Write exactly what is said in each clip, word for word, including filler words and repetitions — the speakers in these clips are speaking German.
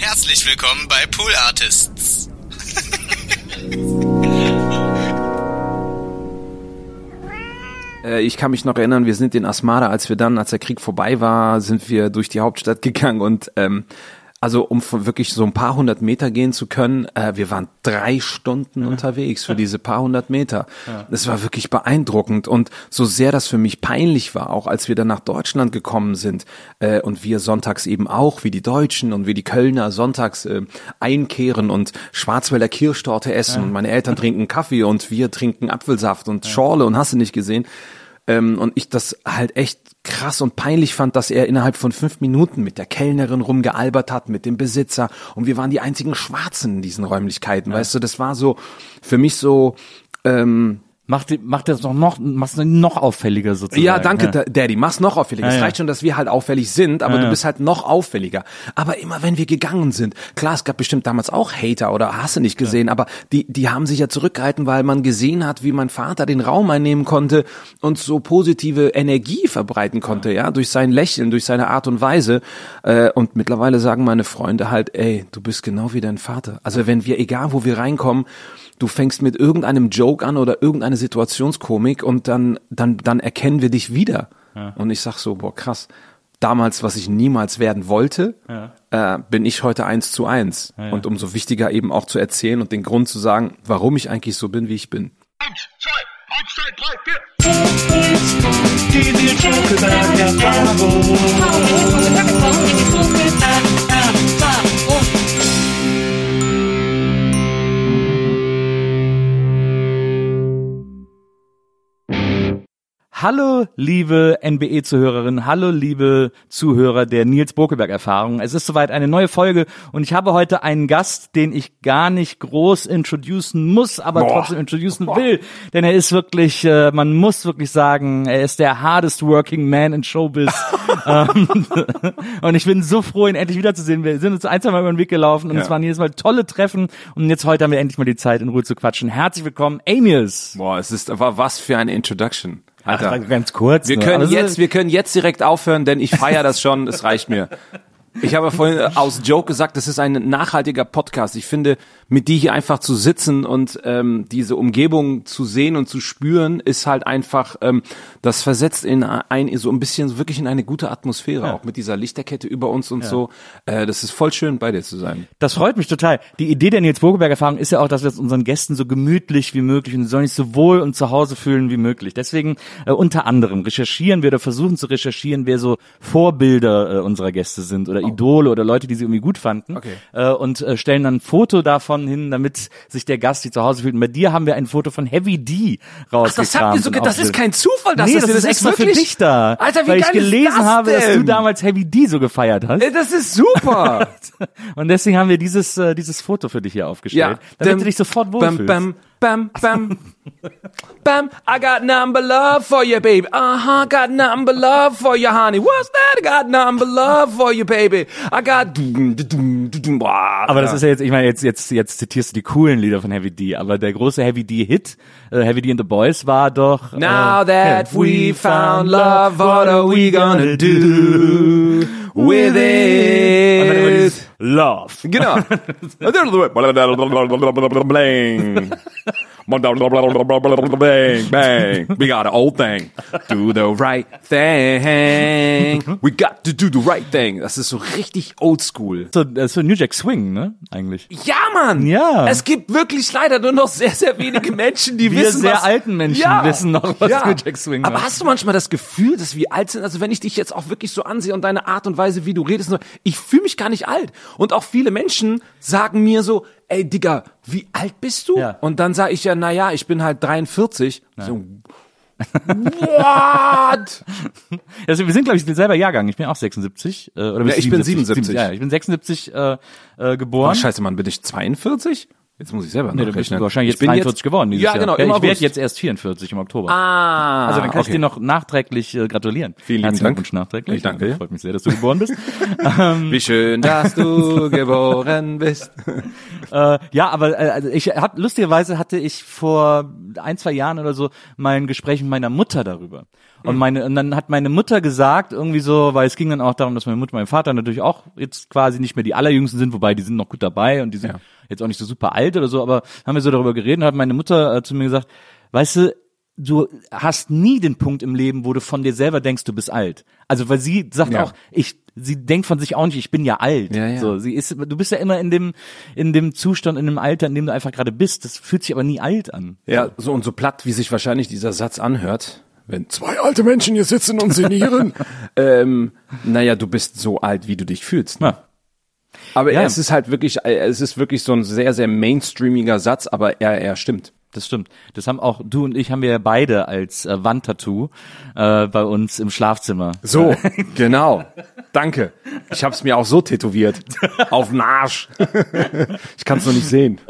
Herzlich willkommen bei Pool Artists. Ich kann mich noch erinnern, wir sind in Asmara, als wir dann, als der Krieg vorbei war, sind wir durch die Hauptstadt gegangen und ähm, also um wirklich so ein paar hundert Meter gehen zu können, äh, wir waren drei Stunden ja. unterwegs für diese paar hundert Meter. Ja. Das war wirklich beeindruckend und so sehr das für mich peinlich war, auch als wir dann nach Deutschland gekommen sind äh, und wir sonntags eben auch, wie die Deutschen und wie die Kölner sonntags äh, einkehren und Schwarzwälder Kirschtorte essen ja. und meine Eltern trinken Kaffee und wir trinken Apfelsaft und ja. Schorle und hast du nicht gesehen. Ähm, und ich das halt echt krass und peinlich fand, dass er innerhalb von fünf Minuten mit der Kellnerin rumgealbert hat, mit dem Besitzer und wir waren die einzigen Schwarzen in diesen Räumlichkeiten, ja. weißt du, das war so, für mich so, ähm, Mach, mach das noch, noch, mach's noch auffälliger sozusagen. Ja, danke, ja. Daddy, mach's noch auffälliger. Ja, es reicht schon, dass wir halt auffällig sind, aber ja, du bist halt noch auffälliger. Aber immer wenn wir gegangen sind, klar, es gab bestimmt damals auch Hater oder hast du nicht gesehen, ja. aber die, die haben sich ja zurückgehalten, weil man gesehen hat, wie mein Vater den Raum einnehmen konnte und so positive Energie verbreiten konnte, ja, ja durch sein Lächeln, durch seine Art und Weise. Und mittlerweile sagen meine Freunde halt, ey, du bist genau wie dein Vater. Also wenn wir, egal wo wir reinkommen, du fängst mit irgendeinem Joke an oder irgendeine Situationskomik und dann dann dann erkennen wir dich wieder. Ja. Und ich sag so, boah, krass. Damals, was ich niemals werden wollte, ja. äh, bin ich heute eins zu eins. Ja, ja. Und umso wichtiger eben auch zu erzählen und den Grund zu sagen, warum ich eigentlich so bin, wie ich bin. Eins, zwei, eins, zwei, drei, vier. Hallo, liebe N B E-Zuhörerinnen, hallo, liebe Zuhörer der Nilz Bokelberg-Erfahrung. Es ist soweit eine neue Folge und ich habe heute einen Gast, den ich gar nicht groß introducen muss, aber Boah. trotzdem introducen Boah. will. Denn er ist wirklich, äh, man muss wirklich sagen, er ist der hardest working man in Showbiz. ähm, und ich bin so froh, ihn endlich wiederzusehen. Wir sind uns ein, zwei Mal über den Weg gelaufen und ja. es waren jedes Mal tolle Treffen. Und jetzt heute haben wir endlich mal die Zeit, in Ruhe zu quatschen. Herzlich willkommen, Amiaz. Boah, es ist aber was für eine Introduction. Alter. Ach, ganz kurz. Wir nur. können also, jetzt, wir können jetzt direkt aufhören, denn ich feiere das schon. Es reicht mir. Ich habe vorhin aus Joke gesagt, das ist ein nachhaltiger Podcast. Ich finde, mit dir hier einfach zu sitzen und ähm, diese Umgebung zu sehen und zu spüren, ist halt einfach, ähm, das versetzt in ein so ein bisschen wirklich in eine gute Atmosphäre, ja. auch mit dieser Lichterkette über uns und ja. so. Äh, das ist voll schön, bei dir zu sein. Das freut mich total. Die Idee der Nilz Bokelberg-Erfahrung ist ja auch, dass wir es unseren Gästen so gemütlich wie möglich und sollen sich so wohl und zu Hause fühlen wie möglich. Deswegen äh, unter anderem recherchieren wir oder versuchen zu recherchieren, wer so Vorbilder äh, unserer Gäste sind oder Idole oder Leute, die sie irgendwie gut fanden okay. äh, und äh, stellen dann ein Foto davon hin, damit sich der Gast, die zu Hause fühlt. Und bei dir haben wir ein Foto von Heavy D rausgekramt. Ach, das habt ihr sogar, das ist kein Zufall, dass nee, das, das ist extra für dich da. Alter, wie weil geil ich gelesen das habe, dass du damals Heavy D so gefeiert hast. Das ist super. Und deswegen haben wir dieses äh, dieses Foto für dich hier aufgestellt, ja, damit dem, du dich sofort wohlfühlst. Bam, bam, bam, bam. Bam, I got nothing but love for you, baby. Uh-huh, got nothing but love for you, honey. What's that? I got nothing but love for you, baby. I got... Aber das ist ja jetzt, ich meine, jetzt jetzt jetzt zitierst du die coolen Lieder von Heavy D, aber der große Heavy D-Hit, uh, Heavy D and the Boys, war doch... Uh, Now that we found love, what are we gonna do with it? Love. Genau. Bang, bang. We got an old thing. Do the right thing. We got to do the right thing. Das ist so richtig oldschool. Das ist so New Jack Swing, ne? Eigentlich. Ja, Mann. Ja. Es gibt wirklich leider nur noch sehr, sehr wenige Menschen, die wir wissen, sehr was... sehr alten Menschen ja. wissen noch, was ja. New Jack Swing ist. Aber hast du manchmal das Gefühl, dass wir alt sind? Also wenn ich dich jetzt auch wirklich so ansehe und deine Art und Weise, wie du redest, ich fühle mich gar nicht alt. Und auch viele Menschen sagen mir so, ey, Digga, wie alt bist du? Ja. Und dann sage ich ja, naja, ich bin halt dreiundvierzig. Ja. So, what? Also wir sind, glaube ich, selber Jahrgang. Ich bin auch sechsundsiebzig. Äh, oder ja, ich siebenundsiebzig? Bin siebenundsiebzig. Ja, ich bin sechsundsiebzig äh, äh, geboren. Oh, scheiße, Mann, bin ich zweiundvierzig? Jetzt muss ich selber nachrechnen. Nee, du bist wahrscheinlich jetzt dreiundvierzig geworden dieses ja, genau, Jahr. Ja, genau. Ich werde jetzt erst vierundvierzig im Oktober. Ah, also dann kann okay. ich dir noch nachträglich äh, gratulieren. Vielen lieben Dank. Wunsch nachträglich. Ich danke. Freut mich sehr, dass du geboren bist. ähm, Wie schön, dass du geboren bist. äh, ja, aber äh, ich hab, lustigerweise hatte ich vor ein, zwei Jahren oder so mein Gespräch mit meiner Mutter darüber. Und meine, und dann hat meine Mutter gesagt, irgendwie so, weil es ging dann auch darum, dass meine Mutter und mein Vater natürlich auch jetzt quasi nicht mehr die Allerjüngsten sind, wobei die sind noch gut dabei und die sind ja. jetzt auch nicht so super alt oder so, aber haben wir so darüber geredet und hat meine Mutter äh, zu mir gesagt, weißt du, du hast nie den Punkt im Leben, wo du von dir selber denkst, du bist alt. Also, weil sie sagt ja. auch, ich, sie denkt von sich auch nicht, ich bin ja alt. Ja, ja. So, sie ist, du bist ja immer in dem, in dem Zustand, in dem Alter, in dem du einfach gerade bist. Das fühlt sich aber nie alt an. Ja, so und so platt, wie sich wahrscheinlich dieser Satz anhört. Wenn zwei alte Menschen hier sitzen und sinnieren, ähm, naja, du bist so alt, wie du dich fühlst. Ja. Aber ja. es ist halt wirklich, es ist wirklich so ein sehr, sehr mainstreamiger Satz, aber er, er stimmt. Das stimmt. Das haben auch du und ich haben wir ja beide als äh, Wandtattoo äh, bei uns im Schlafzimmer. So, genau. Danke. Ich habe es mir auch so tätowiert. Auf den Arsch. Ich kann es noch nicht sehen.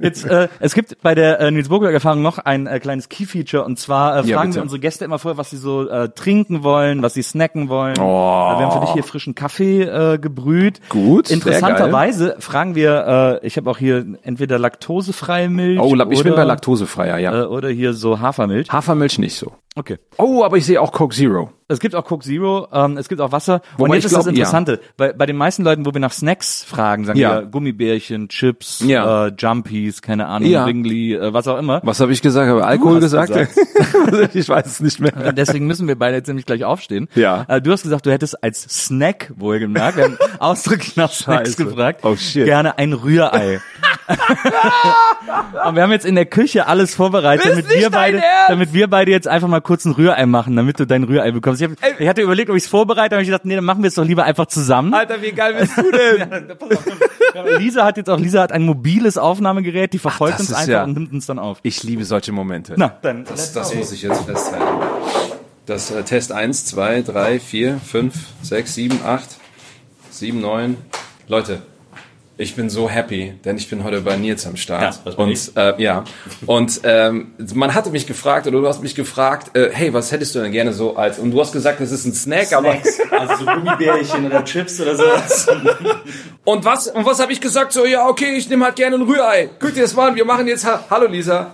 Jetzt, äh, es gibt bei der äh, Nilz Bokelberg-Erfahrung noch ein äh, kleines Key-Feature und zwar äh, ja, fragen bitte. wir unsere Gäste immer vorher, was sie so äh, trinken wollen, was sie snacken wollen. Oh. Wir haben für dich hier frischen Kaffee äh, gebrüht. Gut. Interessanterweise fragen wir, äh, ich habe auch hier entweder laktosefreie Milch oh, oder ich bin bei laktosefreier, ja. Oder hier so Hafermilch. Hafermilch nicht so. Okay. Oh, aber ich sehe auch Coke Zero. Es gibt auch Coke Zero, ähm, es gibt auch Wasser. Wobei und jetzt ist glaub, das Interessante. Ja. Bei, bei den meisten Leuten, wo wir nach Snacks fragen, sagen ja. wir Gummibärchen, Chips, ja. äh, Jumpies, keine Ahnung, ja. Wrigley, äh, was auch immer. Was habe ich gesagt? Habe Alkohol gesagt? gesagt. Ich weiß es nicht mehr. Deswegen müssen wir beide jetzt nämlich gleich aufstehen. Ja. Äh, du hast gesagt, du hättest als Snack, wohlgemerkt, wir haben ausdrücklich nach Snacks Scheiße. gefragt, oh, shit. gerne ein Rührei. Und wir haben jetzt in der Küche alles vorbereitet, damit wir, beide, damit wir beide jetzt einfach mal kurz ein Rührei machen, damit du dein Rührei bekommst. Ich, hab, ich hatte überlegt, ob ich es vorbereite, aber ich dachte, nee, dann machen wir es doch lieber einfach zusammen. Alter, wie geil bist du denn? Ja, Lisa hat jetzt auch, Lisa hat ein mobiles Aufnahmegerät, die verfolgt Ach, uns einfach ja, und nimmt uns dann auf. Ich liebe solche Momente. Na, dann das das muss ich jetzt festhalten. Das äh, Test eins, zwei, drei, vier, fünf, sechs, sieben, acht, sieben, neun. Leute. Ich bin so happy, denn ich bin heute bei Nilz am Start. Ja, und äh, ja, und ähm, man hatte mich gefragt oder du hast mich gefragt, äh, hey, was hättest du denn gerne so als? Und du hast gesagt, das ist ein Snack, Snacks, aber also so Gummibärchen oder Chips oder sowas. Und was? Und was habe ich gesagt? So ja, okay, ich nehme halt gerne ein Rührei. Guck dir das mal an. Wir machen jetzt ha- Hallo Lisa.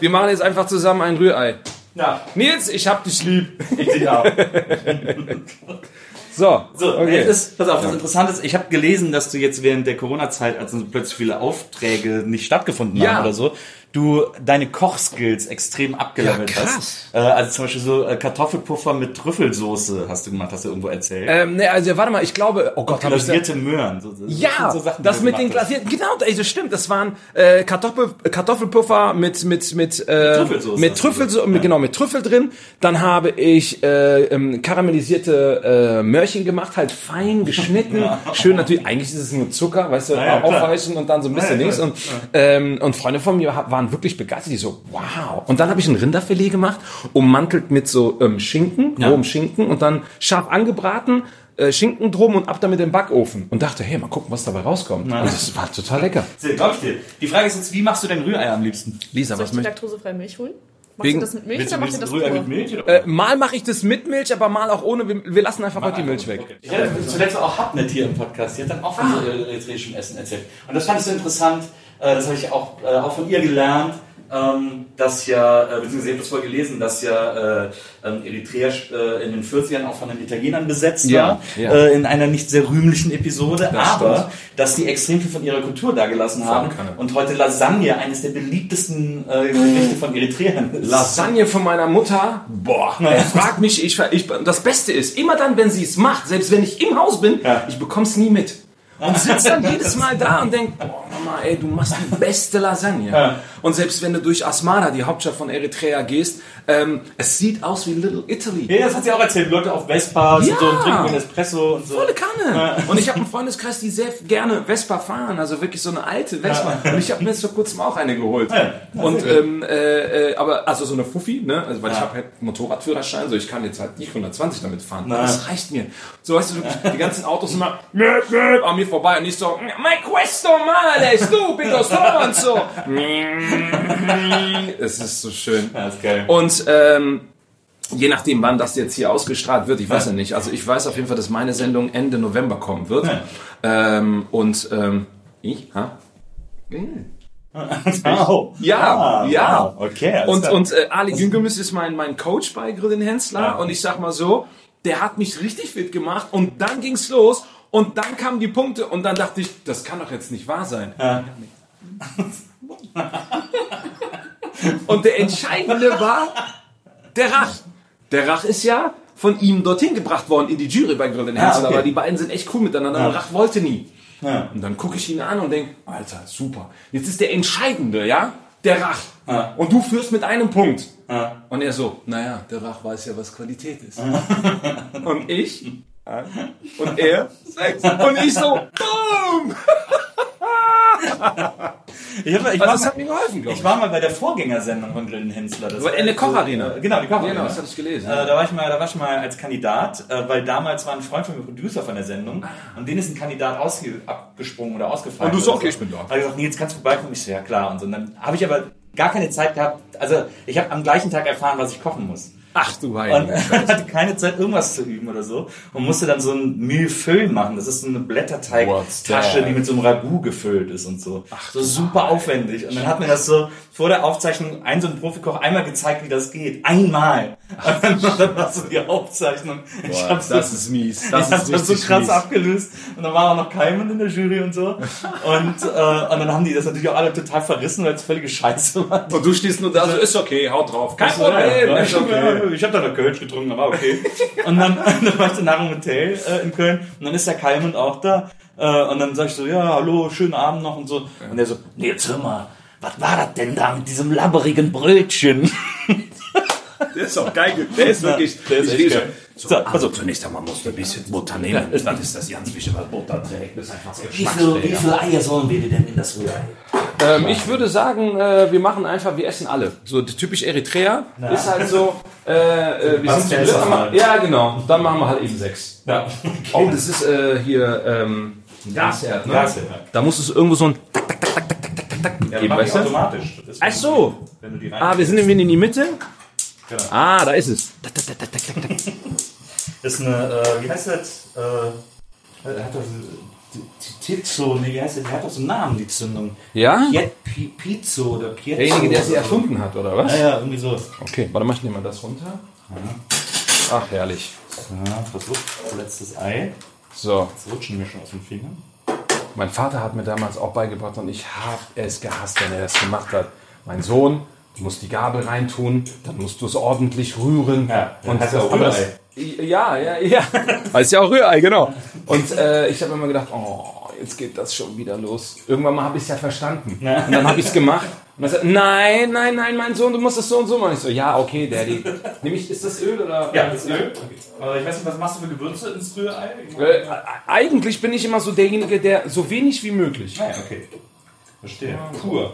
Wir machen jetzt einfach zusammen ein Rührei. Ja. Nilz, ich hab dich lieb. Ich dich auch. So, so okay. ist, pass auf, das Interessante ist, ich habe gelesen, dass du jetzt während der Corona-Zeit, als plötzlich viele Aufträge nicht stattgefunden ja. haben oder so, du deine Kochskills extrem abgelevelt ja, hast. Äh, also zum Beispiel so Kartoffelpuffer mit Trüffelsoße hast du gemacht, hast du irgendwo erzählt. Ähm, ne, also warte mal, ich glaube, oh Gott, habe ich glasierte Möhren. So, so, ja, so Sachen, das mit den glasierten, genau, also stimmt, das waren äh, Kartoffel, Kartoffelpuffer mit mit mit äh, Trüffelsoße, mit Trüffelsoße, ja. genau, mit Trüffel drin. Dann habe ich äh, ähm, karamellisierte äh, Möhrchen gemacht, halt fein geschnitten, ja. schön natürlich. Eigentlich ist es nur Zucker, weißt du, ja, aufweichen und dann so ein bisschen ja, links ja. und ähm, und Freunde von mir waren wirklich begeistert, die so, wow. Und dann habe ich ein Rinderfilet gemacht, ummantelt mit so ähm, Schinken, ja. rohem Schinken und dann scharf angebraten, äh, Schinken drum und ab damit in den Backofen. Und dachte, hey, mal gucken, was dabei rauskommt. Na. Und das war total lecker. Sehr, glaub ich dir. Die Frage ist jetzt, wie machst du dein Rührei am liebsten? Lisa, soll was möchtest du? Laktosefreie Milch holen? Machst du das mit Milch oder machst du das pur? Mit Milch? Äh, mal mache ich das mit Milch, aber mal auch ohne. Wir, wir lassen einfach mal heute die Milch weg. Okay. Ich hatte zuletzt auch Habnet hier im Podcast. Die hat dann auch von ah. so eritreischem Essen erzählt. Und das fand ich so interessant. Das habe ich auch, auch von ihr gelernt, ähm, dass ja, äh, beziehungsweise ich habe das vorher gelesen, dass ja äh, ähm, Eritrea äh, in den vierziger Jahren auch von den Italienern besetzt ja, war, ja. Äh, in einer nicht sehr rühmlichen Episode, das aber stimmt. dass die extrem viel von ihrer Kultur dagelassen haben und heute Lasagne, eines der beliebtesten äh, Gerichte von Eritreern ist. Lasagne von meiner Mutter? Boah, er fragt mich, ich, ich, das Beste ist, immer dann, wenn sie es macht, selbst wenn ich im Haus bin, ja. ich bekomme es nie mit. Und sitzt dann jedes Mal da und denkt, boah Mama, ey, du machst die beste Lasagne. Ja. Und selbst wenn du durch Asmara, die Hauptstadt von Eritrea, gehst, ähm, es sieht aus wie Little Italy. Ja, das hat sie auch erzählt. Leute auf Vespas ja. und so und trinken und Espresso und so. Volle Kanne. Ja. Und ich habe einen Freundeskreis, die sehr gerne Vespa fahren, also wirklich so eine alte Vespa. Ja. Und ich habe mir jetzt vor kurzem auch eine geholt. Ja. Und ähm, äh, aber also so eine Fuffi, ne? Also weil ja. ich habe halt Motorradführerschein, so ich kann jetzt halt nicht hundertzwanzig damit fahren. Na. Das reicht mir. So weißt du wirklich, die ganzen Autos immer an mir vorbei und ich so, ma questo male, stupido, so und so. Es ist so schön. Ja, ist geil. Und ähm, je nachdem, wann das jetzt hier ausgestrahlt wird, ich weiß ja nicht. Also ich weiß auf jeden Fall, dass meine Sendung Ende November kommen wird. Ja. Ähm, und ähm, ich, ha? Mm. Wow. Ja, ah, ja. Wow. Okay. Und, und äh, Ali Güngemis ist mein, mein Coach bei Grillin Hensler ja. und ich sag mal so, der hat mich richtig fit gemacht und dann ging's los und dann kamen die Punkte und dann dachte ich, das kann doch jetzt nicht wahr sein. Ja. Und der Entscheidende war der Rach. Der Rach ist ja von ihm dorthin gebracht worden in die Jury bei Grillin Hensler, ah, okay. aber die beiden sind echt cool miteinander. Ja. Und Rach wollte nie. Ja. Und dann gucke ich ihn an und denke, Alter, super. Jetzt ist der Entscheidende, ja, der Rach. Ja. Und du führst mit einem Punkt. Ja. Und er so, naja, der Rach weiß ja, was Qualität ist. Ja. Und ich und er sechs. Und ich so, boom! Ich hab, ich also das mal, hat mir geholfen, glaube ich. Ich war mal bei der Vorgängersendung von Grillin Hensler. Das in der Kocharena. So, genau, die Kocharena. Genau, das hatte ich gelesen. Äh, da, war ich mal, da war ich mal als Kandidat, äh, weil damals war ein Freund von mir Producer von der Sendung und denen ist ein Kandidat ausge- abgesprungen oder ausgefallen. Und du so, okay, so. Ich bin da. Da habe ich gesagt, Nils, kannst du vorbeikommen? Ich so, ja klar. Und so. Und dann habe ich aber gar keine Zeit gehabt. Also ich habe am gleichen Tag erfahren, was ich kochen muss. Ach du Heilige. Und hatte keine Zeit, irgendwas zu üben oder so. Und musste dann so ein Millefeuille machen. Das ist so eine Blätterteigtasche, die mit so einem Ragout gefüllt ist und so. Ach, so super Alter. Aufwendig. Und dann hat mir das so vor der Aufzeichnung ein so ein Profikoch einmal gezeigt, wie das geht. Einmal. Ach, und dann war so die Aufzeichnung. Boah, ich hab's das so, ist mies. Das ich ist hab's so krass mies. Abgelöst. Und dann waren auch noch Keimen in der Jury und so. Und, äh, und dann haben die das natürlich auch alle total verrissen, weil es völlige Scheiße war. Und du stehst nur da, so ist okay, haut drauf. Kein Problem, ist okay. Ich habe da noch Kölsch getrunken, aber okay. Und dann, dann war ich danach im Hotel äh, in Köln und dann ist der Kalmund auch da. Äh, und dann sag ich so, ja, hallo, schönen Abend noch und so. Und der so, nee, jetzt hör mal, was war das denn da mit diesem labberigen Brötchen? Der ist auch geil, der ist wirklich... Der ist echt geil. So, also zunächst einmal musst du ein bisschen Butter nehmen. Ja, dann ist das ganz wichtig, weil Butter trägt. Das ist einfach so Geschmacksträger. Wie viele viel Eier sollen wir denn in das Rührei? Ähm, ich würde sagen, äh, wir machen einfach, wir essen alle. So typisch Eritrea Na. ist halt so, äh, äh, wir sind zu dritt. Mal. Ja, genau. Dann machen wir halt eben sechs. Ja. Oh, das ist äh, hier ähm, Gasherd. Ne? Gasherd. Da musst du irgendwo so ein tak, tak, tak, tak, tak, tak, tak, tak ja, geben, weißt du? Automatisch. Das Ach so. Wenn du die ah, wir sind in die Mitte. Genau. Ah, da ist es. Das ist eine, äh, wie heißt das? Äh, hat doch Tizzo, nee, wie heißt das? Die hat doch so einen Namen, die Zündung. Ja? Piet, Pizzo oder Pietzo. Derjenige, der sie erfunden hat, oder was? Ja, ja, irgendwie so. Okay, warte mal, ich nehme mal das runter. Ach, herrlich. Ja, versuch, letztes Ei. So. Jetzt rutschen wir schon aus dem Finger. Mein Vater hat mir damals auch beigebracht und ich habe es gehasst, wenn er das gemacht hat. Mein Sohn. Du musst die Gabel reintun, dann musst du es ordentlich rühren. Ja, und das ist auch Rührei. Ja, ja, ja. Das ist ja auch Rührei, genau. Und äh, ich habe immer gedacht, oh, jetzt geht das schon wieder los. Irgendwann mal habe ich es ja verstanden. Ja. Und dann habe ich es gemacht. Und dann sagt, nein, nein, nein, mein Sohn, du musst das so und so machen. Ich so, ja, okay, Daddy. Nämlich, ist das Öl oder? Ja, das ist Öl. Okay. Ich weiß nicht, was machst du für Gewürze ins Rührei? Äh, eigentlich bin ich immer so derjenige, der so wenig wie möglich. Ja, okay. Verstehe. Pur.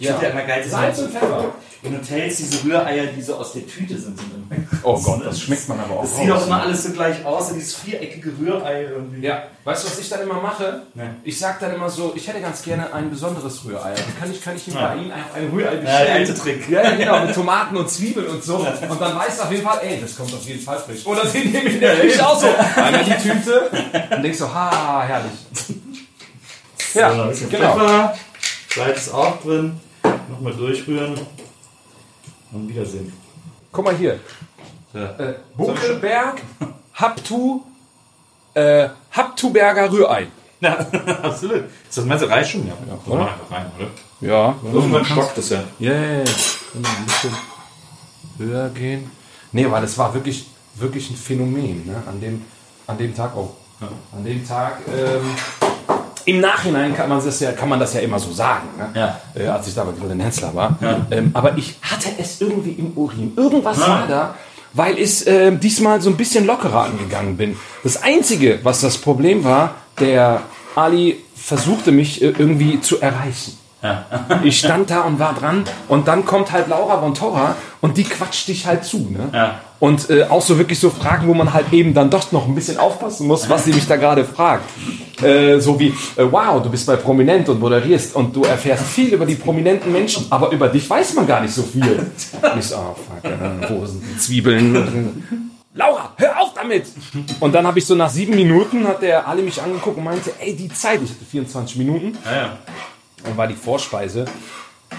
Ich ja. finde ja immer geil, Salz und Pfeffer. In Hotels diese Rühreier, die so aus der Tüte sind. Oh Gott, das schmeckt man aber auch. Das sieht auch immer alles so gleich aus, so dieses viereckige Rührei irgendwie. Ja, weißt du, was ich dann immer mache? Nee. Ich sag dann immer so, ich hätte ganz gerne ein besonderes Rührei. Dann kann ich, kann ich ihm ja. bei Ihnen ein, ein Rührei bestellen. Ja, der alte Trick. Ja, genau, mit Tomaten und Zwiebeln und so. Ja. Und dann weißt du auf jeden Fall, ey, das kommt auf jeden Fall frisch. Oder den nehme ich natürlich auch so. Einmal die Tüte und denkst so, ha, herrlich. Ja, so, genau. Pfeffer. Salz ist auch drin. Nochmal durchrühren und Wiedersehen. Guck mal hier. Ja. Äh, Bokelberg, Habtu, äh, Habtuberger Rührei. Ja, absolut. Ist das meinst du reicht schon? Ja, ja, komm mal einfach rein, oder? Ja. Irgendwann stockt das ja. Ja, ja, ja. Können wir ein bisschen höher gehen. Nee, weil das war wirklich, wirklich ein Phänomen, ne? An dem, an dem Tag auch. Ja. An dem Tag, ähm, im Nachhinein kann man das ja, kann man das ja immer so sagen, ne? Ja. Äh, als ich da bei Grillen Hensler war. Ja. Ähm, aber ich hatte es irgendwie im Urin. Irgendwas ja. war da, weil ich äh, diesmal so ein bisschen lockerer angegangen bin. Das Einzige, was das Problem war, der Ali versuchte mich äh, irgendwie zu erreichen. Ja. Ich stand da und war dran und dann kommt halt Laura von Tora und die quatscht dich halt zu, ne? Ja. Und äh, auch so wirklich so Fragen, wo man halt eben dann doch noch ein bisschen aufpassen muss, was sie mich da gerade fragt. Äh, so wie, äh, wow, du bist bei Prominent und moderierst und du erfährst viel über die prominenten Menschen, aber über dich weiß man gar nicht so viel. Ich so, oh fuck, äh, wo sind die Zwiebeln? Laura, hör auf damit! Und dann habe ich so nach sieben Minuten, hat der Ali mich angeguckt und meinte, ey, die Zeit, ich hatte vierundzwanzig Minuten. Ja, ja. Und war die Vorspeise.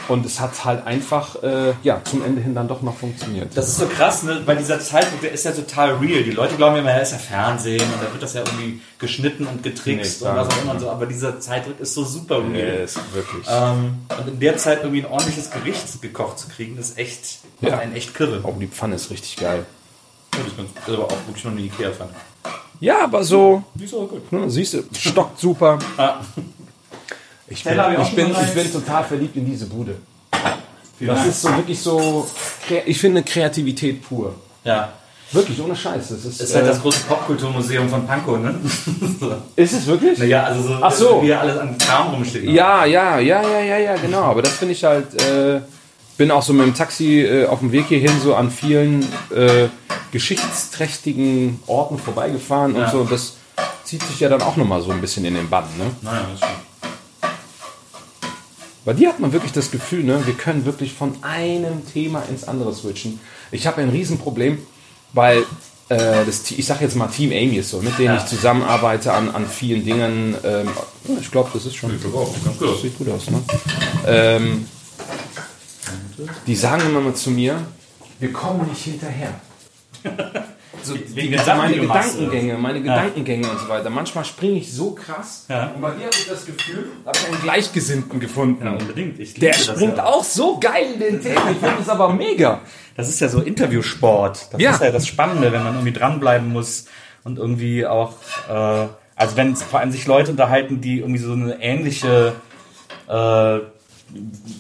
Und es hat halt einfach äh, ja, zum Ende hin dann doch noch funktioniert. Das ist so krass, ne? Weil dieser Zeitpunkt, der ist ja total real. Die Leute glauben immer, ja, ist ja Fernsehen und da wird das ja irgendwie geschnitten und getrickst nee, und was auch immer. So. Aber dieser Zeitdruck ist so super real. Nee, ist wirklich. Ähm, und in der Zeit irgendwie ein ordentliches Gericht gekocht zu kriegen, das ist echt, ja. ein echt kirre. Auch die Pfanne ist richtig geil. Ja, das ist ganz, das ist aber auch wirklich nur eine Ikea-Pfanne. Ja, aber so. Die ist auch gut. Ne, siehst du, stockt super. Ah. Ich bin, ich, bin, ich bin total verliebt in diese Bude. Das ist so wirklich so, ich finde Kreativität pur. Ja. Wirklich, ohne Scheiß. Das ist, ist halt äh, das große Popkulturmuseum von Pankow, ne? Ist es wirklich? Na ja, also so, ach so. Wie alles an Kram rumsteht. Ja, ja, ja, ja, ja, ja, genau. Aber das finde ich halt, äh, bin auch so mit dem Taxi äh, auf dem Weg hierhin so an vielen äh, geschichtsträchtigen Orten vorbeigefahren ja. und so. Das zieht sich ja dann auch nochmal so ein bisschen in den Bann, ne? Naja, das stimmt. Bei dir hat man wirklich das Gefühl, ne, wir können wirklich von einem Thema ins andere switchen. Ich habe ein Riesenproblem, weil äh, das, ich sage jetzt mal Team Amy ist so, mit denen ja. ich zusammenarbeite an, an vielen Dingen. Ähm, ich glaube, das ist schon ich glaub auch, ganz gut. Das sieht gut aus. Ne? Ähm, die sagen immer mal zu mir, wir kommen nicht hinterher. So, die, meine Gedankengänge, meine ja. Gedankengänge und so weiter. Manchmal springe ich so krass. Ja. Und bei dir habe ich das Gefühl, habe ich einen Gleichgesinnten gefunden. Ja, unbedingt. Ich liebe Der das springt ja. auch so geil in den Themen. Ich finde es aber mega. Das ist ja so Interviewsport. Das ja. ist ja das Spannende, wenn man irgendwie dranbleiben muss und irgendwie auch, äh, also wenn vor allem sich Leute unterhalten, die irgendwie so eine ähnliche, äh,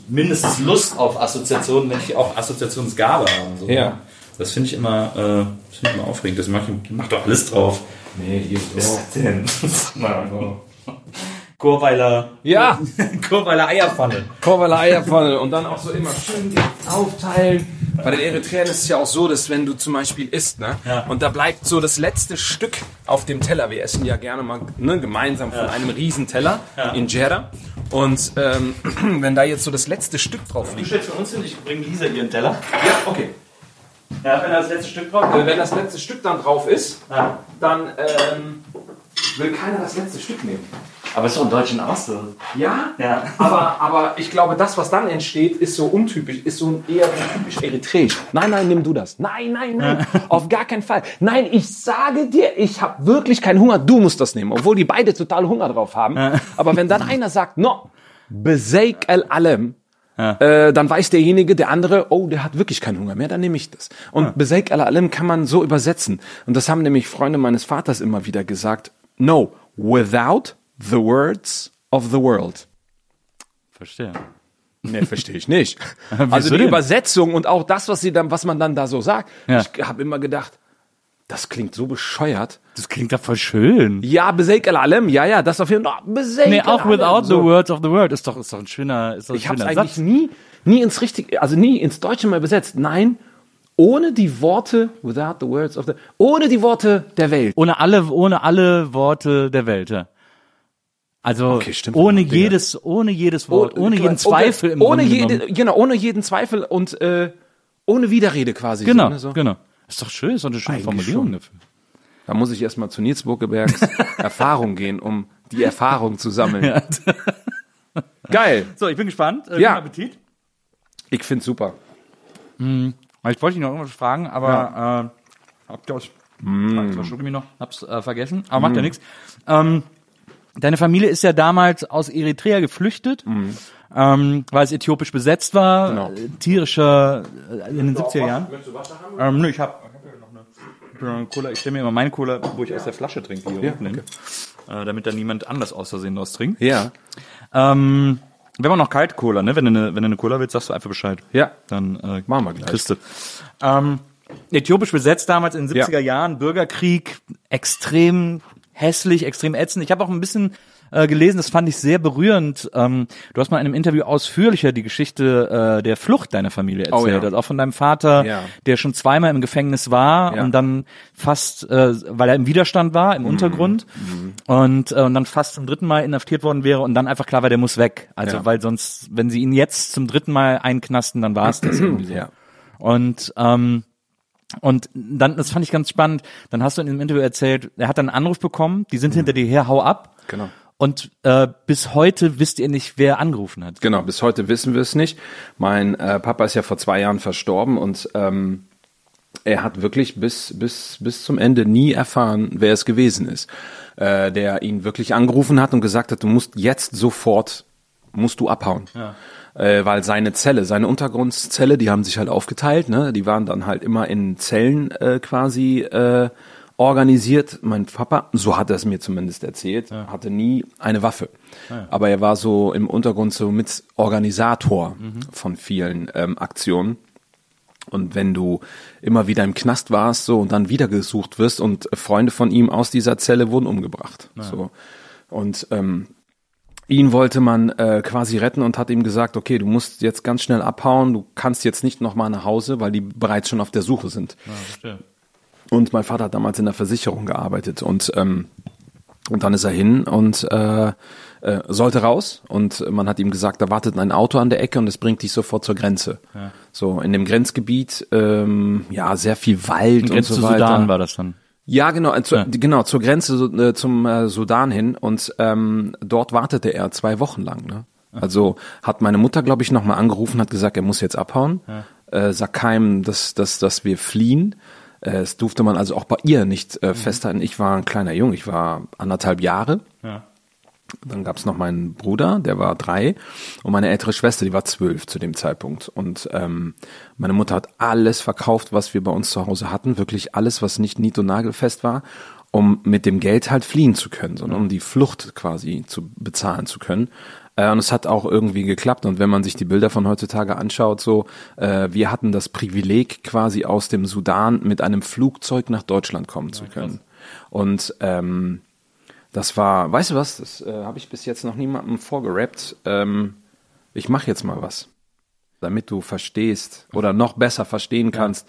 mindestens Lust auf Assoziationen, wenn ich auch Assoziationsgabe haben. So. Ja. Das finde ich immer, äh, das finde ich immer aufregend. Das macht, macht doch alles drauf. Nee, hier ist was ist das denn? Na, Chorweiler. Ja. Chorweiler Eierpfanne. Chorweiler Eierpfanne. Und dann auch so immer schön aufteilen. Bei den Eritreern ist es ja auch so, dass wenn du zum Beispiel isst, ne? Ja. Und da bleibt so das letzte Stück auf dem Teller. Wir essen ja gerne mal, ne, gemeinsam von ja. einem Riesenteller ja. in Injera. Und ähm, wenn da jetzt so das letzte Stück drauf liegt. Du stellst für uns hin, ich bringe Lisa ihren Teller. Ja, okay. Ja, wenn das letzte Stück drauf ist. Wenn das letzte Stück dann drauf ist, ja. dann ähm, will keiner das letzte Stück nehmen. Aber ist doch im Deutschen auch so. Ja, ja. Aber, aber ich glaube, das, was dann entsteht, ist so untypisch, ist so eher typisch eritreisch. Nein, nein, nimm du das. Nein, nein, nein, ja. auf gar keinen Fall. Nein, ich sage dir, ich habe wirklich keinen Hunger, du musst das nehmen. Obwohl die beide total Hunger drauf haben. Ja. Aber wenn dann einer sagt, no, beseik el alem, ja. Äh, dann weiß derjenige, der andere, oh, der hat wirklich keinen Hunger mehr, dann nehme ich das. Und ja. Beseik ala allem kann man so übersetzen. Und das haben nämlich Freunde meines Vaters immer wieder gesagt. No, without the words of the world. Verstehe. Nee, verstehe ich nicht. Also die denn? Übersetzung und auch das, was sie dann, was man dann da so sagt. Ja. Ich habe immer gedacht, das klingt so bescheuert. Das klingt doch voll schön. Ja, Beseik al-Alem, ja, ja, das auf jeden Fall. Oh, nee, auch without so. The words of the world ist doch, ist doch ein schöner, ist doch ein ich schöner Satz. Ich hab's eigentlich nie, nie ins richtige, also nie ins Deutsche mal übersetzt. Nein, ohne die Worte, without the words of the, ohne die Worte der Welt. Ohne alle, ohne alle Worte der Welt, ja. Also okay, stimmt, ohne genau, jedes, Digga. ohne jedes Wort, oh, ohne klar, jeden Zweifel okay, im ohne Grunde jede, Genau, ohne jeden Zweifel und äh, ohne Widerrede quasi. Genau, so, ne, so. Genau. Ist doch schön, ist doch eine schöne Eigentlich Formulierung schon. Dafür. Da muss ich erstmal zu Nilz Bokelbergs Erfahrung gehen, um die Erfahrung zu sammeln. Ja. Geil. So, ich bin gespannt. Ja. Guten Appetit. Ich finde es super. Mhm. Ich wollte dich noch irgendwas fragen, aber ja. äh, habt ihr euch mm. noch, hab's äh, vergessen, aber mm. macht ja nichts. Ähm, deine Familie ist ja damals aus Eritrea geflüchtet, mm. ähm, weil es äthiopisch besetzt war, genau. äh, tierische, äh, in den siebziger Jahren. Möchtest du Wasser haben? Oder? Ähm, nö, ich hab, ich hab ja noch eine, eine Cola, ich stelle mir immer meine Cola, wo ich ja. aus der Flasche trinke, hier ja, okay. äh, damit da niemand anders aus Versehen draus trinkt. Ja. Ähm, Wir haben auch noch Kalt-Cola, ne? Wenn du eine, wenn du eine Cola willst, sagst du einfach Bescheid. Ja. Dann, äh, machen wir gleich. Christe. Ähm, äthiopisch besetzt damals in den siebziger ja. Jahren, Bürgerkrieg, extrem hässlich, extrem ätzend. Ich habe auch ein bisschen äh, gelesen, das fand ich sehr berührend. Ähm, du hast mal in einem Interview ausführlicher die Geschichte äh, der Flucht deiner Familie erzählt. Oh, ja. Also auch von deinem Vater, ja. der schon zweimal im Gefängnis war ja. und dann fast, äh, weil er im Widerstand war, im mhm. Untergrund mhm. und äh, und dann fast zum dritten Mal inhaftiert worden wäre und dann einfach klar war, der muss weg. Also ja. weil sonst, wenn sie ihn jetzt zum dritten Mal einknasten, dann war es das irgendwie so. Ja. Und ähm, Und dann, das fand ich ganz spannend, dann hast du in dem Interview erzählt, er hat dann einen Anruf bekommen, die sind mhm. hinter dir her, hau ab. Genau. Und äh, bis heute wisst ihr nicht, wer angerufen hat. Genau, bis heute wissen wir es nicht. Mein äh, Papa ist ja vor zwei Jahren verstorben und ähm, er hat wirklich bis, bis, bis zum Ende nie erfahren, wer es gewesen ist, äh, der ihn wirklich angerufen hat und gesagt hat, du musst jetzt sofort, musst du abhauen. Ja. Äh, weil seine Zelle, seine Untergrundzelle, die haben sich halt aufgeteilt, ne? Die waren dann halt immer in Zellen äh, quasi äh, organisiert. Mein Papa, so hat er es mir zumindest erzählt, ja. hatte nie eine Waffe. Ja. Aber er war so im Untergrund so mit Organisator mhm. von vielen ähm, Aktionen. Und wenn du immer wieder im Knast warst so und dann wieder gesucht wirst und Freunde von ihm aus dieser Zelle wurden umgebracht. Ja. So. Und ähm, ihn wollte man äh, quasi retten und hat ihm gesagt, okay, du musst jetzt ganz schnell abhauen, du kannst jetzt nicht nochmal nach Hause, weil die bereits schon auf der Suche sind. Ja, und mein Vater hat damals in der Versicherung gearbeitet und ähm, und dann ist er hin und äh, äh, sollte raus und man hat ihm gesagt, da wartet ein Auto an der Ecke und es bringt dich sofort zur Grenze. Ja. So, in dem Grenzgebiet, ähm, ja, sehr viel Wald und so weiter. Sudan war das dann? Ja, genau, zu, ja. genau, zur Grenze so, äh, zum äh, Sudan hin und ähm, dort wartete er zwei Wochen lang. Ne? Also hat meine Mutter, glaube ich, nochmal angerufen, hat gesagt, er muss jetzt abhauen, ja. äh, sagt keinem, dass, dass, dass wir fliehen. Äh, das durfte man also auch bei ihr nicht äh, mhm. festhalten. Ich war ein kleiner Junge, ich war anderthalb Jahre. Ja. Dann gab's noch meinen Bruder, der war drei und meine ältere Schwester, die war zwölf zu dem Zeitpunkt und ähm, meine Mutter hat alles verkauft, was wir bei uns zu Hause hatten, wirklich alles, was nicht nied- und nagelfest war, um mit dem Geld halt fliehen zu können, sondern um die Flucht quasi zu bezahlen zu können. Äh, und es hat auch irgendwie geklappt und wenn man sich die Bilder von heutzutage anschaut, so äh, wir hatten das Privileg quasi aus dem Sudan mit einem Flugzeug nach Deutschland kommen ja, zu können krass. Und ähm, das war, weißt du was, das äh, habe ich bis jetzt noch niemandem vorgerappt. Ähm, ich mache jetzt mal was, damit du verstehst oder noch besser verstehen kannst,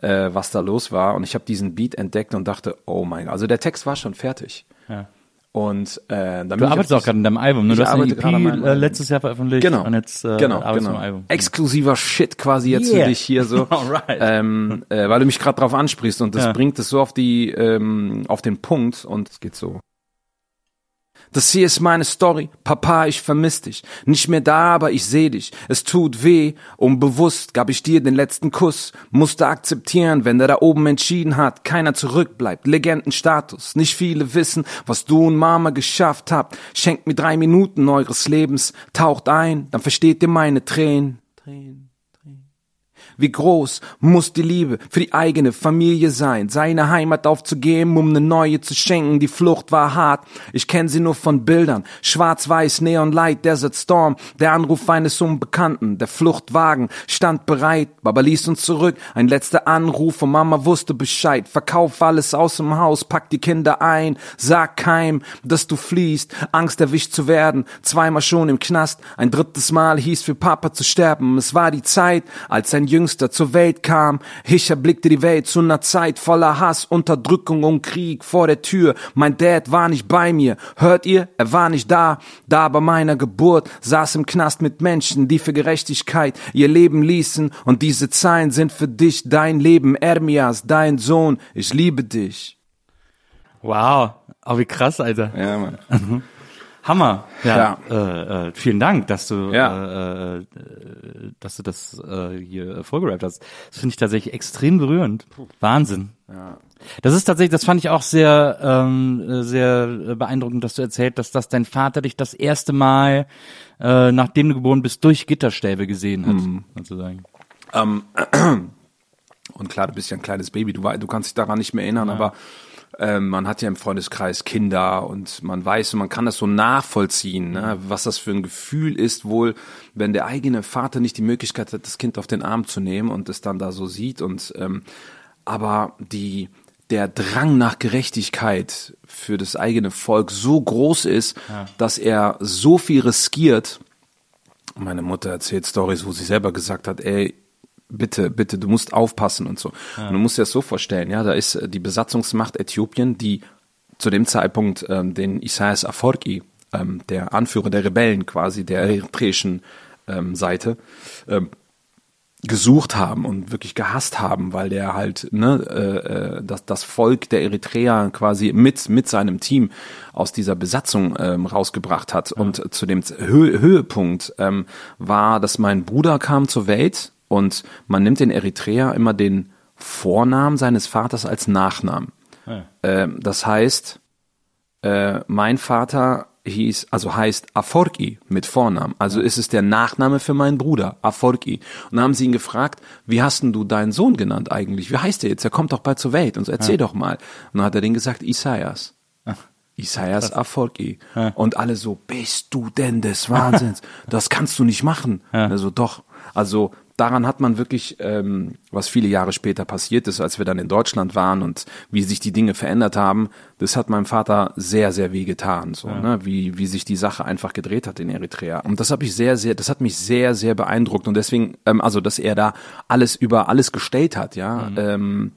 ja. äh, was da los war. Und ich habe diesen Beat entdeckt und dachte, oh mein Gott, also der Text war schon fertig. Ja. Und äh, du arbeitest auch gerade an deinem Album, ne? Du hast eine E P äh, letztes Jahr veröffentlicht genau, und jetzt äh, genau, arbeitest du genau. am Album. Exklusiver Shit quasi jetzt yeah. für dich hier so, Alright. ähm, äh, weil du mich gerade drauf ansprichst und das ja. bringt es so auf die, ähm, auf den Punkt und es geht so. Das hier ist meine Story, Papa, ich vermiss dich. Nicht mehr da, aber ich seh dich. Es tut weh, unbewusst gab ich dir den letzten Kuss. Musste akzeptieren, wenn der da oben entschieden hat, keiner zurückbleibt. Legendenstatus, nicht viele wissen, was du und Mama geschafft habt. Schenkt mir drei Minuten eures Lebens, taucht ein, dann versteht ihr meine Tränen. Tränen. Wie groß muss die Liebe für die eigene Familie sein? Seine Heimat aufzugeben, um eine neue zu schenken. Die Flucht war hart, ich kenne sie nur von Bildern. Schwarz-Weiß, Neonlight, Desert Storm. Der Anruf eines Unbekannten, der Fluchtwagen stand bereit. Baba ließ uns zurück, ein letzter Anruf und Mama wusste Bescheid. Verkauf alles aus dem Haus, pack die Kinder ein. Sag keinem, dass du fliehst. Angst erwischt zu werden, zweimal schon im Knast. Ein drittes Mal hieß für Papa zu sterben. Es war die Zeit, als ein Jüngster zur Welt kam. Ich erblickte die Welt zu einer Zeit voller Hass, Unterdrückung und Krieg vor der Tür. Mein Dad war nicht bei mir. Hört ihr? Er war nicht da. Da bei meiner Geburt saß im Knast mit Menschen, die für Gerechtigkeit ihr Leben ließen. Und diese Zeilen sind für dich dein Leben. Amiaz, dein Sohn. Ich liebe dich. Wow. Oh, wie krass, Alter. Ja, Mann. Hammer. Ja, ja. Äh, äh, vielen Dank, dass du, ja. äh, äh, dass du das äh, hier vorgerappt hast. Das finde ich tatsächlich extrem berührend. Puh. Wahnsinn. Ja. Das ist tatsächlich, das fand ich auch sehr, ähm, sehr beeindruckend, dass du erzählt, dass das dein Vater dich das erste Mal, äh, nachdem du geboren bist, durch Gitterstäbe gesehen hat, mhm. sozusagen. Ähm, und klar, du bist ja ein kleines Baby, du, du kannst dich daran nicht mehr erinnern, ja. aber ähm, man hat ja im Freundeskreis Kinder und man weiß und man kann das so nachvollziehen, ne, was das für ein Gefühl ist wohl, wenn der eigene Vater nicht die Möglichkeit hat, das Kind auf den Arm zu nehmen und es dann da so sieht und ähm, aber die der Drang nach Gerechtigkeit für das eigene Volk so groß ist, ja. dass er so viel riskiert. Meine Mutter erzählt Storys, wo sie selber gesagt hat, ey, bitte, bitte, du musst aufpassen und so. Ja. Und du musst dir das so vorstellen, ja, da ist die Besatzungsmacht Äthiopien, die zu dem Zeitpunkt ähm, den Isaias Afwerki, ähm, der Anführer der Rebellen quasi, der eritreischen ähm, Seite, ähm, gesucht haben und wirklich gehasst haben, weil der halt, ne, äh, das, das Volk der Eritrea quasi mit mit seinem Team aus dieser Besatzung ähm, rausgebracht hat. Ja. Und zu dem Hö- Höhepunkt ähm, war, dass mein Bruder kam zur Welt und man nimmt den Eritrea immer den Vornamen seines Vaters als Nachnamen. Ja. Ähm, das heißt, äh, mein Vater hieß, also heißt Afwerki mit Vornamen. Also ist es der Nachname für meinen Bruder, Afwerki. Und dann haben sie ihn gefragt, wie hast denn du deinen Sohn genannt eigentlich? Wie heißt der jetzt? Er kommt doch bald zur Welt. Und so, erzähl ja. doch mal. Und dann hat er denen gesagt, Isaias. Isaias Afwerki. Ja. Und alle so, bist du denn des Wahnsinns? Das kannst du nicht machen. Ja. Also doch. Also daran hat man wirklich, ähm, was viele Jahre später passiert ist, als wir dann in Deutschland waren und wie sich die Dinge verändert haben, das hat meinem Vater sehr, sehr weh getan, so, ja. ne? wie, wie sich die Sache einfach gedreht hat in Eritrea. Und das habe ich sehr, sehr, das hat mich sehr, sehr beeindruckt und deswegen, ähm, also, dass er da alles über alles gestellt hat, ja, mhm. ähm,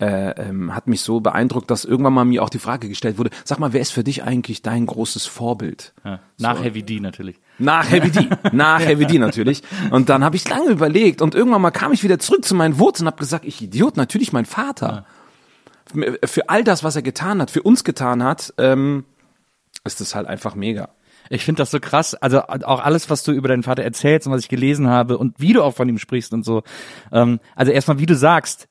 Äh, ähm, hat mich so beeindruckt, dass irgendwann mal mir auch die Frage gestellt wurde, sag mal, wer ist für dich eigentlich dein großes Vorbild? Ja, nach so. Heavy D natürlich. Nach Heavy D, nach Heavy D natürlich. Und dann habe ich lange überlegt und irgendwann mal kam ich wieder zurück zu meinen Wurzeln und habe gesagt, ich Idiot, natürlich mein Vater. Ja. Für all das, was er getan hat, für uns getan hat, ähm, ist das halt einfach mega. Ich finde das so krass, also auch alles, was du über deinen Vater erzählst und was ich gelesen habe und wie du auch von ihm sprichst und so. Ähm, also erstmal, wie du sagst,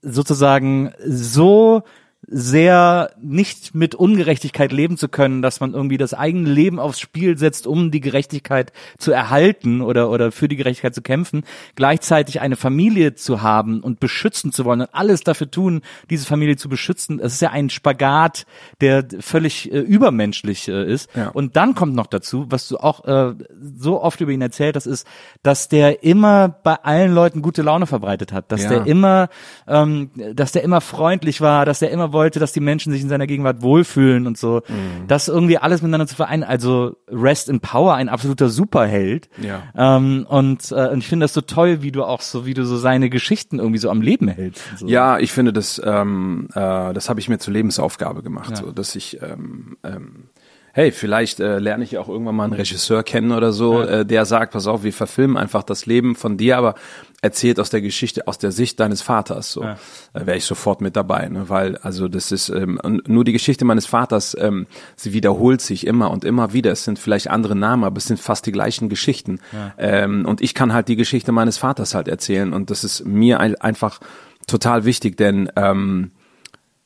sozusagen so sehr nicht mit Ungerechtigkeit leben zu können, dass man irgendwie das eigene Leben aufs Spiel setzt, um die Gerechtigkeit zu erhalten oder oder für die Gerechtigkeit zu kämpfen, gleichzeitig eine Familie zu haben und beschützen zu wollen und alles dafür tun, diese Familie zu beschützen. Es ist ja ein Spagat, der völlig äh, übermenschlich äh, ist. Ja. Und dann kommt noch dazu, was du auch äh, so oft über ihn erzählt hast, ist, dass der immer bei allen Leuten gute Laune verbreitet hat, dass ja. der immer, ähm, dass der immer freundlich war, dass der immer wollte, dass die Menschen sich in seiner Gegenwart wohlfühlen und so. Mhm. Das irgendwie alles miteinander zu vereinen. Also Rest in Power, ein absoluter Superheld. Ja. Ähm, und, äh, und ich finde das so toll, wie du auch so, wie du so seine Geschichten irgendwie so am Leben hältst. So. Ja, ich finde das, ähm, äh, das habe ich mir zur Lebensaufgabe gemacht, ja. so, dass ich ähm, ähm hey, vielleicht äh, lerne ich auch irgendwann mal einen Regisseur kennen oder so, ja. äh, der sagt, pass auf, wir verfilmen einfach das Leben von dir, aber erzählt aus der Geschichte, aus der Sicht deines Vaters. So ja. äh, wäre ich sofort mit dabei, ne? Weil also das ist ähm, nur die Geschichte meines Vaters, ähm, sie wiederholt sich immer und immer wieder. Es sind vielleicht andere Namen, aber es sind fast die gleichen Geschichten. Ja. Ähm, und ich kann halt die Geschichte meines Vaters halt erzählen und das ist mir ein, einfach total wichtig, denn ähm,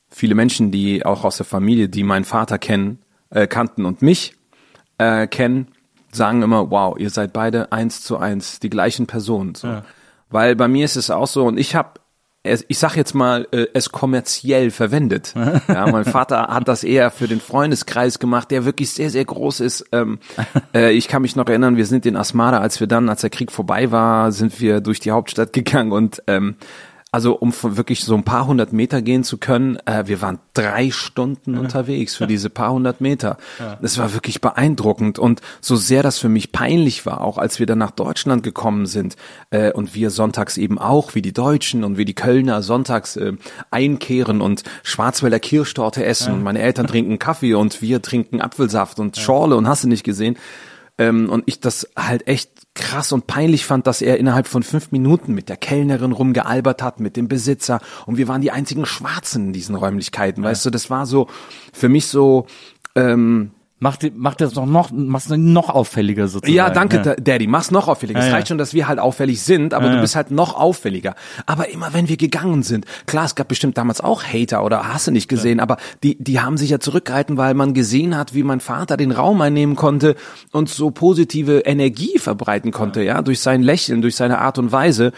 viele Menschen, die auch aus der Familie, die meinen Vater kennen, Äh, kannten und mich äh, kennen, sagen immer, wow, ihr seid beide eins zu eins, die gleichen Personen. So. Ja. Weil bei mir ist es auch so und ich habe, ich sag jetzt mal, äh, es kommerziell verwendet. Ja, mein Vater hat das eher für den Freundeskreis gemacht, der wirklich sehr, sehr groß ist. Ähm, äh, ich kann mich noch erinnern, wir sind in Asmara, als wir dann, als der Krieg vorbei war, sind wir durch die Hauptstadt gegangen und ähm, also um wirklich so ein paar hundert Meter gehen zu können, äh, wir waren drei Stunden unterwegs für diese paar hundert Meter. Das war wirklich beeindruckend und so sehr das für mich peinlich war, auch als wir dann nach Deutschland gekommen sind äh, und wir sonntags eben auch, wie die Deutschen und wie die Kölner sonntags äh, einkehren und Schwarzwälder Kirschtorte essen ja. und meine Eltern trinken Kaffee und wir trinken Apfelsaft und Schorle und hast du nicht gesehen. Und ich das halt echt krass und peinlich fand, dass er innerhalb von fünf Minuten mit der Kellnerin rumgealbert hat, mit dem Besitzer. Und wir waren die einzigen Schwarzen in diesen Räumlichkeiten, ja. weißt du? Das war so für mich so ähm, Mach, mach das noch, noch, mach's noch auffälliger sozusagen. Ja, danke, ja. Daddy, mach's noch auffälliger. Ja, es reicht ja. schon, dass wir halt auffällig sind, aber ja, du bist halt noch auffälliger. Aber immer wenn wir gegangen sind, klar, es gab bestimmt damals auch Hater oder hast du nicht gesehen, ja. aber die, die haben sich ja zurückgehalten, weil man gesehen hat, wie mein Vater den Raum einnehmen konnte und so positive Energie verbreiten konnte, ja, ja durch sein Lächeln, durch seine Art und Weise.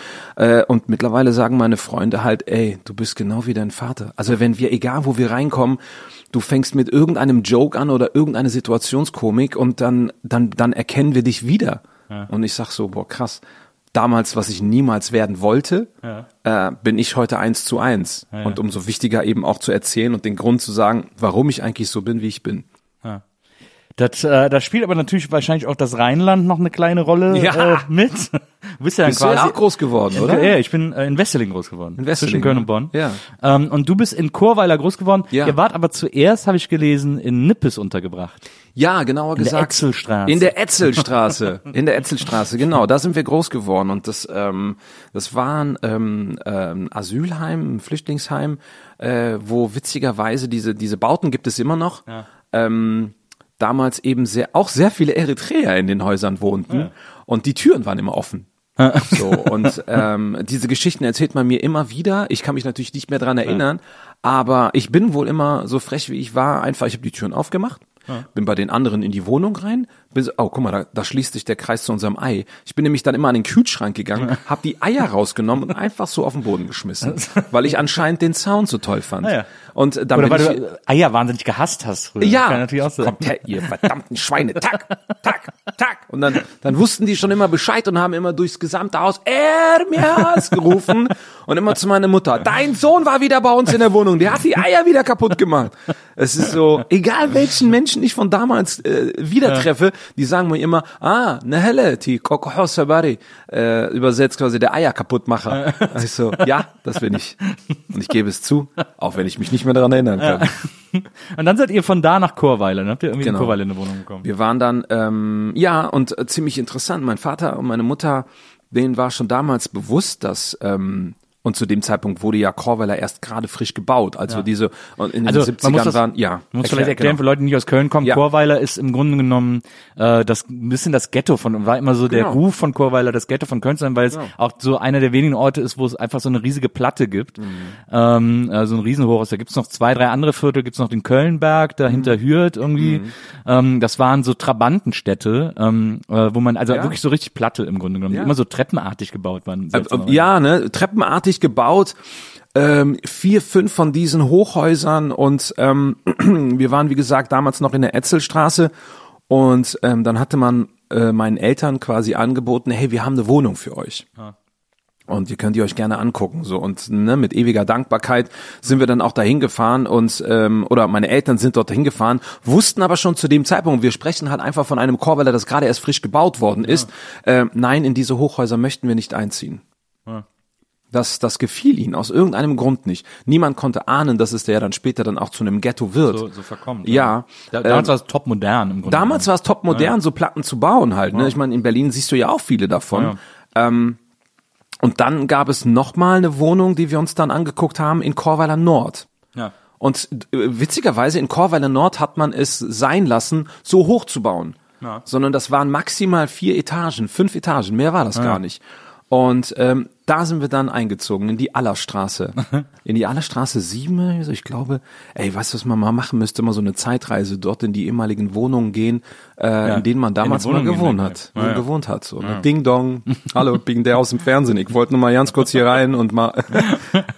Und mittlerweile sagen meine Freunde halt, ey, du bist genau wie dein Vater. Also wenn wir, egal wo wir reinkommen, du fängst mit irgendeinem Joke an oder irgendeine Situationskomik und dann dann dann erkennen wir dich wieder. Ja. Und ich sag so, boah, krass. Damals, was ich niemals werden wollte, ja. äh, bin ich heute eins zu eins. Ja, ja. Und umso wichtiger eben auch zu erzählen und den Grund zu sagen, warum ich eigentlich so bin, wie ich bin. Ja. Das, äh, das spielt aber natürlich wahrscheinlich auch das Rheinland noch eine kleine Rolle ja. äh, mit. Du bist ja dann bist quasi du ja auch groß geworden, in, oder? Ja, ich bin äh, in Wesseling groß geworden. In Wesseling, zwischen Köln und Bonn. Ja. Ähm, und du bist in Chorweiler groß geworden. Ja. Ihr wart aber zuerst, habe ich gelesen, in Nippes untergebracht. Ja, genauer in gesagt. In der Etzelstraße. In der Etzelstraße. in der Etzelstraße, genau. Da sind wir groß geworden. Und das, ähm, das war ein ähm, ähm, Asylheim, ein Flüchtlingsheim, äh, wo witzigerweise diese diese Bauten gibt es immer noch. Ja. Ähm, damals eben sehr auch sehr viele Eritreer in den Häusern wohnten ja. und die Türen waren immer offen. So, und ähm, diese Geschichten erzählt man mir immer wieder. Ich kann mich natürlich nicht mehr dran erinnern, ja. aber ich bin wohl immer so frech, wie ich war. Einfach, ich habe die Türen aufgemacht, ja. bin bei den anderen in die Wohnung rein. Bin so, oh, guck mal, da, da schließt sich der Kreis zu unserem Ei. Ich bin nämlich dann immer an den Kühlschrank gegangen, ja. habe die Eier rausgenommen und einfach so auf den Boden geschmissen, weil ich anscheinend den Sound so toll fand. Ja, ja. Und dann Oder weil ich, du Eier wahnsinnig gehasst hast früher. Ja, kann natürlich auch sein. Kommt her, ihr verdammten Schweine, tack, tack, tack. Und dann, dann wussten die schon immer Bescheid und haben immer durchs gesamte Haus Amiaz gerufen und immer zu meiner Mutter, dein Sohn war wieder bei uns in der Wohnung, der hat die Eier wieder kaputt gemacht. Es ist so, egal welchen Menschen ich von damals äh, wieder treffe, ja. die sagen mir immer, ah, ne helle, die Kokoho Sabari, äh, übersetzt quasi der Eier kaputtmacher. Ja. Ich so, ja, das bin ich. Und ich gebe es zu, auch wenn ich mich nicht mehr daran erinnern kann. Ja. Und dann seid ihr von da nach Chorweiler, ne? Habt ihr irgendwie genau. in Chorweiler in eine Wohnung bekommen? Wir waren dann, ähm, ja, und äh, ziemlich interessant, mein Vater und meine Mutter, denen war schon damals bewusst, dass, ähm, und zu dem Zeitpunkt wurde ja Chorweiler erst gerade frisch gebaut. Also ja. diese und in also den siebzigern das, waren, ja. Man muss vielleicht erklären, genau. für Leute, die nicht aus Köln kommen, ja. Chorweiler ist im Grunde genommen äh, das ein bisschen das Ghetto von, war immer so genau. der Ruf von Chorweiler, das Ghetto von Köln zu sein, weil es ja. auch so einer der wenigen Orte ist, wo es einfach so eine riesige Platte gibt. Mhm. Ähm, also ein Riesenhochhaus. Da gibt's noch zwei, drei andere Viertel, gibt's noch den Kölnberg, dahinter mhm. Hürth irgendwie. Mhm. Ähm, das waren so Trabantenstädte, ähm, äh, wo man, also ja. wirklich so richtig Platte im Grunde genommen, ja. die immer so treppenartig gebaut waren. Äh, äh, ja, ne, treppenartig gebaut, ähm, vier, fünf von diesen Hochhäusern und ähm, wir waren, wie gesagt, damals noch in der Etzelstraße und ähm, dann hatte man äh, meinen Eltern quasi angeboten, hey, wir haben eine Wohnung für euch. Ah. Und ihr könnt die euch gerne angucken, so. Und, ne, mit ewiger Dankbarkeit sind wir dann auch dahin gefahren und, ähm, oder meine Eltern sind dort dahin gefahren, wussten aber schon zu dem Zeitpunkt, wir sprechen halt einfach von einem Chorweiler, das gerade erst frisch gebaut worden ist, ja. äh, nein, in diese Hochhäuser möchten wir nicht einziehen. Ja. Das, das gefiel ihnen aus irgendeinem Grund nicht. Niemand konnte ahnen, dass es der ja dann später dann auch zu einem Ghetto wird. So, so verkommt. Ja. ja. Damals ähm, war es top modern im Grunde. Damals war es top modern, ja. so Platten zu bauen halt. Ne? Ja. Ich meine, in Berlin siehst du ja auch viele davon. Ja. Ähm, und dann gab es nochmal eine Wohnung, die wir uns dann angeguckt haben, in Chorweiler Nord. Ja. Und äh, witzigerweise in Chorweiler Nord hat man es sein lassen, so hoch zu bauen. Ja. Sondern das waren maximal vier Etagen, fünf Etagen, mehr war das ja. gar nicht. Und ähm, da sind wir dann eingezogen, in die Allerstraße. In die Allerstraße sieben, also ich glaube, ey, weißt du, was man mal machen müsste? Mal so eine Zeitreise, dort in die ehemaligen Wohnungen gehen, äh, ja, in denen man damals mal gewohnt hat. Ja, ja. Gewohnt hat so. Ja. Ding Dong, hallo, bin der aus dem Fernsehen. Ich wollte nur mal ganz kurz hier rein und mal...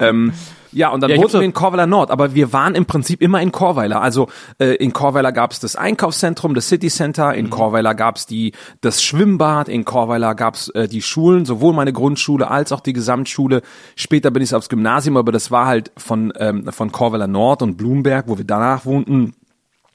ähm, ja, und dann ja, wohnten wir in Chorweiler Nord, aber wir waren im Prinzip immer in Chorweiler. Also äh, in Chorweiler gab's das Einkaufszentrum, das City Center, in mhm. Chorweiler gab's die das Schwimmbad, in Chorweiler gab's äh, die Schulen, sowohl meine Grundschule als auch die Gesamtschule. Später bin ich aufs Gymnasium, aber das war halt von ähm, von Chorweiler Nord und Blumberg, wo wir danach wohnten,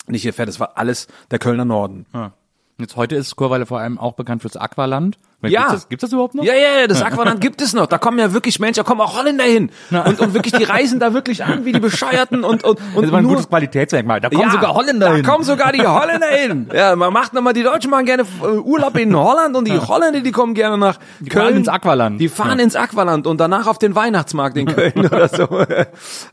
nicht hier fährt, das war alles der Kölner Norden. Ja. Jetzt heute ist Chorweiler vor allem auch bekannt fürs Aqualand. Ja. Gibt's das, gibt's das überhaupt noch? Ja, ja, ja, das Aqualand gibt es noch. Da kommen ja wirklich Menschen, da kommen auch Holländer hin. Und, und wirklich, die reisen da wirklich an, wie die Bescheuerten und, und, und. Das war ein nur, gutes Qualitätsmerkmal. Da kommen ja, sogar Holländer da hin. Da kommen sogar die Holländer hin. Ja, man macht nochmal, die Deutschen machen gerne Urlaub in Holland und die Holländer, die kommen gerne nach Köln. Die fahren ins Aqualand. Die fahren ja. ins Aqualand und danach auf den Weihnachtsmarkt in Köln oder so.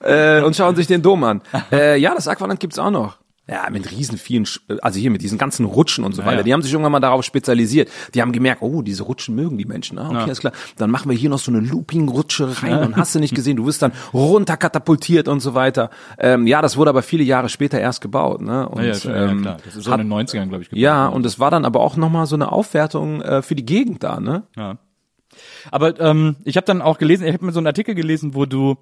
Äh, und schauen sich den Dom an. Äh, ja, das Aqualand gibt's auch noch. Ja, mit riesen vielen, also hier mit diesen ganzen Rutschen und so weiter. Ja, ja. Die haben sich irgendwann mal darauf spezialisiert. Die haben gemerkt, oh, diese Rutschen mögen die Menschen. Ah, okay, ja. Ist klar. Dann machen wir hier noch so eine Looping-Rutsche rein, ja. Und hast du nicht gesehen, du wirst dann runterkatapultiert und so weiter. Ähm, ja, das wurde aber viele Jahre später erst gebaut. Ne? Und, ja, ja, ähm, klar. Das ist so hat, in den neunzigern, glaube ich, gebaut. Ja, und das war dann aber auch nochmal so eine Aufwertung äh, für die Gegend da. Ne? Ja. Aber ähm, ich habe dann auch gelesen, ich habe mir so einen Artikel gelesen, wo du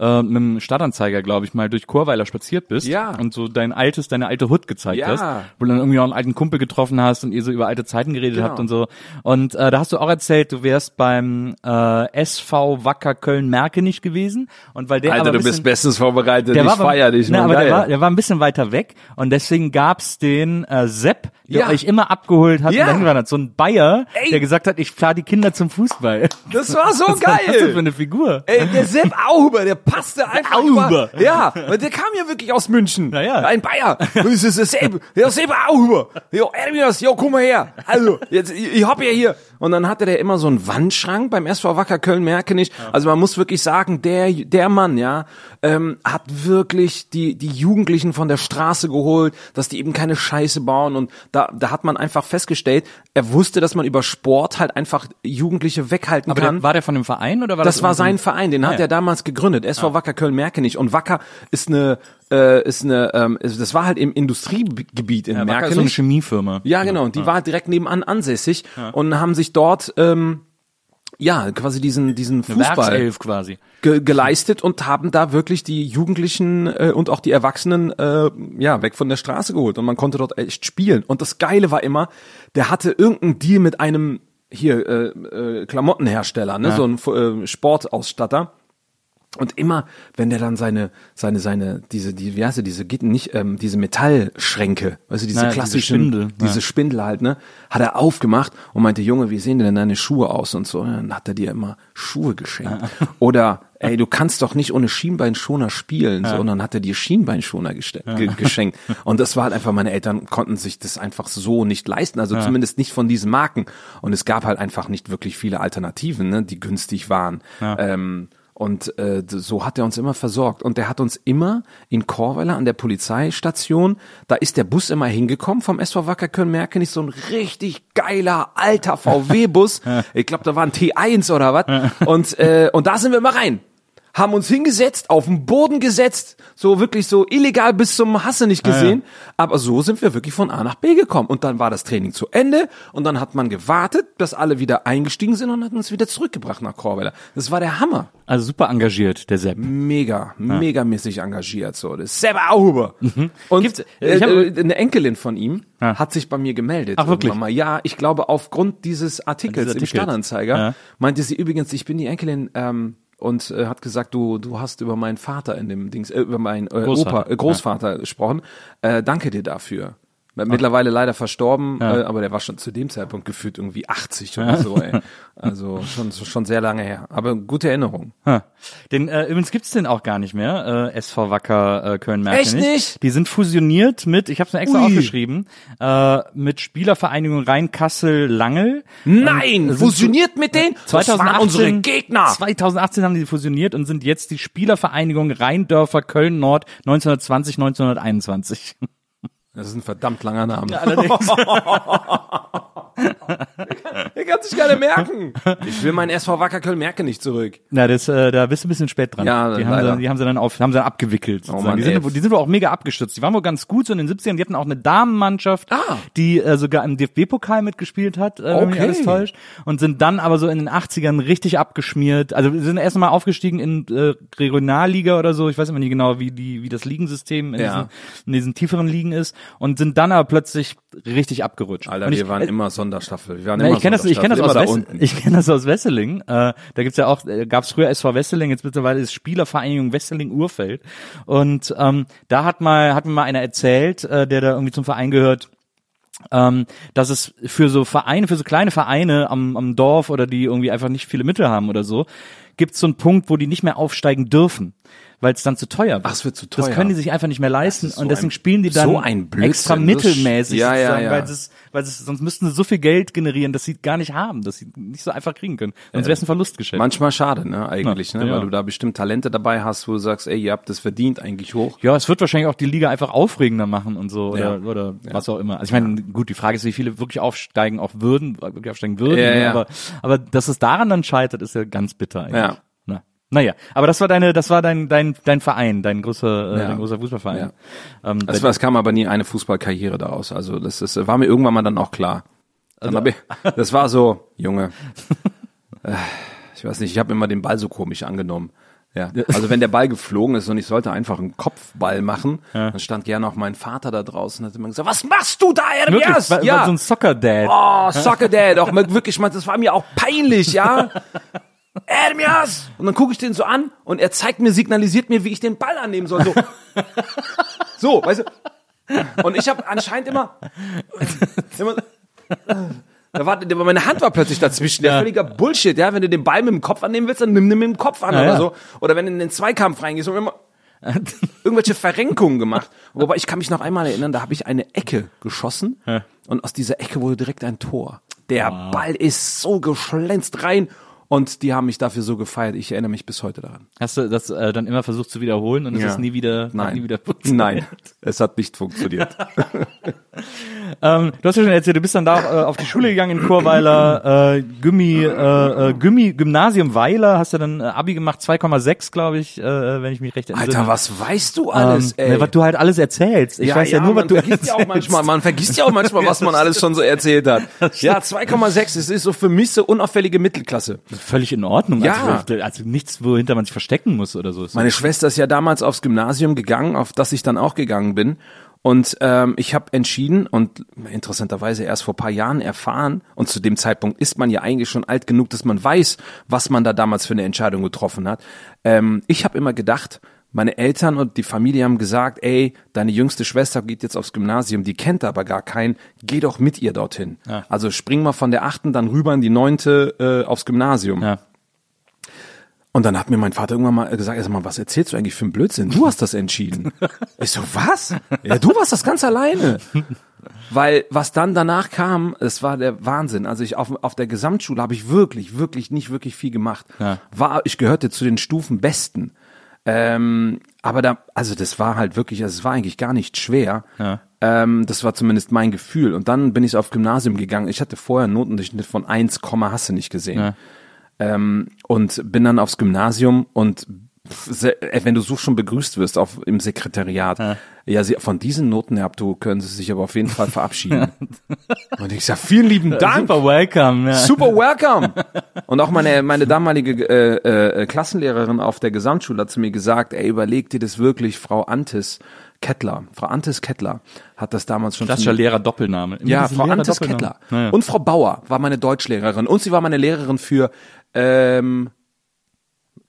Äh, mit dem Stadtanzeiger, glaube ich, mal durch Chorweiler spaziert bist, ja. Und so dein altes, deine alte Hood gezeigt, ja. Hast, wo du dann irgendwie auch einen alten Kumpel getroffen hast und ihr so über alte Zeiten geredet, genau. Habt und so. Und äh, da hast du auch erzählt, du wärst beim äh, S V Wacker Köln-Merkenich gewesen. Und weil der Alter, aber du bisschen, bist bestens vorbereitet, der ich feier dich. Ne, aber der war, der war ein bisschen weiter weg und deswegen gab's den äh, Sepp, der, ja. Euch immer abgeholt hat, ja. Und dahin gefahren hat. So ein Bayer, ey. Der gesagt hat, ich fahre die Kinder zum Fußball. Das war so, das geil. Was ist das für eine Figur? Ey, der Sepp Ahuber, der passte einfach über. Ja, weil der kam ja wirklich aus München. Naja. Ein Bayer. Das ist dasselbe. Das ist Ahuber. Jo, Amiaz, jo, komm mal her. Also, jetzt, ich hab ja hier. Und dann hatte der immer so einen Wandschrank beim S V Wacker Köln-Merkenich. Ja. Also man muss wirklich sagen, der, der Mann, ja, ähm, hat wirklich die, die Jugendlichen von der Straße geholt, dass die eben keine Scheiße bauen. Und da, da hat man einfach festgestellt, er wusste, dass man über Sport halt einfach Jugendliche weghalten aber kann. Der, war der von dem Verein oder war das? Das war sein Verein, den, ah, hat, ja. Er damals gegründet. S V ah. Wacker Köln-Merkenich, und Wacker ist eine, äh, ist eine, ähm, das war halt im Industriegebiet in, ja, Merkenich. Wacker ist so eine Chemiefirma. Ja, genau, und die, ja. War halt direkt nebenan ansässig, ja. Und haben sich dort, ähm, ja, quasi diesen, diesen Fußball quasi. Ge- geleistet und haben da wirklich die Jugendlichen äh, und auch die Erwachsenen, äh, ja, weg von der Straße geholt, und man konnte dort echt spielen. Und das Geile war immer, der hatte irgendeinen Deal mit einem, hier, äh, äh, Klamottenhersteller, ne, ja. So ein äh, Sportausstatter. Und immer, wenn der dann seine, seine, seine, diese, die, wie heißt der, diese, geht nicht, ähm, diese Metallschränke, also diese, naja, klassischen, diese Spindel, diese, ja. Spindel halt, ne, hat er aufgemacht und meinte, Junge, wie sehen denn deine Schuhe aus und so, dann hat er dir immer Schuhe geschenkt. Ja. Oder, ey, du kannst doch nicht ohne Schienbeinschoner spielen, ja. So, und dann hat er dir Schienbeinschoner geste- ja. ge- geschenkt. Und das war halt einfach, meine Eltern konnten sich das einfach so nicht leisten, also, ja. Zumindest nicht von diesen Marken. Und es gab halt einfach nicht wirklich viele Alternativen, ne, die günstig waren, ja. ähm, Und äh, so hat er uns immer versorgt. Und der hat uns immer in Chorweiler an der Polizeistation, da ist der Bus immer hingekommen vom S V Wacker Köln-Merkenich, so ein richtig geiler alter V W-Bus. Ich glaube, da war ein T eins oder was. Und, äh, und da sind wir immer rein. Haben uns hingesetzt, auf den Boden gesetzt, so wirklich so illegal bis zum Hasse nicht gesehen. Ah, ja. Aber so sind wir wirklich von A nach B gekommen. Und dann war das Training zu Ende und dann hat man gewartet, dass alle wieder eingestiegen sind und hat uns wieder zurückgebracht nach Chorweiler. Das war der Hammer. Also super engagiert, der Sepp. Mega, ja. Megamäßig engagiert. So, das Sepp Ahuber. Mhm. Und äh, hab... eine Enkelin von ihm, ja. Hat sich bei mir gemeldet. Ach, wirklich? Mal. Ja, ich glaube, aufgrund dieses Artikels, dieses Artikels. Im Stadtanzeiger, ja. Meinte sie übrigens, ich bin die Enkelin... Ähm, und äh, hat gesagt, du du hast über meinen Vater in dem Dings, äh, über meinen äh, Opa, äh, Großvater, ja. Gesprochen. Äh, danke dir dafür. Mittlerweile leider verstorben, ja. äh, aber der war schon zu dem Zeitpunkt gefühlt irgendwie achtzig oder so. Ey. Also schon schon sehr lange her. Aber gute Erinnerung. Ha. Den äh, übrigens gibt's den auch gar nicht mehr. Äh, S V Wacker äh, Köln-Merkenich. Echt nicht? Die sind fusioniert mit. Ich habe es mir extra Ui. aufgeschrieben. Äh, mit Spielervereinigung Rhein-Kassel-Langel. Nein, ähm, fusioniert mit denen. zwanzig achtzehn, das waren unsere Gegner. zwanzig achtzehn haben die fusioniert und sind jetzt die Spielervereinigung Rheindörfer Köln-Nord neunzehnhundertzwanzig einundzwanzig. Das ist ein verdammt langer Name. Ja, allerdings. Der kann sich gar nicht merken. Ich will meinen S V Wacker Köln-Merkenich zurück. Na, das, äh, da bist du ein bisschen spät dran. Ja, die, haben sie, die haben sie dann auf, haben sie dann abgewickelt. Oh Mann, die, sind, die sind wohl auch mega abgestürzt. Die waren wohl ganz gut so in den siebzigern. Die hatten auch eine Damenmannschaft, ah. die äh, sogar im D F B-Pokal mitgespielt hat, äh, okay. Wenn mich alles täuscht. Und sind dann aber so in den achtzigern richtig abgeschmiert. Also sind erst mal aufgestiegen in äh, Regionalliga oder so. Ich weiß immer nicht genau, wie die, wie das Ligensystem in, ja. diesen, in diesen tieferen Ligen ist. Und sind dann aber plötzlich richtig abgerutscht. Alter, ich, wir waren äh, immer Sonderstaffel. Wir waren na, immer ich kenne das, ich kenn das, aus da Wess- ich kenn das aus Wesseling. Äh, da gibt's ja auch, äh, gab's früher S V Wesseling, jetzt mittlerweile ist Spielervereinigung Wesseling-Urfeld. Und ähm, da hat mal hat mir mal einer erzählt, äh, der da irgendwie zum Verein gehört, ähm, dass es für so Vereine, für so kleine Vereine am, am Dorf oder die irgendwie einfach nicht viele Mittel haben oder so, gibt's so einen Punkt, wo die nicht mehr aufsteigen dürfen. weil es dann zu teuer wird. Ach, es wird zu teuer. Das können die sich einfach nicht mehr leisten so und deswegen ein, spielen die dann so ein extra mittelmäßig, ja, ja, ja. weil es, weil es, sonst müssten sie so viel Geld generieren, dass sie gar nicht haben, dass sie nicht so einfach kriegen können. Sonst äh, wäre es ein Verlustgeschäft. Manchmal schade, ne, eigentlich, ja, ne, ja. weil du da bestimmt Talente dabei hast, wo du sagst, ey, ihr habt das verdient eigentlich hoch. Ja, es wird wahrscheinlich auch die Liga einfach aufregender machen und so oder, ja. oder ja. was auch immer. Also ich meine, gut, die Frage ist, wie viele wirklich aufsteigen auch würden, wirklich aufsteigen würden, ja, ja. aber, aber dass es daran dann scheitert, ist ja ganz bitter eigentlich. Ja. Naja, aber das war deine, das war dein, dein, dein Verein, dein großer, ja. dein großer Fußballverein. Ja. Ähm, das war, es kam aber nie eine Fußballkarriere daraus. Also das ist, war mir irgendwann mal dann auch klar. Dann also. ich, das war so, Junge. Ich weiß nicht, ich habe immer den Ball so komisch angenommen. Ja, also wenn der Ball geflogen ist und ich sollte einfach einen Kopfball machen, ja. dann stand gerne auch mein Vater da draußen und hat immer gesagt, was machst du da, Amiaz? War, ja, war so ein Soccer-Dad. Oh, Soccer-Dad, auch wirklich, das war mir auch peinlich, ja. Amiaz! Und dann gucke ich den so an und er zeigt mir, signalisiert mir, wie ich den Ball annehmen soll. So, so weißt du? Und ich habe anscheinend immer, immer da war, meine Hand war plötzlich dazwischen. Der ja. völliger Bullshit, ja. Wenn du den Ball mit dem Kopf annehmen willst, dann nimm den mit dem Kopf an ja, oder ja. so. Oder wenn du in den Zweikampf reingehst und immer irgendwelche Verrenkungen gemacht. Wobei ich kann mich noch einmal erinnern, da habe ich eine Ecke geschossen ja. und aus dieser Ecke wurde direkt ein Tor. Der wow. Ball ist so geschlänzt rein. Und die haben mich dafür so gefeiert. Ich erinnere mich bis heute daran. Hast du das äh, dann immer versucht zu wiederholen und es ja. ist nie wieder, Nein. nie wieder funktioniert? Nein, es hat nicht funktioniert. ähm, du hast ja schon erzählt, du bist dann da auch, äh, auf die Schule gegangen in Chorweiler, äh, Gymmi, äh, äh, Gymmi, Gymnasium Weiler, hast du dann äh, Abi gemacht, zwei Komma sechs, glaube ich, äh, wenn ich mich recht erinnere. Alter, was weißt du alles, ähm, ey? Was du halt alles erzählst. Ich ja, weiß ja, ja nur, was du erzählst. Ja auch manchmal, man vergisst ja auch manchmal, was man alles schon so erzählt hat. Ja, zwei Komma sechs, es ist so für mich so unauffällige Mittelklasse. Völlig in Ordnung, ja. also, also nichts, wohinter man sich verstecken muss oder so. Meine Schwester ist ja damals aufs Gymnasium gegangen, auf das ich dann auch gegangen bin. Und ähm, ich habe entschieden und interessanterweise erst vor ein paar Jahren erfahren, und zu dem Zeitpunkt ist man ja eigentlich schon alt genug, dass man weiß, was man da damals für eine Entscheidung getroffen hat. Ähm, ich habe immer gedacht, meine Eltern und die Familie haben gesagt, ey, deine jüngste Schwester geht jetzt aufs Gymnasium, die kennt aber gar keinen, geh doch mit ihr dorthin. Ja. Also spring mal von der achten dann rüber in die neunte äh, aufs Gymnasium. Ja. Und dann hat mir mein Vater irgendwann mal gesagt, sag mal, was erzählst du eigentlich für einen Blödsinn? Du hast das entschieden. Ich so, was? Ja, du warst das ganz alleine. Weil was dann danach kam, es war der Wahnsinn. Also ich auf, auf der Gesamtschule habe ich wirklich, wirklich nicht wirklich viel gemacht. Ja. War, ich gehörte zu den Stufenbesten. Ähm, aber da, also das war halt wirklich, also es war eigentlich gar nicht schwer. Ja. Ähm, das war zumindest mein Gefühl. Und dann bin ich aufs Gymnasium gegangen. Ich hatte vorher einen Notendurchschnitt von eins, hast du nicht gesehen. Ja. Ähm, und bin dann aufs Gymnasium und wenn du so schon begrüßt wirst auf, im Sekretariat, ja, ja sie, von diesen Noten her, du können sie sich aber auf jeden Fall verabschieden. Ja. Und ich sage, vielen lieben Dank. Super welcome. Ja. Super welcome. Und auch meine meine damalige äh, äh, Klassenlehrerin auf der Gesamtschule hat zu mir gesagt, ey, überleg dir das wirklich, Frau Antes Kettler. Frau Antes Kettler hat das damals schon... Klassischer Lehrer Doppelname. Immer ja, Frau Lehrer Antes Kettler. Ja. Und Frau Bauer war meine Deutschlehrerin und sie war meine Lehrerin für... Ähm,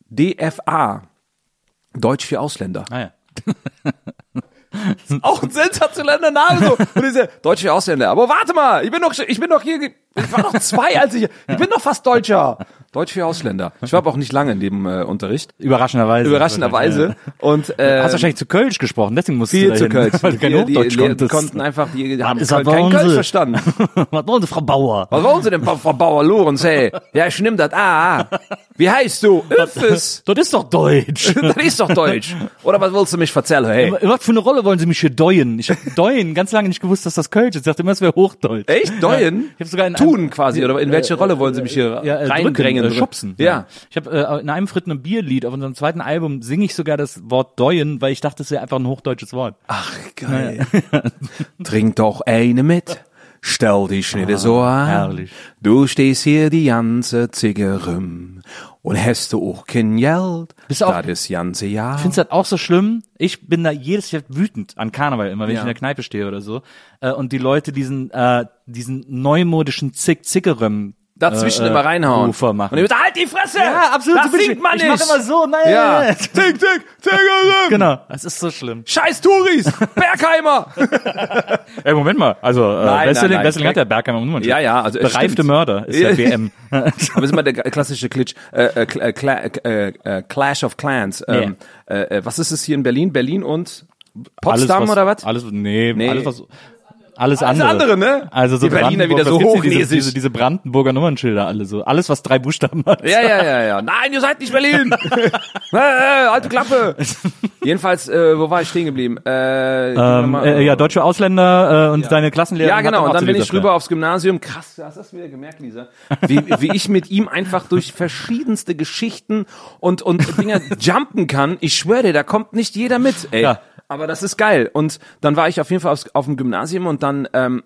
D F A, Deutsch für Ausländer. Ah, ja. Auch ein sensationeller Name so. Und diese Deutsch für Ausländer. Aber warte mal, ich bin doch, ich bin doch hier, ich war noch zwei, als ich, ich bin doch fast Deutscher. Deutsch für Ausländer. Ich war aber auch nicht lange in dem äh, Unterricht. Überraschenderweise. Überraschenderweise. Ja. Und äh, hast wahrscheinlich zu Kölsch gesprochen. Deswegen musst viel du zu Kölsch. Weil du kein Hochdeutsch konntest. Die konnten einfach, die haben Köln, kein Kölsch sie? Verstanden. Was wollen Sie, Frau Bauer? Was wollen Sie denn, Frau Bauer Lorenz? Hey, ja, ich nehm das. Ah, ah. Wie heißt du? Öffes. Das ist doch Deutsch. Das ist doch Deutsch. Oder was willst du mich verzählen? Hey, was für eine Rolle wollen Sie mich hier deuen? Ich habe deuen ganz lange nicht gewusst, dass das Kölsch ist. Ich dachte immer, es wäre Hochdeutsch. Echt deuen? Ja. Ich hab sogar in tun quasi. Oder in welche äh, Rolle wollen Sie mich hier ja, äh, reindrängen? Schubsen. Ja. ja. Ich habe äh, in einem Fritten und Bierlied auf unserem zweiten Album singe ich sogar das Wort Deuen, weil ich dachte, es wäre einfach ein hochdeutsches Wort. Ach, geil. Naja. Trink doch eine mit, stell dich nicht ah, so an. Herrlich. Du stehst hier die ganze Zigarren und hast du auch kein Geld. Bist du auch, das ganze Jahr. Findest du das auch so schlimm? Ich bin da jedes Jahr wütend an Karneval immer, wenn ja. ich in der Kneipe stehe oder so. Äh, und die Leute diesen, äh, diesen neumodischen Zick-Zickerem dazwischen äh, immer reinhauen. Ufer machen. Und ich würde, halt die Fresse! Ja, absolut. Das so singt man nicht. Ich mach immer so, nein. Ja. Tick, tick, tick. Genau. Es ist so schlimm. Scheiß Touris! Bergheimer! Ey, Moment mal. Also, äh, Wesseling, Wesseling hat ja Bergheimer im Nummer. Ja, ja. Also, bereifte Mörder ist der B M. Aber das ist immer der klassische Klitsch. Äh, äh, äh, äh, Clash of Clans. Ähm, nee. äh, was ist es hier in Berlin? Berlin und Potsdam alles, was, oder was? Alles, nee, nee. Alles, was... Alles andere. Alles andere, ne? Also so die Berliner wieder so hoch, diese, diese, diese Brandenburger Nummernschilder, alle so. Alles, was drei Buchstaben hat. Ja, ja, ja, ja. Nein, ihr seid nicht Berlin! äh, alte Klappe! Jedenfalls, äh, wo war ich stehen geblieben? Äh, ähm, äh, ja, deutsche Ausländer äh, und ja. deine Klassenlehrerin. Ja, genau. Und dann bin ich rüber aufs Gymnasium. Krass, hast du das wieder gemerkt, Lisa? Wie, wie ich mit ihm einfach durch verschiedenste Geschichten und, und Dinger jumpen kann. Ich schwöre dir, da kommt nicht jeder mit, ey. Ja. Aber das ist geil. Und dann war ich auf jeden Fall aufs, auf dem Gymnasium und dann ähm,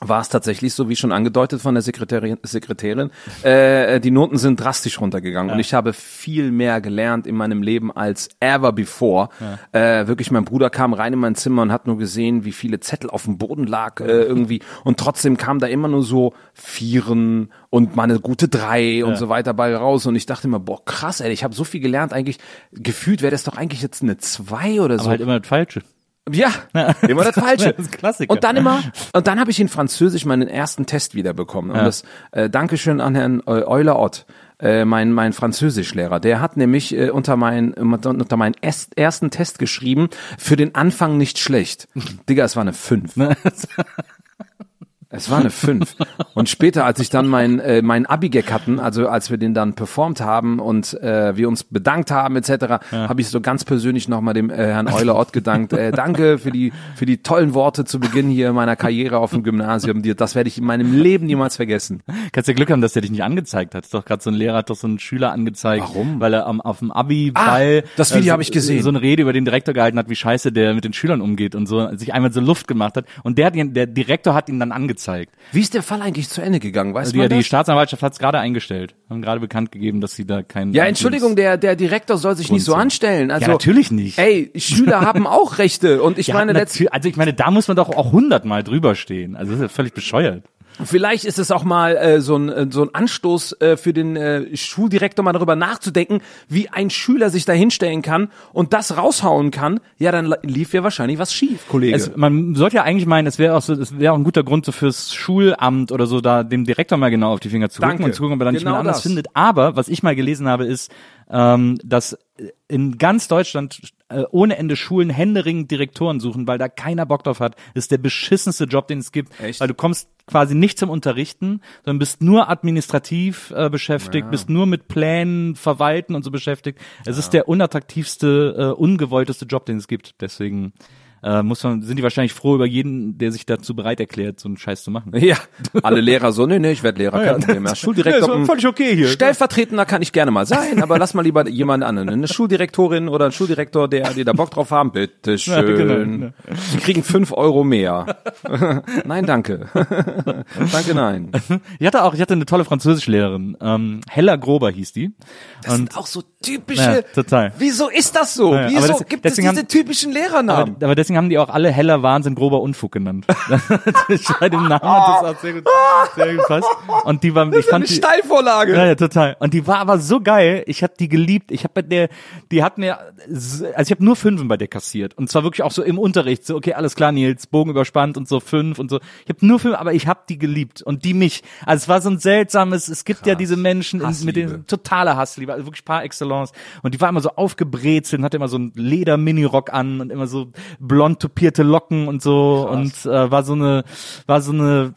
war es tatsächlich so, wie schon angedeutet von der Sekretärin, Sekretärin äh, die Noten sind drastisch runtergegangen. Ja. Und ich habe viel mehr gelernt in meinem Leben als ever before. Ja. Äh, wirklich, mein Bruder kam rein in mein Zimmer und hat nur gesehen, wie viele Zettel auf dem Boden lag äh, irgendwie. Und trotzdem kam da immer nur so Vieren und mal eine gute Drei und ja. so weiter bei raus. Und ich dachte immer, boah, krass, ey, ich habe so viel gelernt. Eigentlich gefühlt wäre das doch eigentlich jetzt eine Zwei oder so. Aber halt immer das Falsche. Ja, immer das Falsche. Das ist ein Klassiker. Und dann immer, und dann habe ich in Französisch meinen ersten Test wiederbekommen. Und ja. das äh, Dankeschön an Herrn Euler-Ott, äh, mein mein Französischlehrer. Der hat nämlich äh, unter meinen unter meinen ersten Test geschrieben: Für den Anfang nicht schlecht. Digga, es war eine fünf. Es war eine fünf. Und später, als ich dann mein äh, mein Abi-Gag hatten, also als wir den dann performt haben und äh, wir uns bedankt haben et cetera, ja. habe ich so ganz persönlich nochmal dem äh, Herrn Euler-Ott gedankt. Äh, danke für die für die tollen Worte zu Beginn hier meiner Karriere auf dem Gymnasium. Das werde ich in meinem Leben niemals vergessen. Kannst ja Glück haben, dass der dich nicht angezeigt hat. Ist doch gerade so ein Lehrer, hat doch so einen Schüler angezeigt. Warum? Weil er um, auf dem Abi-Ball ah, das Video äh, so, habe ich gesehen. So eine Rede über den Direktor gehalten hat, wie scheiße der mit den Schülern umgeht und so sich einmal so Luft gemacht hat. Und der, der Direktor hat ihn dann angezeigt. Gezeigt. Wie ist der Fall eigentlich zu Ende gegangen? Weißt du? Also die, die Staatsanwaltschaft hat es gerade eingestellt. Haben gerade bekannt gegeben, dass sie da keinen. Ja, Entschuldigung, der, der Direktor soll sich nicht so anstellen. Also, ja, natürlich nicht. Ey, Schüler haben auch Rechte. Und ich ja, meine, letztlich. Also, ich meine, da muss man doch auch hundertmal drüber stehen. Also, das ist ja völlig bescheuert. Vielleicht ist es auch mal äh, so ein so ein Anstoß äh, für den äh, Schuldirektor, mal darüber nachzudenken, wie ein Schüler sich da hinstellen kann und das raushauen kann. Ja, dann lief ja wahrscheinlich was schief, Kollege. Es, man sollte ja eigentlich meinen, es wäre auch so, es wäre auch ein guter Grund so fürs Schulamt oder so, da dem Direktor mal genau auf die Finger zu gucken und zu gucken, ob er dann genau nicht mehr anders das. findet. Aber was ich mal gelesen habe, ist, ähm, dass in ganz Deutschland äh, ohne Ende Schulen händeringend Direktoren suchen, weil da keiner Bock drauf hat. Das ist der beschissenste Job, den es gibt. Echt? Weil du kommst quasi nicht zum Unterrichten, sondern bist nur administrativ äh, beschäftigt, ja. bist nur mit Plänen, Verwalten und so beschäftigt. Es ja. ist der unattraktivste, äh, ungewollteste Job, den es gibt. Deswegen äh, muss man, sind die wahrscheinlich froh über jeden, der sich dazu bereit erklärt, so einen Scheiß zu machen. Ja, alle Lehrer so, nee, nee, ich werde Lehrer, kein Problem. Ja, Schuldirektor, ja, ist völlig okay hier. Stellvertretender kann ich gerne mal sein, aber lass mal lieber jemand anderen. Eine Schuldirektorin oder ein Schuldirektor, der, die da Bock drauf haben, bitteschön. Ja, genau, genau. Sie kriegen fünf Euro mehr. Nein, danke. Danke, nein. Ich hatte auch, ich hatte eine tolle Französischlehrerin, ähm, Hella Grober hieß die. Das und sind auch so typische, ja, total. Wieso ist das so? Ja, wieso das, gibt es diese haben, typischen Lehrernamen? Aber, aber deswegen haben die auch alle Heller Wahnsinn, grober Unfug genannt. Bei dem Namen hat das auch sehr gut, sehr gut passt. Und die war, das ich fand eine die, Steilvorlage. Ja, ja, total. Und die war aber so geil. Ich hab die geliebt. Ich hab bei der, die hat mir, also ich hab nur Fünfen bei der kassiert. Und zwar wirklich auch so im Unterricht. So, okay, alles klar, Nilz, Bogen überspannt und so Fünf und so. Ich hab nur Fünfen, aber ich hab die geliebt. Und die mich. Also es war so ein seltsames, es gibt Krass. ja diese Menschen in, mit den totaler Hassliebe. Also wirklich par excellence. Und die war immer so aufgebrezelt und hatte immer so einen Leder-Mini-Rock an und immer so blond tupierte Locken und so Krass. und äh, war so eine war so eine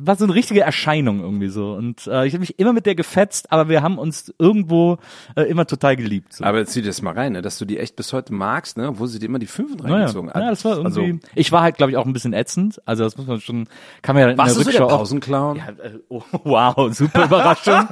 war so eine richtige Erscheinung irgendwie so und äh, ich habe mich immer mit der gefetzt, aber wir haben uns irgendwo äh, immer total geliebt. So. Aber jetzt zieh dir das mal rein, ne, dass du die echt bis heute magst, ne, obwohl sie dir immer die Fünfen reingezogen hat. Naja. Ja, das war irgendwie. Also, ich war halt, glaube ich, auch ein bisschen ätzend. Also das muss man schon. Kann man ja in der Rückschau so der Pausenclown? Ja, äh, oh, wow, super Überraschung.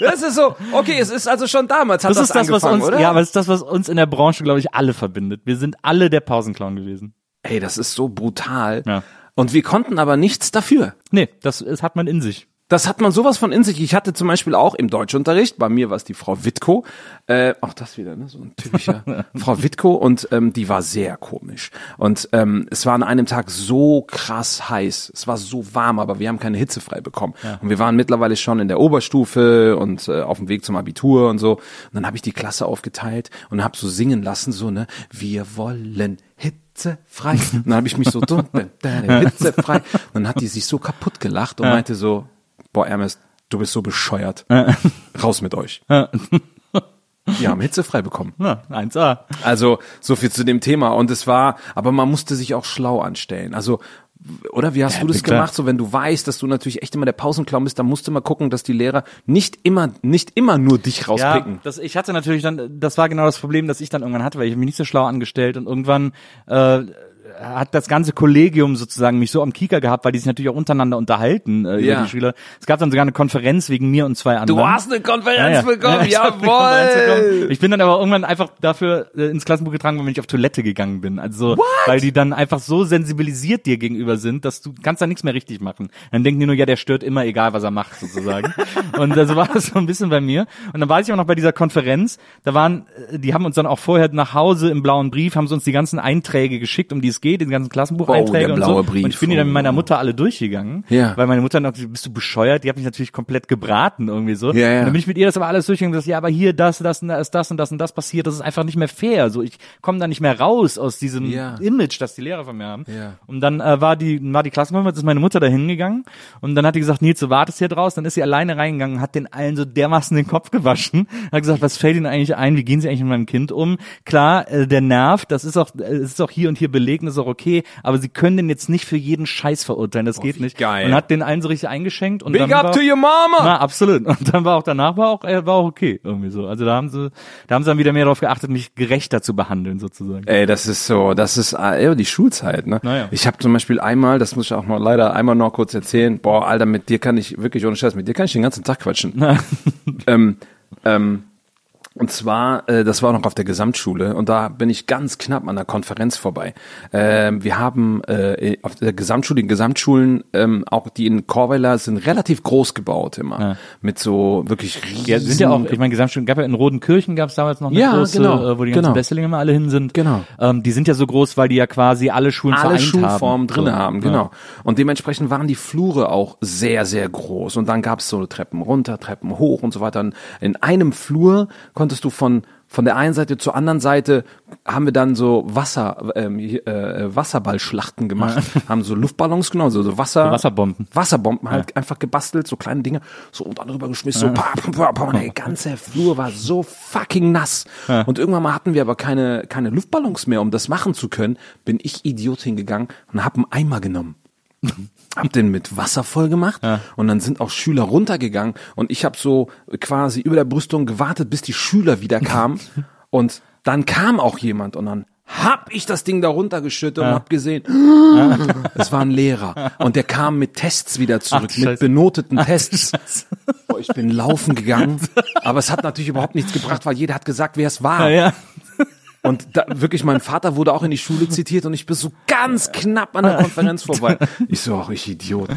Das ist so. Okay, es ist also schon damals hat das, das ist das, was uns, oder? Ja, aber es ist das, was uns in der Branche, glaube ich, alle verbindet. Wir sind alle der Pausenclown gewesen. Ey, das ist so brutal. Ja. Und wir konnten aber nichts dafür. Nee, das, das hat man in sich. Das hat man sowas von in sich. Ich hatte zum Beispiel auch im Deutschunterricht, bei mir war es die Frau Wittko, äh, auch das wieder, ne, so ein typischer Frau Wittko, und ähm, die war sehr komisch. Und ähm, es war an einem Tag so krass heiß, es war so warm, aber wir haben keine Hitze frei bekommen. Ja. Und wir waren mittlerweile schon in der Oberstufe und äh, auf dem Weg zum Abitur und so. Und dann habe ich die Klasse aufgeteilt und habe so singen lassen, so, ne, wir wollen Hitze. Hitzefrei. Und dann habe ich mich so, hitzefrei. Und dann hat die sich so kaputt gelacht und meinte so, boah, Ernest, du bist so bescheuert. Raus mit euch. Wir haben hitzefrei bekommen. Ja, eins a. Also, so viel zu dem Thema. Und es war, aber man musste sich auch schlau anstellen. Also, oder wie hast ja, du das gemacht? So, wenn du weißt, dass du natürlich echt immer der Pausenclown bist, dann musst du mal gucken, dass die Lehrer nicht immer, nicht immer nur dich rauspicken. Ja, das, ich hatte natürlich dann, das war genau das Problem, das ich dann irgendwann hatte, weil ich mich nicht so schlau angestellt und irgendwann, äh, hat das ganze Kollegium sozusagen mich so am Kieker gehabt, weil die sich natürlich auch untereinander unterhalten, äh, ja. über die Schüler. Es gab dann sogar eine Konferenz wegen mir und zwei anderen. Du hast eine Konferenz ja, bekommen, ja, ja, jawohl! Bekommen. Ich bin dann aber irgendwann einfach dafür äh, ins Klassenbuch getragen, wenn ich auf Toilette gegangen bin. Also, What? Weil die dann einfach so sensibilisiert dir gegenüber sind, dass du kannst da nichts mehr richtig machen. Dann denken die nur, ja, der stört immer, egal was er macht, sozusagen. Und äh, so war das so ein bisschen bei mir. Und dann weiß ich auch noch bei dieser Konferenz, da waren, die haben uns dann auch vorher nach Hause im blauen Brief, haben sie uns die ganzen Einträge geschickt, um die es geht, den ganzen Klassenbucheinträge oh, und so. Brief. Und ich bin die dann mit meiner Mutter alle durchgegangen, ja. weil meine Mutter noch, bist du bescheuert? Die hat mich natürlich komplett gebraten irgendwie so. Ja, ja. Und dann bin ich mit ihr das aber alles durchgegangen und gesagt, ja, aber hier das, das, das, das und das und das passiert, das ist einfach nicht mehr fair. So, ich komme da nicht mehr raus aus diesem ja. Image, das die Lehrer von mir haben. Ja. Und dann äh, war die war die Klassenkonferenz, ist meine Mutter da hingegangen und dann hat die gesagt, Nilz, du wartest hier draußen. Dann ist sie alleine reingegangen, hat den allen so dermaßen den Kopf gewaschen, hat gesagt, was fällt ihnen eigentlich ein? Wie gehen sie eigentlich mit meinem Kind um? Klar, äh, der Nerv, das ist auch, äh, ist auch hier und hier belegt. Ist auch okay, aber sie können den jetzt nicht für jeden Scheiß verurteilen, das oh, geht nicht. Geil. Und hat den allen so richtig eingeschenkt. Und Big dann up war, to your mama! Na, absolut. Und dann war auch danach, war auch, war auch okay, irgendwie so. Also da haben sie, da haben sie dann wieder mehr darauf geachtet, mich gerechter zu behandeln, sozusagen. Ey, das ist so, das ist, ey, die Schulzeit, ne? Naja. Ich habe zum Beispiel einmal, das muss ich auch mal leider einmal noch kurz erzählen, boah, Alter, mit dir kann ich wirklich ohne Scheiß, mit dir kann ich den ganzen Tag quatschen. ähm, ähm, Und zwar, äh, das war noch auf der Gesamtschule und da bin ich ganz knapp an der Konferenz vorbei. Ähm, wir haben äh, auf der Gesamtschule, in Gesamtschulen, ähm, auch die in Chorweiler sind relativ groß gebaut immer. Ja. Mit so wirklich riesen... Ja, sind ja auch, ich meine, Gesamtschulen, gab ja in Rodenkirchen gab es damals noch eine ja, große, genau, äh, wo die ganzen genau. Wesseling immer alle hin sind. Genau. Ähm, die sind ja so groß, weil die ja quasi alle Schulen alle vereint haben. Alle Schulformen drin so. haben, genau. Ja. Und dementsprechend waren die Flure auch sehr, sehr groß und dann gab es so Treppen runter, Treppen hoch und so weiter. Und in einem Flur konntest du von von der einen Seite zur anderen Seite, haben wir dann so Wasser ähm, äh, Wasserballschlachten gemacht, ja. haben so Luftballons genommen, so, so Wasser Wasserbomben, Wasserbomben halt ja. einfach gebastelt, so kleine Dinge, so und dann drüber geschmissen, ja. so pa, pa, pa, pa. Der ganze Flur war so fucking nass. Ja. Und irgendwann mal hatten wir aber keine keine Luftballons mehr, um das machen zu können, bin ich Idiot hingegangen und hab einen Eimer genommen. Hab den mit Wasser voll gemacht ja. und dann sind auch Schüler runtergegangen und ich habe so quasi über der Brüstung gewartet, bis die Schüler wieder kamen und dann kam auch jemand und dann hab ich das Ding da runtergeschüttet ja. und hab gesehen, ja. es war ein Lehrer und der kam mit Tests wieder zurück, Ach, mit Scheiße. benoteten Tests. Ach, Boah, ich bin laufen gegangen, aber es hat natürlich überhaupt nichts gebracht, weil jeder hat gesagt, wer es war. Ja, ja. Und da, wirklich, mein Vater wurde auch in die Schule zitiert und ich bin so ganz knapp an der Konferenz vorbei. Ich so, ach, ich Idiot.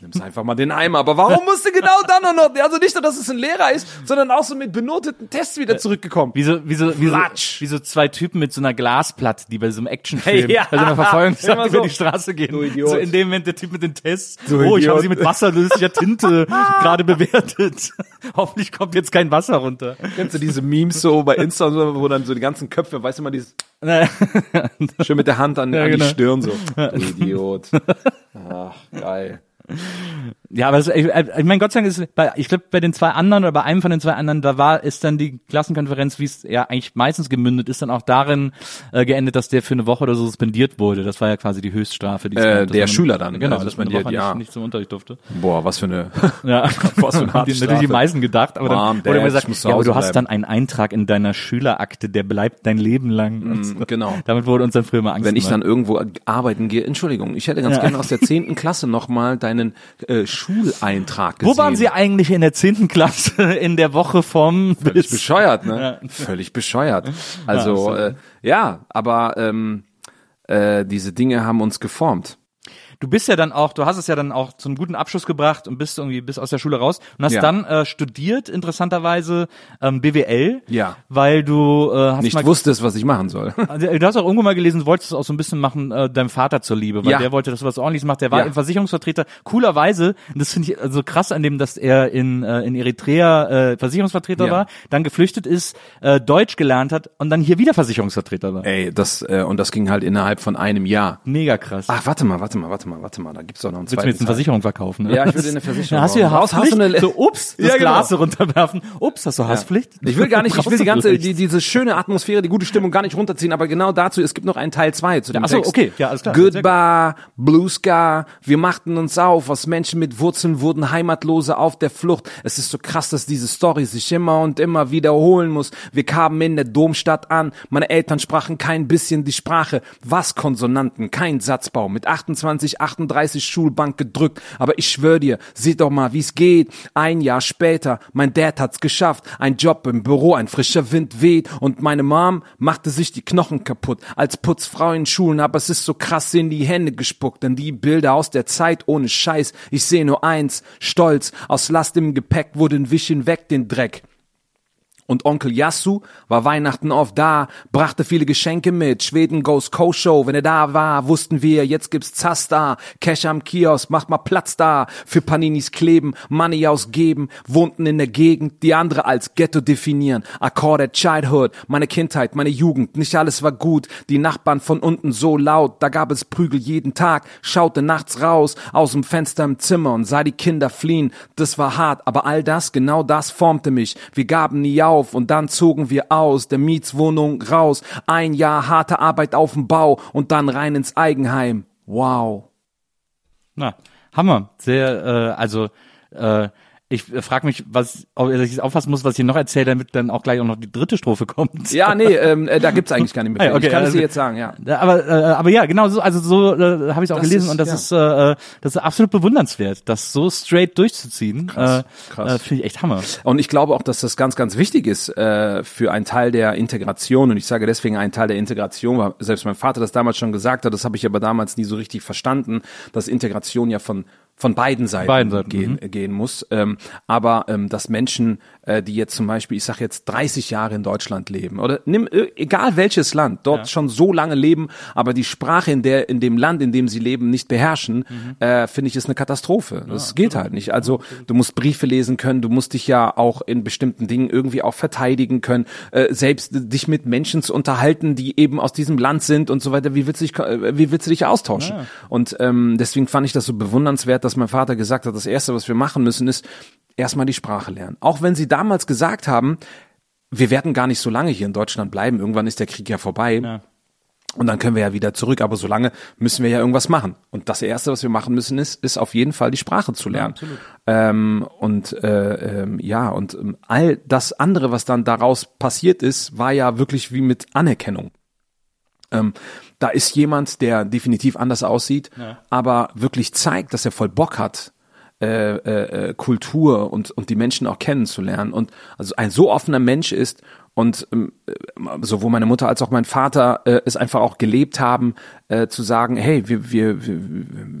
Nimm's einfach mal den Eimer. Aber warum musste genau dann noch noch, also nicht nur, dass es ein Lehrer ist, sondern auch so mit benoteten Tests wieder zurückgekommen. Wie so, wie so, wie so, wie so zwei Typen mit so einer Glasplatte, die bei so einem Actionfilm, hey, ja. bei so einer Verfolgungsjagd über so. die Straße gehen. Du Idiot. So in dem Moment der Typ mit den Tests. Du oh, Idiot. Ich habe sie mit wasserlöslicher Tinte gerade bewertet. Hoffentlich kommt jetzt kein Wasser runter. Kennst du diese Memes so bei Insta und so, wo dann so die ganzen Köpfe, weißt du mal, dieses schön mit der Hand an, ja, an genau. die Stirn so. Du Idiot. Ach, geil. Ja, aber das, ich, ich meine, Gott sei Dank ist, bei, ich glaube, bei den zwei anderen oder bei einem von den zwei anderen, da war, ist dann die Klassenkonferenz, wie es ja eigentlich meistens gemündet ist, dann auch darin äh, geendet, dass der für eine Woche oder so suspendiert wurde. Das war ja quasi die Höchststrafe. Die äh, gab, der man, Schüler dann. Genau, also dass man die, ja. nicht, nicht zum Unterricht durfte. Boah, was für eine ja. was für eine Haben die natürlich die meisten gedacht, aber dann wurde mir gesagt, ja, aber du hast dann einen Eintrag in deiner Schülerakte, der bleibt dein Leben lang. Mm, so. Genau. Damit wurde uns dann früher mal Angst Wenn gemacht. Ich dann irgendwo arbeiten gehe, Entschuldigung, ich hätte ganz ja. gerne aus der zehnten Klasse nochmal deinen äh, Schuleintrag gesehen. Wo waren Sie eigentlich in der zehnten Klasse in der Woche vom... Völlig bis bescheuert, ne? Ja. Völlig bescheuert. Also, ja, äh, ja aber ähm, äh, diese Dinge haben uns geformt. Du bist ja dann auch, du hast es ja dann auch zum guten Abschluss gebracht und bist irgendwie bis aus der Schule raus und hast ja. dann äh, studiert, interessanterweise ähm, B W L, ja. weil du äh, hast nicht mal wusstest, was ich machen soll. Du hast auch irgendwo mal gelesen, du wolltest es auch so ein bisschen machen, äh, deinem Vater zuliebe, weil ja. der wollte, dass du was ordentliches machst. Der war ja. ein Versicherungsvertreter, coolerweise, und das finde ich so also krass an dem, dass er in äh, in Eritrea äh, Versicherungsvertreter ja. war, dann geflüchtet ist, äh, Deutsch gelernt hat und dann hier wieder Versicherungsvertreter war. Ey, das äh, und das ging halt innerhalb von einem Jahr. Mega krass. Ach, warte mal, warte Warte mal, warte mal, warte mal, da gibt's doch noch einen zweiten. Willst du mir jetzt eine Teil. Versicherung verkaufen? Ne? Ja, ich würde dir eine Versicherung verkaufen. Hast du Haus, hast du eine so, ups, das ja, genau. Glas runterwerfen. Ups, hast du Hasspflicht? Ja. Ich will gar nicht, ich will die ganze, die, diese schöne Atmosphäre, die gute Stimmung gar nicht runterziehen, aber genau dazu, es gibt noch einen Teil zwei zu dem ja, achso, Text. Okay, ja, alles klar. Goodbye, Blueska, wir machten uns auf, aus Menschen mit Wurzeln wurden Heimatlose auf der Flucht. Es ist so krass, dass diese Story sich immer und immer wiederholen muss. Wir kamen in der Domstadt an, meine Eltern sprachen kein bisschen die Sprache. Was Konsonanten, kein Satzbau, mit achtundzwanzig achtunddreißig Schulbank gedrückt, aber ich schwöre dir, seht doch mal, wie's geht. Ein Jahr später, mein Dad hat's geschafft, ein Job im Büro, ein frischer Wind weht und meine Mom machte sich die Knochen kaputt, als Putzfrau in Schulen, aber es ist so krass in die Hände gespuckt, denn die Bilder aus der Zeit ohne Scheiß, ich sehe nur eins, stolz, aus Last im Gepäck wurde ein Wischen weg den Dreck. Und Onkel Yasu war Weihnachten oft da, brachte viele Geschenke mit, Schweden Goes Co-Show, wenn er da war, wussten wir, jetzt gibt's Zasta, Cash am Kiosk, macht mal Platz da, für Paninis kleben, Money ausgeben, wohnten in der Gegend, die andere als Ghetto definieren, Accorded Childhood, meine Kindheit, meine Jugend, nicht alles war gut, die Nachbarn von unten so laut, da gab es Prügel jeden Tag, schaute nachts raus, aus dem Fenster im Zimmer und sah die Kinder fliehen, das war hart, aber all das, genau das formte mich, wir gaben nie auf, und dann zogen wir aus der Mietswohnung raus. Ein Jahr harte Arbeit auf dem Bau und dann rein ins Eigenheim. Wow. Na, Hammer. Sehr, äh, also, äh, ich frage mich, was, ob ich auffassen muss, was ich noch erzähle, damit dann auch gleich auch noch die dritte Strophe kommt. Ja, nee, ähm, da gibt's eigentlich gar nicht mehr. Okay, ich kann es dir jetzt sagen, ja. Aber, äh, aber ja, genau so, also so äh, habe ich es auch das gelesen ist, und das ja. ist, äh, das ist absolut bewundernswert, das so straight durchzuziehen. Krass, äh, krass. Äh, finde ich echt Hammer. Und ich glaube auch, dass das ganz, ganz wichtig ist äh, für einen Teil der Integration. Und ich sage deswegen einen Teil der Integration, weil selbst mein Vater das damals schon gesagt hat, das habe ich aber damals nie so richtig verstanden, dass Integration ja von von beiden Seiten, beiden Seiten gehen, mhm. gehen muss. Ähm, aber ähm, dass Menschen, äh, die jetzt zum Beispiel, ich sag jetzt dreißig Jahre in Deutschland leben oder nimm egal welches Land, dort ja. schon so lange leben, aber die Sprache in der in dem Land, in dem sie leben, nicht beherrschen, mhm. äh, finde ich, ist eine Katastrophe. Das ja, geht genau. halt nicht. Also du musst Briefe lesen können, du musst dich ja auch in bestimmten Dingen irgendwie auch verteidigen können, äh, selbst dich mit Menschen zu unterhalten, die eben aus diesem Land sind und so weiter. Wie willst du dich, wie willst du dich austauschen? Ja. Und ähm, deswegen fand ich das so bewundernswert, dass dass mein Vater gesagt hat, das Erste, was wir machen müssen, ist erstmal die Sprache lernen. Auch wenn sie damals gesagt haben, wir werden gar nicht so lange hier in Deutschland bleiben, irgendwann ist der Krieg ja vorbei ja. und dann können wir ja wieder zurück, aber solange müssen wir ja irgendwas machen. Und das Erste, was wir machen müssen, ist, ist auf jeden Fall die Sprache zu lernen. Ja, ähm, und äh, ähm, ja, und ähm, all das andere, was dann daraus passiert ist, war ja wirklich wie mit Anerkennung. Ähm, da ist jemand, der definitiv anders aussieht, ja. aber wirklich zeigt, dass er voll Bock hat, äh, äh, Kultur und, und die Menschen auch kennenzulernen und also ein so offener Mensch ist und ähm, sowohl meine Mutter als auch mein Vater äh, es einfach auch gelebt haben, äh, zu sagen, hey, wir, wir, wir,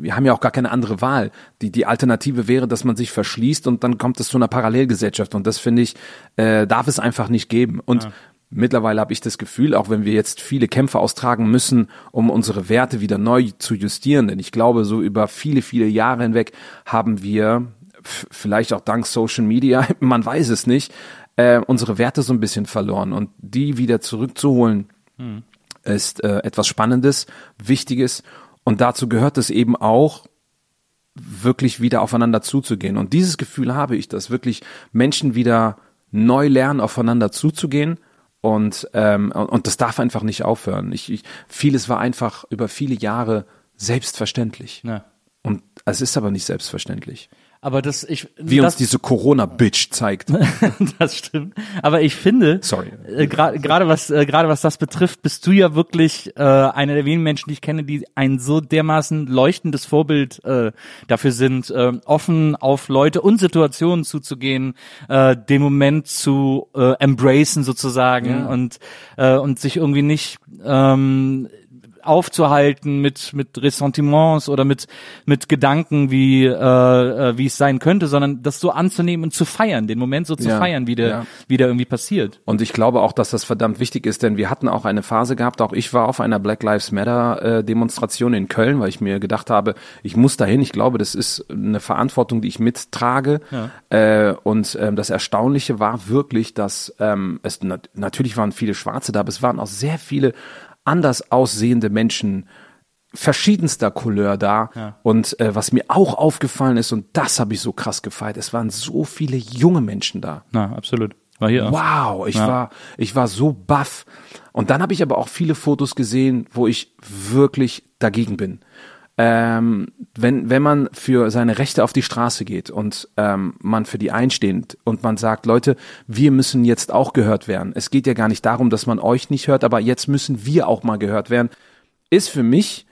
wir haben ja auch gar keine andere Wahl. Die, die Alternative wäre, dass man sich verschließt und dann kommt es zu einer Parallelgesellschaft und das finde ich, äh, darf es einfach nicht geben. Und ja. mittlerweile habe ich das Gefühl, auch wenn wir jetzt viele Kämpfe austragen müssen, um unsere Werte wieder neu zu justieren, denn ich glaube, so über viele, viele Jahre hinweg haben wir, f- vielleicht auch dank Social Media, man weiß es nicht, äh, unsere Werte so ein bisschen verloren und die wieder zurückzuholen, hm. ist äh, etwas Spannendes, Wichtiges und dazu gehört es eben auch, wirklich wieder aufeinander zuzugehen und dieses Gefühl habe ich, dass wirklich Menschen wieder neu lernen, aufeinander zuzugehen. Und ähm, und das darf einfach nicht aufhören. Ich, ich, vieles war einfach über viele Jahre selbstverständlich. Ja. Und es ist aber nicht selbstverständlich. Aber das ich wie das, uns diese Corona-Bitch zeigt. Das stimmt. Aber ich finde, sorry, äh, gerade gra- was äh, gerade was das betrifft, bist du ja wirklich äh, einer der wenigen Menschen, die ich kenne, die ein so dermaßen leuchtendes Vorbild äh, dafür sind, äh, offen auf Leute und Situationen zuzugehen, äh, den Moment zu äh, embracen sozusagen ja. und äh, und sich irgendwie nicht ähm, aufzuhalten mit mit Ressentiments oder mit mit Gedanken, wie äh, wie es sein könnte, sondern das so anzunehmen und zu feiern, den Moment so zu ja, feiern, wie der ja. wie der irgendwie passiert. Und ich glaube auch, dass das verdammt wichtig ist, denn wir hatten auch eine Phase gehabt, auch ich war auf einer Black Lives Matter äh, Demonstration in Köln, weil ich mir gedacht habe, ich muss dahin, ich glaube, das ist eine Verantwortung, die ich mittrage. Ja. Äh, und ähm, das Erstaunliche war wirklich, dass ähm, es nat- natürlich waren viele Schwarze da, aber es waren auch sehr viele anders aussehende Menschen verschiedenster Couleur da. Ja. Und äh, was mir auch aufgefallen ist, und das habe ich so krass gefeiert, es waren so viele junge Menschen da. Na, absolut. War hier wow, ich ja. war ich war so baff. Und dann habe ich aber auch viele Fotos gesehen, wo ich wirklich dagegen bin. Ähm, wenn wenn man für seine Rechte auf die Straße geht und ähm, man für die einsteht und man sagt, Leute, wir müssen jetzt auch gehört werden. Es geht ja gar nicht darum, dass man euch nicht hört, aber jetzt müssen wir auch mal gehört werden. Ist für mich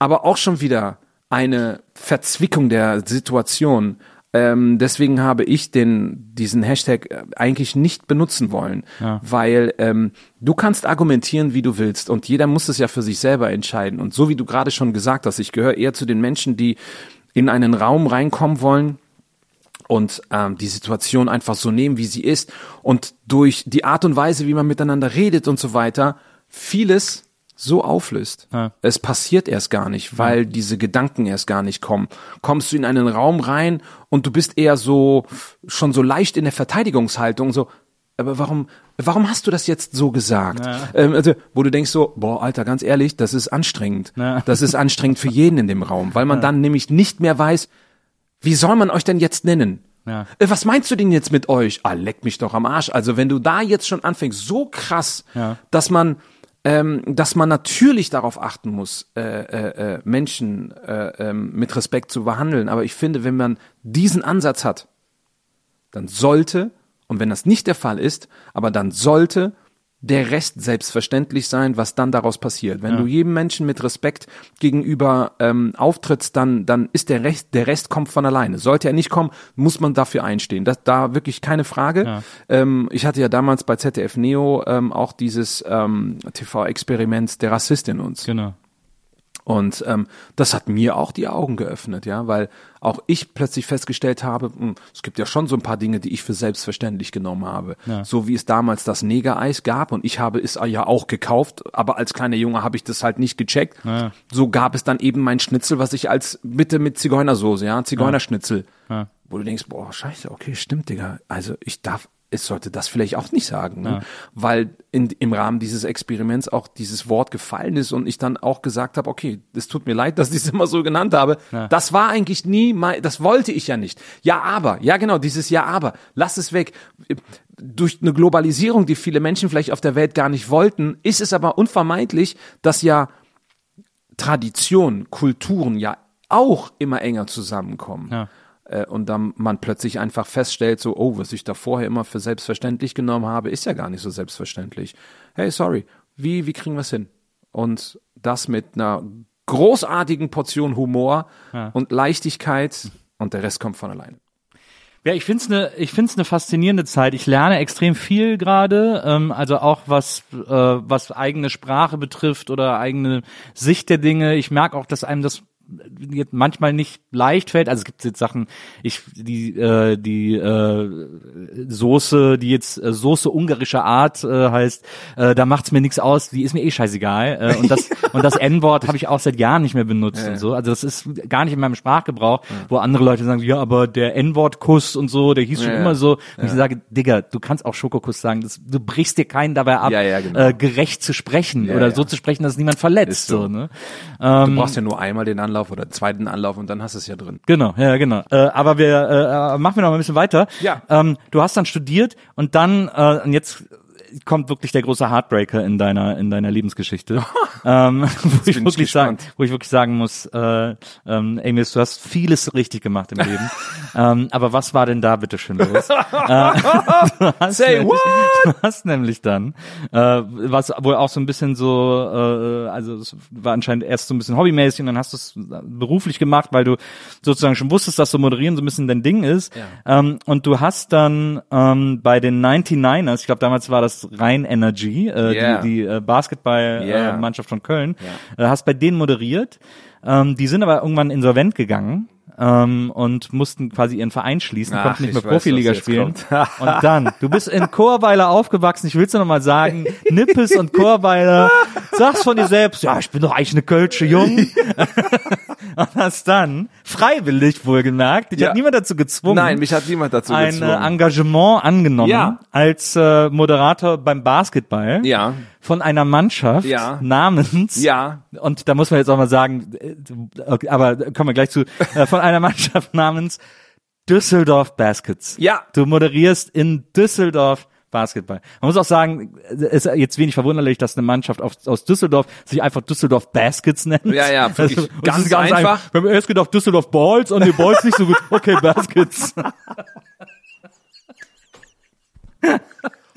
aber auch schon wieder eine Verzwickung der Situation. Ähm, deswegen habe ich den diesen Hashtag eigentlich nicht benutzen wollen, ja. weil ähm, du kannst argumentieren, wie du willst, und jeder muss es ja für sich selber entscheiden. Und so wie du gerade schon gesagt hast, ich gehöre eher zu den Menschen, die in einen Raum reinkommen wollen und ähm, die Situation einfach so nehmen, wie sie ist, und durch die Art und Weise, wie man miteinander redet und so weiter, vieles so auflöst. Ja. Es passiert erst gar nicht, weil ja. diese Gedanken erst gar nicht kommen. Kommst du in einen Raum rein und du bist eher so, schon so leicht in der Verteidigungshaltung, so, aber warum, warum hast du das jetzt so gesagt? Ja. Ähm, also, wo du denkst so, boah, Alter, ganz ehrlich, das ist anstrengend. Ja. Das ist anstrengend für jeden in dem Raum, weil man ja. dann nämlich nicht mehr weiß, wie soll man euch denn jetzt nennen? Ja. Äh, was meinst du denn jetzt mit euch? Ah, leck mich doch am Arsch. Also, wenn du da jetzt schon anfängst, so krass, ja. dass man, ähm, dass man natürlich darauf achten muss, äh, äh, äh, Menschen äh, äh, mit Respekt zu behandeln. Aber ich finde, wenn man diesen Ansatz hat, dann sollte, und wenn das nicht der Fall ist, aber dann sollte der Rest selbstverständlich sein, was dann daraus passiert. Wenn ja. du jedem Menschen mit Respekt gegenüber ähm, auftrittst, dann dann ist der Rest, der Rest kommt von alleine. Sollte er nicht kommen, muss man dafür einstehen. Das, da wirklich keine Frage. Ja. Ähm, ich hatte ja damals bei Z D F Neo ähm, auch dieses ähm, T V-Experiment der Rassist in uns. Genau. Und ähm, das hat mir auch die Augen geöffnet, ja, weil auch ich plötzlich festgestellt habe, mh, es gibt ja schon so ein paar Dinge, die ich für selbstverständlich genommen habe. Ja. So wie es damals das Negereis gab, und ich habe es ja auch gekauft, aber als kleiner Junge habe ich das halt nicht gecheckt. Ja. So gab es dann eben mein Schnitzel, was ich als, bitte mit Zigeunersoße, ja, Zigeunerschnitzel. Ja. Wo du denkst, boah, scheiße, okay, stimmt, Digga. Also ich darf, ich sollte das vielleicht auch nicht sagen, ne? Ja. Weil in, im Rahmen dieses Experiments auch dieses Wort gefallen ist und ich dann auch gesagt habe, okay, es tut mir leid, dass ich es immer so genannt habe. Ja. Das war eigentlich nie mein, das wollte ich ja nicht. Ja, aber, ja genau, dieses Ja, aber, lass es weg. Durch eine Globalisierung, die viele Menschen vielleicht auf der Welt gar nicht wollten, ist es aber unvermeidlich, dass ja Traditionen, Kulturen ja auch immer enger zusammenkommen. Ja. Und dann man plötzlich einfach feststellt, so, oh, was ich da vorher immer für selbstverständlich genommen habe, ist ja gar nicht so selbstverständlich. Hey, sorry, wie, wie kriegen wir es hin? Und das mit einer großartigen Portion Humor ja. und Leichtigkeit, und der Rest kommt von alleine. Ja, ich find's ne, ich find's ne faszinierende Zeit. Ich lerne extrem viel gerade, ähm, also auch was äh, was eigene Sprache betrifft oder eigene Sicht der Dinge. Ich merke auch, dass einem das manchmal nicht leicht fällt. Also es gibt jetzt Sachen, ich die äh, die äh, Soße, die jetzt äh, Soße ungarischer Art äh, heißt, äh, da macht's mir nichts aus, die ist mir eh scheißegal. Äh, und das und das N-Wort habe ich auch seit Jahren nicht mehr benutzt ja, ja. und so. Also das ist gar nicht in meinem Sprachgebrauch, ja. wo andere Leute sagen, ja, aber der N-Wort-Kuss und so, der hieß ja, schon ja. immer so. Und ja. ich sage, Digga, du kannst auch Schokokuss sagen. Das, du brichst dir keinen dabei ab, ja, ja, genau. äh, gerecht zu sprechen ja, oder ja. so zu sprechen, dass niemand verletzt. So. so ne? ähm, du brauchst ja nur einmal den Anlauf oder zweiten Anlauf und dann hast du es ja drin. Genau, ja, genau. Äh, aber wir äh, machen wir noch mal ein bisschen weiter. Ja. Ähm, du hast dann studiert und dann, äh, und jetzt kommt wirklich der große Heartbreaker in deiner in deiner Lebensgeschichte, ähm, wo ich wirklich sagen, wo ich wirklich sagen muss, äh, ähm, Amiaz, du hast vieles richtig gemacht im Leben, ähm, aber was war denn da bitte schön los? äh, du, hast Say nämlich, what? du hast nämlich dann, äh, was wohl auch so ein bisschen so, äh, also es war anscheinend erst so ein bisschen hobbymäßig und dann hast du es beruflich gemacht, weil du sozusagen schon wusstest, dass so Moderieren so ein bisschen dein Ding ist, ja. ähm, und du hast dann ähm, bei den ninety-niners, ich glaube damals war das namens Rhein-Energy, äh, yeah. die, die äh, Basketball-Mannschaft yeah. äh, von Köln. Yeah. Äh, hast bei denen moderiert. Ähm, die sind aber irgendwann insolvent gegangen. Ähm, und mussten quasi ihren Verein schließen, Ach, konnten nicht mehr Profiliga spielen. Und dann, du bist in Chorweiler aufgewachsen, ich will es dir nochmal sagen, Nippes und Chorweiler, sagst von dir selbst, ja, ich bin doch eigentlich eine kölsche Jung. Und hast dann, freiwillig wohlgemerkt, dich ja. hat niemand dazu gezwungen. Nein, mich hat niemand dazu gezwungen. Ein Engagement angenommen ja. als äh, Moderator beim Basketball. Ja. Von einer Mannschaft ja. namens, ja. und da muss man jetzt auch mal sagen, okay, aber kommen wir gleich zu, äh, von einer Mannschaft namens Düsseldorf Baskets. Ja. Du moderierst in Düsseldorf Basketball. Man muss auch sagen, ist jetzt wenig verwunderlich, dass eine Mannschaft aus Düsseldorf sich einfach Düsseldorf Baskets nennt. Ja, ja, das ganz, ganz einfach. einfach. Wir haben erst gedacht, Düsseldorf Balls und die Balls nicht so gut. Okay, Baskets.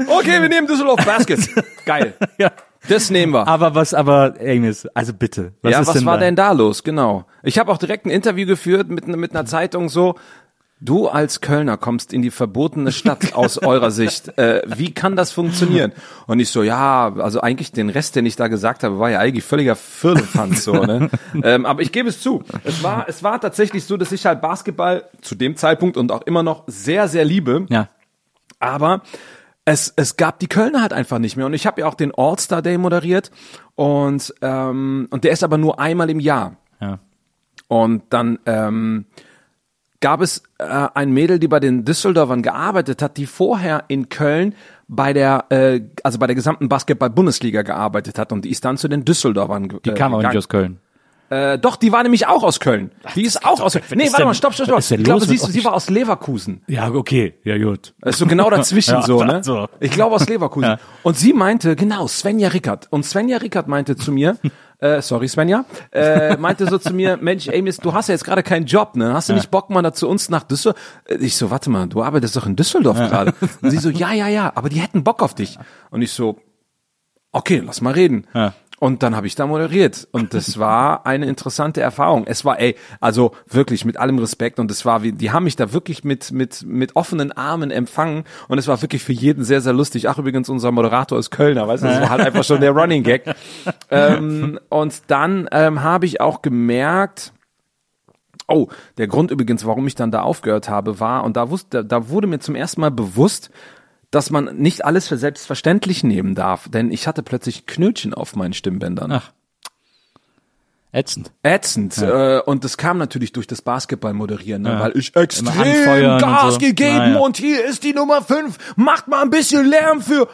Okay, wir nehmen Düsseldorf Baskets. Geil. Ja. Das nehmen wir. Aber was, aber, Agnes, also bitte. Was ja, ist was denn war da? denn da los? Genau. Ich habe auch direkt ein Interview geführt mit, mit einer Zeitung so. Du als Kölner kommst in die verbotene Stadt aus eurer Sicht. Äh, wie kann das funktionieren? Und ich so, ja, also eigentlich den Rest, den ich da gesagt habe, war ja eigentlich völliger Firlefanz, so, ne? ähm, aber ich gebe es zu. Es war, es war tatsächlich so, dass ich halt Basketball zu dem Zeitpunkt und auch immer noch sehr, sehr liebe. Ja. Aber, Es, es gab die Kölner halt einfach nicht mehr. Und ich habe ja auch den All-Star Day moderiert. Und ähm, und der ist aber nur einmal im Jahr. Ja. Und dann ähm, gab es äh, ein Mädel, die bei den Düsseldorfern gearbeitet hat, die vorher in Köln bei der äh, also bei der gesamten Basketball-Bundesliga gearbeitet hat. Und die ist dann zu den Düsseldorfern gegangen. Die kam auch nicht aus Köln. Äh, doch, die war nämlich auch aus Köln. Ach, die ist auch aus Köln. Nee, warte mal, stopp, stopp, stopp. Ich glaube, sie, ist, sie war aus Leverkusen. Ja, okay, ja gut. Also genau dazwischen ja, so, ne? So. Ich glaube aus Leverkusen. Ja. Und sie meinte, genau, Svenja Rickert. Und Svenja Rickert meinte zu mir, äh, sorry Svenja, äh, meinte so zu mir, Mensch, Amiaz, du hast ja jetzt gerade keinen Job, ne? Hast du ja. nicht Bock mal da zu uns nach Düsseldorf? Ich so, warte mal, du arbeitest doch in Düsseldorf ja. gerade. Und sie so, ja, ja, ja, aber die hätten Bock auf dich. Und ich so, okay, lass mal reden. Ja. Und dann habe ich da moderiert und das war eine interessante Erfahrung. Es war, ey, also wirklich mit allem Respekt und es war, wie, die haben mich da wirklich mit mit mit offenen Armen empfangen und es war wirklich für jeden sehr, sehr lustig. Ach, übrigens, unser Moderator ist Kölner, weißt du, das war halt einfach schon der Running Gag. ähm, und dann ähm, habe ich auch gemerkt, oh, der Grund übrigens, warum ich dann da aufgehört habe, war, und da wusste, da wurde mir zum ersten Mal bewusst, dass man nicht alles für selbstverständlich nehmen darf, denn ich hatte plötzlich Knötchen auf meinen Stimmbändern. Ach. Ätzend. Ätzend. Ja. Äh, und das kam natürlich durch das Basketball moderieren, ne? Ja. Weil ich extrem Gas so. gegeben Na, ja. und hier ist die Nummer fünf, macht mal ein bisschen Lärm für,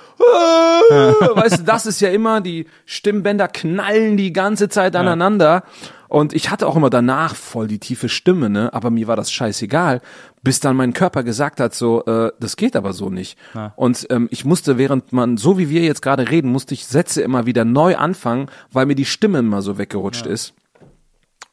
ja. weißt du, das ist ja immer, die Stimmbänder knallen die ganze Zeit aneinander. Ja. Und ich hatte auch immer danach voll die tiefe Stimme, ne? Aber mir war das scheißegal, bis dann mein Körper gesagt hat, so, äh, das geht aber so nicht. Ja. Und ähm, ich musste, während man, so wie wir jetzt gerade reden, musste ich Sätze immer wieder neu anfangen, weil mir die Stimme immer so weggerutscht ja. ist.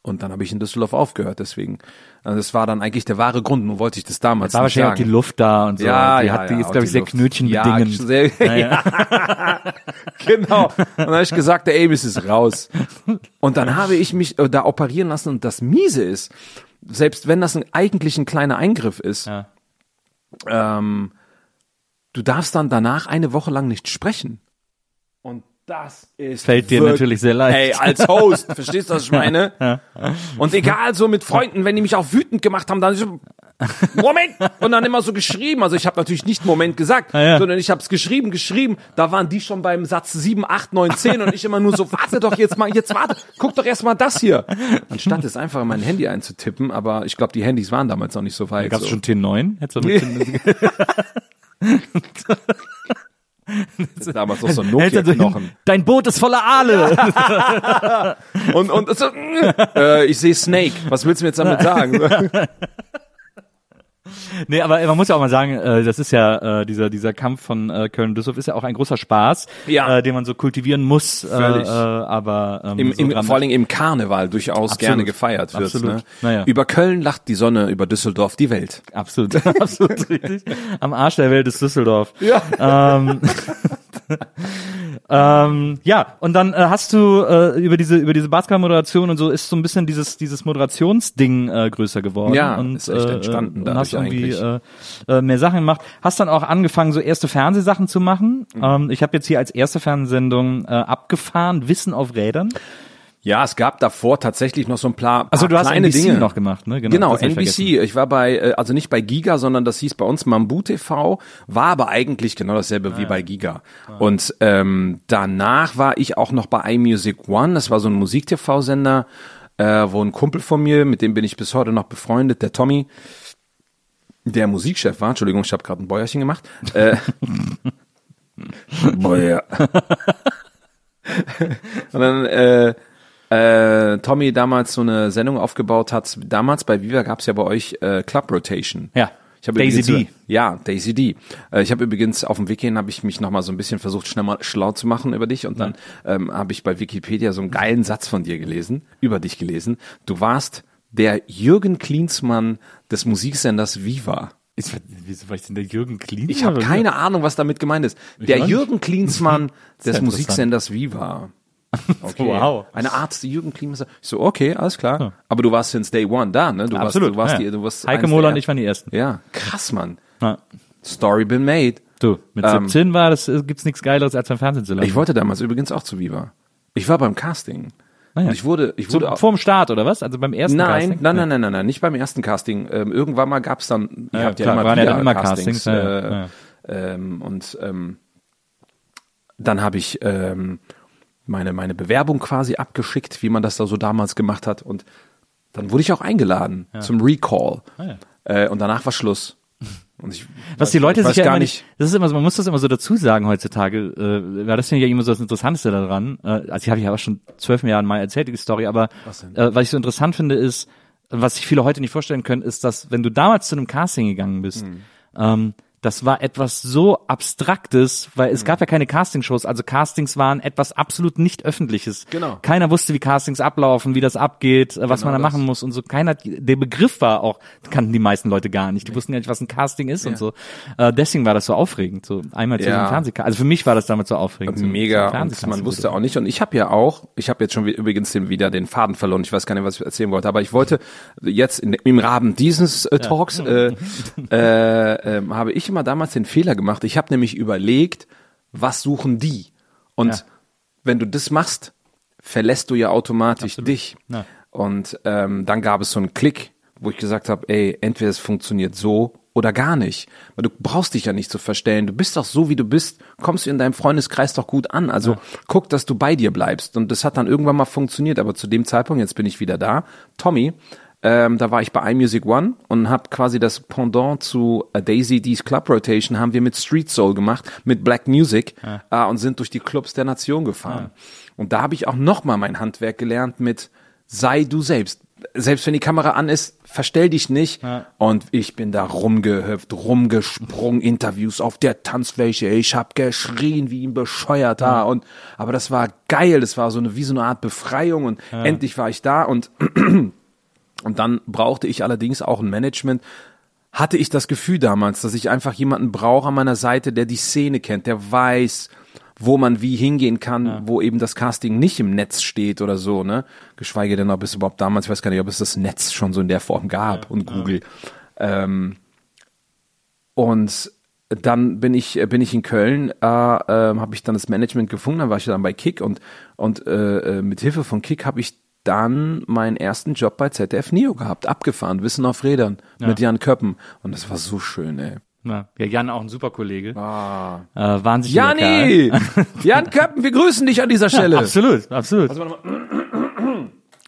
Und dann habe ich in Düsseldorf aufgehört, deswegen. Also das war dann eigentlich der wahre Grund, nur wollte ich das damals nicht sagen. Da war wahrscheinlich auch die Luft da und so. Ja, die ja, hat die ja, jetzt, glaube ich, sehr knötchenbedingend. Ja, sehr, ja. ja. Genau. Und dann habe ich gesagt, der Amiaz ist raus. Und dann habe ich mich äh, da operieren lassen und das Miese ist, selbst wenn das ein, eigentlich ein kleiner Eingriff ist, ja. ähm, du darfst dann danach eine Woche lang nicht sprechen. Und das ist fällt dir wirklich, natürlich sehr leicht. Ey, als Host, verstehst du, was ich meine? Ja, ja. Und egal, so mit Freunden, wenn die mich auch wütend gemacht haben, dann so, Moment! Und dann immer so geschrieben. Also ich habe natürlich nicht Moment gesagt, ja, ja. sondern ich habe es geschrieben, geschrieben. Da waren die schon beim Satz sieben, acht, neun, zehn und ich immer nur so, warte doch jetzt mal, jetzt warte, guck doch erst mal das hier. Anstatt es einfach in mein Handy einzutippen, aber ich glaube, die Handys waren damals noch nicht so weit. Da gab's so. Schon T neun? Hättest du mit damals noch so ein Nokia-Knochen. Dein Boot ist voller Aale. und und so, äh, ich sehe Snake. Was willst du mir jetzt damit sagen? Nee, aber man muss ja auch mal sagen, das ist ja dieser dieser Kampf von Köln und Düsseldorf ist ja auch ein großer Spaß, ja. den man so kultivieren muss. Völlig. Äh, aber ähm, Im, so im, vor allem im Karneval durchaus absolut. gerne gefeiert wird. Absolut. Ne? Naja. Über Köln lacht die Sonne, über Düsseldorf die Welt. Absolut, absolut richtig. Am Arsch der Welt ist Düsseldorf. Ja. Ähm, Ähm, ja, und dann äh, hast du äh, über diese über diese Basketball-Moderation und so ist so ein bisschen dieses dieses Moderationsding äh, größer geworden. Ja, und ist echt entstanden. Äh, und hast irgendwie äh, äh, mehr Sachen gemacht. Hast dann auch angefangen, so erste Fernsehsachen zu machen. Mhm. Ähm, ich habe jetzt hier als erste Fernsehsendung äh, abgefahren, Wissen auf Rädern. Ja, es gab davor tatsächlich noch so ein paar, paar also du hast kleine N B C Dinge noch gemacht, ne? Genau, genau N B C. Ich war bei, also nicht bei Giga, sondern das hieß bei uns Mambu T V, war aber eigentlich genau dasselbe ah, wie ja. bei Giga. Ah. Und ähm, danach war ich auch noch bei iMusic One. Das war so ein Musik-T V-Sender, äh, wo ein Kumpel von mir, mit dem bin ich bis heute noch befreundet, der Tommy, der Musikchef war. Entschuldigung, ich habe gerade ein Bäuerchen gemacht. Äh, Bäuer. Und dann äh, Äh, Tommy damals so eine Sendung aufgebaut hat. Damals bei Viva gab's ja bei euch äh, Club Rotation. Ja. Ich hab Daisy D. Ja, Daisy D. Äh, ich habe übrigens auf dem Wiki hin, habe ich mich nochmal so ein bisschen versucht, schnell mal schlau zu machen über dich. Und dann ja. ähm, habe ich bei Wikipedia so einen geilen Satz von dir gelesen, über dich gelesen. Du warst der Jürgen Klinsmann des Musiksenders Viva. Ist, wieso war ich denn der Jürgen Klinsmann? Ich habe keine oder? Ahnung, was damit gemeint ist. Ich der Jürgen Klinsmann des Musiksenders Viva. Okay. Wow. Eine Art Jürgen Klinsmann. Ich so, okay, alles klar. Ja. Aber du warst since day one da, ne? Du Absolut. Warst, du warst, ja. die, du warst Heike Moller und ich waren die Ersten. Ja, krass, Mann. Ja. Story been made. Du, mit ähm, siebzehn war das, gibt's nichts Geileres als beim Fernsehen zu laufen. Ich wollte damals übrigens auch zu Viva. Ich war beim Casting. Naja. Und ich wurde, ich wurde so, vorm Start oder was? Also beim ersten nein, Casting? Nein, nein, nein, nein, nein, nicht beim ersten Casting. Ähm, irgendwann mal gab's dann, ihr ja, habt klar, ja immer, waren ja dann immer Castings. Castings äh, ja. ähm, und ähm, dann habe ich ähm, meine meine Bewerbung quasi abgeschickt, wie man das da so damals gemacht hat. Und dann wurde ich auch eingeladen ja. zum Recall. Ah, ja. äh, und danach war Schluss. Und ich, was weiß, die Leute sich ja gar immer nicht, das ist immer so, man muss das immer so dazu sagen heutzutage, äh, weil das finde ich ja immer so das Interessanteste daran. Äh, also ich habe ja auch schon zwölf Jahren mal erzählt, die Story, aber was, äh, was ich so interessant finde ist, was sich viele heute nicht vorstellen können, ist, dass wenn du damals zu einem Casting gegangen bist, mhm. ähm, das war etwas so Abstraktes, weil es mhm. gab ja keine Castingshows, also Castings waren etwas absolut nicht Öffentliches. Genau. Keiner wusste, wie Castings ablaufen, wie das abgeht, was genau man da das. machen muss und so. Keiner, der Begriff war auch, kannten die meisten Leute gar nicht. Die nee. wussten gar nicht, was ein Casting ist ja. und so. Äh, deswegen war das so aufregend, so einmal ja. zu einem Fernsehcasting. Also für mich war das damals so aufregend. Also mega, und man wusste auch nicht. Und ich habe ja auch, ich habe jetzt schon übrigens den, wieder den Faden verloren, ich weiß gar nicht, was ich erzählen wollte, aber ich wollte jetzt in, im Rahmen dieses äh, Talks äh, äh, äh, habe ich immer damals den Fehler gemacht. Ich habe nämlich überlegt, was suchen die? Und ja. wenn du das machst, verlässt du ja automatisch Absolut. dich. Ja. Und ähm, dann gab es so einen Klick, wo ich gesagt habe, ey, entweder es funktioniert so oder gar nicht. Weil du brauchst dich ja nicht zu verstellen. Du bist doch so, wie du bist, kommst du in deinem Freundeskreis doch gut an. Also ja. guck, dass du bei dir bleibst. Und das hat dann irgendwann mal funktioniert. Aber zu dem Zeitpunkt, jetzt bin ich wieder da, Tommy, Ähm, da war ich bei iMusic One und habe quasi das Pendant zu äh, Daisy D's Club Rotation haben wir mit Street Soul gemacht, mit Black Music ja. äh, und sind durch die Clubs der Nation gefahren. Ja. Und da habe ich auch nochmal mein Handwerk gelernt mit sei du selbst. Selbst wenn die Kamera an ist, verstell dich nicht. Ja. Und ich bin da rumgehüpft, rumgesprungen, Interviews auf der Tanzfläche. Ich habe geschrien wie ein Bescheuerter. Ja. Und, aber das war geil. Das war so eine, wie so eine Art Befreiung. Und ja. endlich war ich da und Und dann brauchte ich allerdings auch ein Management, hatte ich das Gefühl damals, dass ich einfach jemanden brauche an meiner Seite, der die Szene kennt, der weiß, wo man wie hingehen kann, ja. wo eben das Casting nicht im Netz steht oder so, ne? Geschweige denn, ob es überhaupt damals, ich weiß gar nicht, ob es das Netz schon so in der Form gab ja, und Google. Ja. Ähm, und dann bin ich bin ich in Köln, äh, äh, habe ich dann das Management gefunden, dann war ich dann bei Kick und, und äh, mit Hilfe von Kick habe ich dann meinen ersten Job bei Z D F Neo gehabt, abgefahren, Wissen auf Rädern, ja. mit Jan Köppen. Und das war so schön, ey. Ja, Jan auch ein super Kollege. Ah. Äh, wahnsinnig. Jani! Jan Köppen, wir grüßen dich an dieser Stelle. Ja, absolut, absolut. Also, warte mal.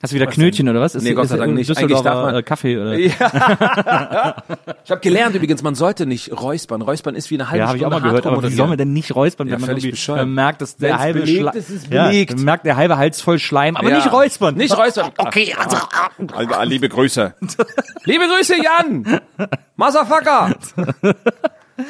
Hast du wieder was Knötchen denn? Oder was? Ist, nee, Gott sei Dank nicht. Eigentlich darf man Kaffee oder? Ja. Ich habe gelernt übrigens, man sollte nicht räuspern. Räuspern ist wie eine halbe ja, Stunde. Ja, habe ich auch mal gehört. Aber wie soll man denn nicht räuspern, ja, wenn man irgendwie merkt, dass der halbe belegt, ist ja, merkt der halbe Hals voll Schleim. Aber ja. nicht räuspern. Nicht räuspern. Okay, also. Liebe Grüße. Liebe Grüße, Jan. Motherfucker.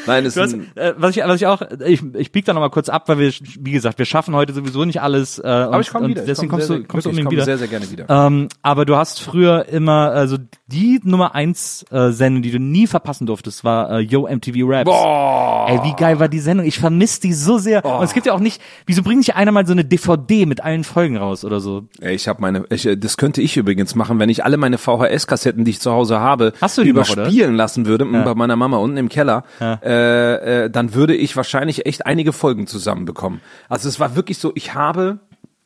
Nein, ist hast, äh, was ich was ich auch ich ich bieg da noch mal kurz ab, weil wir wie gesagt, wir schaffen heute sowieso nicht alles äh, aber und, ich komme wieder. Deswegen ich komm kommst sehr, du kommst sehr, sehr, kommst ich komm wieder. sehr sehr gerne wieder. Ähm, aber du hast früher immer also die Nummer eins äh, Sendung, die du nie verpassen durftest, war äh, Yo M T V Raps. Boah. Ey, wie geil war die Sendung? Ich vermisse die so sehr. Oh. Und es gibt ja auch nicht, wieso bringt nicht einer mal so eine D V D mit allen Folgen raus oder so? Ey, ich habe meine, ich, das könnte ich übrigens machen, wenn ich alle meine V H S-Kassetten, die ich zu Hause habe, Hast du die überspielen noch, lassen würde, ja. bei meiner Mama unten im Keller, ja. äh, äh, dann würde ich wahrscheinlich echt einige Folgen zusammenbekommen. Also es war wirklich so, ich habe...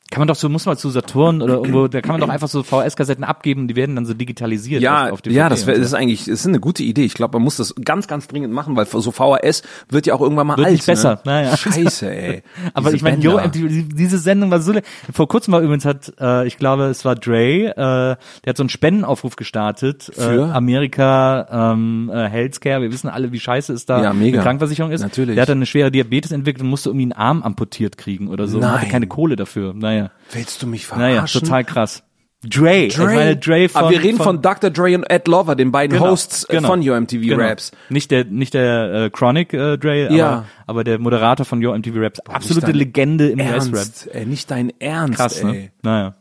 Kann man doch so, muss man zu Saturn oder irgendwo, da kann man doch einfach so V H S-Kassetten abgeben, die werden dann so digitalisiert. Ja, auf, auf ja, das, wär, das ist eigentlich, das ist eine gute Idee. Ich glaube, man muss das ganz, ganz dringend machen, weil so V H S wird ja auch irgendwann mal wird alt. Nicht besser. Ne? Naja. Scheiße, ey. Aber diese ich meine, yo, diese Sendung war so, le- vor kurzem war übrigens hat, äh, ich glaube, es war Dre, äh, der hat so einen Spendenaufruf gestartet. Für? Äh, Amerika, ähm, Healthcare, wir wissen alle, wie scheiße es da ja, mega. Mit Krankenversicherung ist. Natürlich. Der hat dann eine schwere Diabetes entwickelt und musste irgendwie einen Arm amputiert kriegen oder so. Nein. Man hatte keine Kohle dafür. Naja. Willst du mich verarschen? Naja, total krass. Dre, Dre. Ich meine Dre von... Aber wir reden von, von Doktor Dre und Ed Lover, den beiden genau, Hosts genau, von Yo M T V genau. Raps. Nicht der nicht der äh, Chronic äh, Dre, ja. aber, aber der Moderator von Yo M T V Raps. Boah, absolute Legende im U S-Rap. Ey, nicht dein Ernst, krass, ey. Ne? Naja.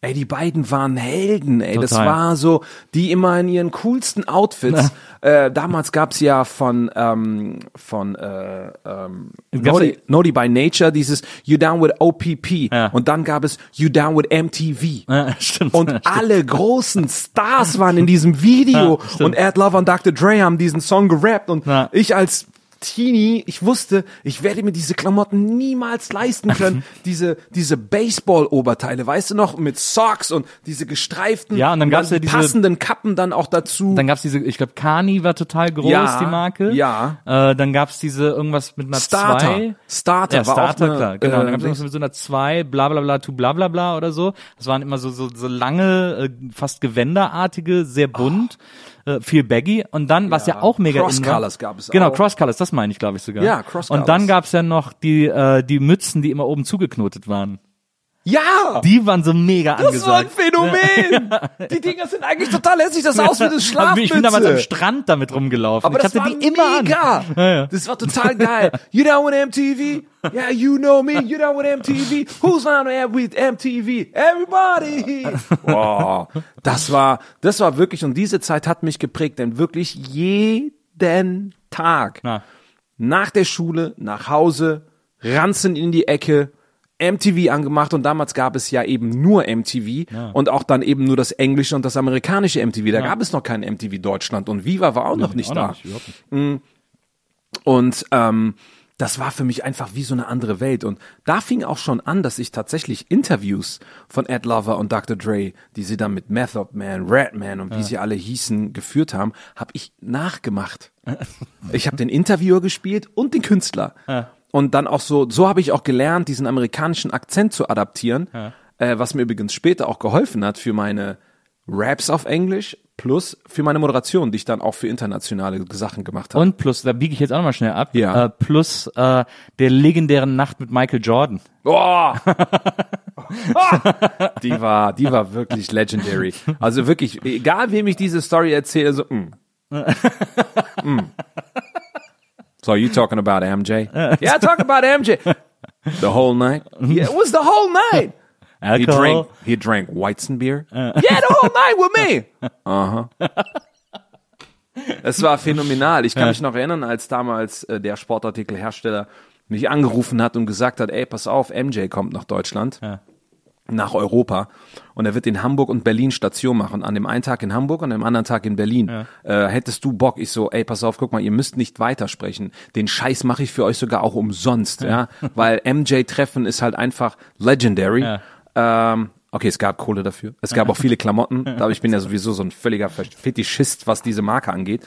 Ey, die beiden waren Helden, ey. Total. Das war so, die immer in ihren coolsten Outfits. äh, damals gab's ja von ähm, von äh, ähm, Naughty, Naughty by Nature dieses You Down with O P P ja. und dann gab es You Down with M T V. Ja, stimmt, und ja, alle großen Stars waren in diesem Video ja, und Ed Lover und Doktor Dre haben diesen Song gerappt und ja. ich als Teenie, ich wusste, ich werde mir diese Klamotten niemals leisten können. diese diese Baseball-Oberteile, weißt du noch, mit Socks und diese gestreiften, ja, und dann gab's ja diese, passenden Kappen dann auch dazu. Dann gab's diese, ich glaube, Kani war total groß, ja, die Marke. Ja. Äh, dann gab's diese irgendwas mit einer Starter. zwei. Starter. Ja, war Starter, auch eine, klar. Genau. Äh, dann gab's irgendwas mit so einer zwei, bla bla bla, tu bla bla bla oder so. Das waren immer so so, so lange, fast gewänderartige, sehr bunt. Oh. Viel baggy und dann, was ja, ja auch mega Cross Colors gab es genau, auch. Genau, Cross Colors, das meine ich, glaube ich, sogar. Ja, Cross Colors. Und dann gab's ja noch die äh, die Mützen, die immer oben zugeknotet waren. Ja! Die waren so mega angesagt. Das war ein Phänomen! Ja. Die Dinger sind eigentlich total hässlich, das sah aus wie eine Schlafmütze. Ich bin damals am Strand damit rumgelaufen. Aber ich das hatte war die immer mega! An. Ja, ja. Das war total geil. You down with M T V? Yeah, you know me. You down with M T V? Who's on with M T V? Everybody! Wow. Das war, das war wirklich, und diese Zeit hat mich geprägt, denn wirklich jeden Tag. Na. Nach der Schule, nach Hause, ranzen in die Ecke, M T V angemacht und damals gab es ja eben nur M T V ja. und auch dann eben nur das englische und das amerikanische M T V. Da ja. gab es noch kein M T V Deutschland und Viva war auch ja, noch nicht auch da. Noch nicht. Und ähm, das war für mich einfach wie so eine andere Welt. Und da fing auch schon an, dass ich tatsächlich Interviews von Ed Lover und Doktor Dre, die sie dann mit Method Man, Redman und wie ja. sie alle hießen, geführt haben, habe ich nachgemacht. Ich habe den Interviewer gespielt und den Künstler. Ja. Und dann auch so, so habe ich auch gelernt, diesen amerikanischen Akzent zu adaptieren, ja. äh, was mir übrigens später auch geholfen hat für meine Raps auf Englisch, plus für meine Moderation, die ich dann auch für internationale Sachen gemacht habe. Und plus, da biege ich jetzt auch nochmal schnell ab, ja. äh, plus äh, der legendären Nacht mit Michael Jordan. Oh! Ah! Die war, die war wirklich legendary. Also wirklich, egal wem ich diese Story erzähle, so, mm. mm. So you talking about M J? Yeah, I talk about M J. The whole night? Yeah, it was the whole night. He drank, he drank Weizenbier? Uh. Yeah, the whole night with me. Uh-huh. Es war phänomenal. Ich kann mich noch erinnern, als damals äh, der Sportartikelhersteller mich angerufen hat und gesagt hat, ey, pass auf, M J kommt nach Deutschland. Uh. Nach Europa. Und er wird in Hamburg und Berlin Station machen. An dem einen Tag in Hamburg und am anderen Tag in Berlin. Ja. Äh, hättest du Bock? Ich so, ey, pass auf, guck mal, ihr müsst nicht weitersprechen. Den Scheiß mache ich für euch sogar auch umsonst, ja. ja? Weil M J-Treffen ist halt einfach legendary. Ja. Ähm, okay, es gab Kohle dafür. Es gab auch viele Klamotten. Aber ich bin ja sowieso so ein völliger Fetischist, was diese Marke angeht.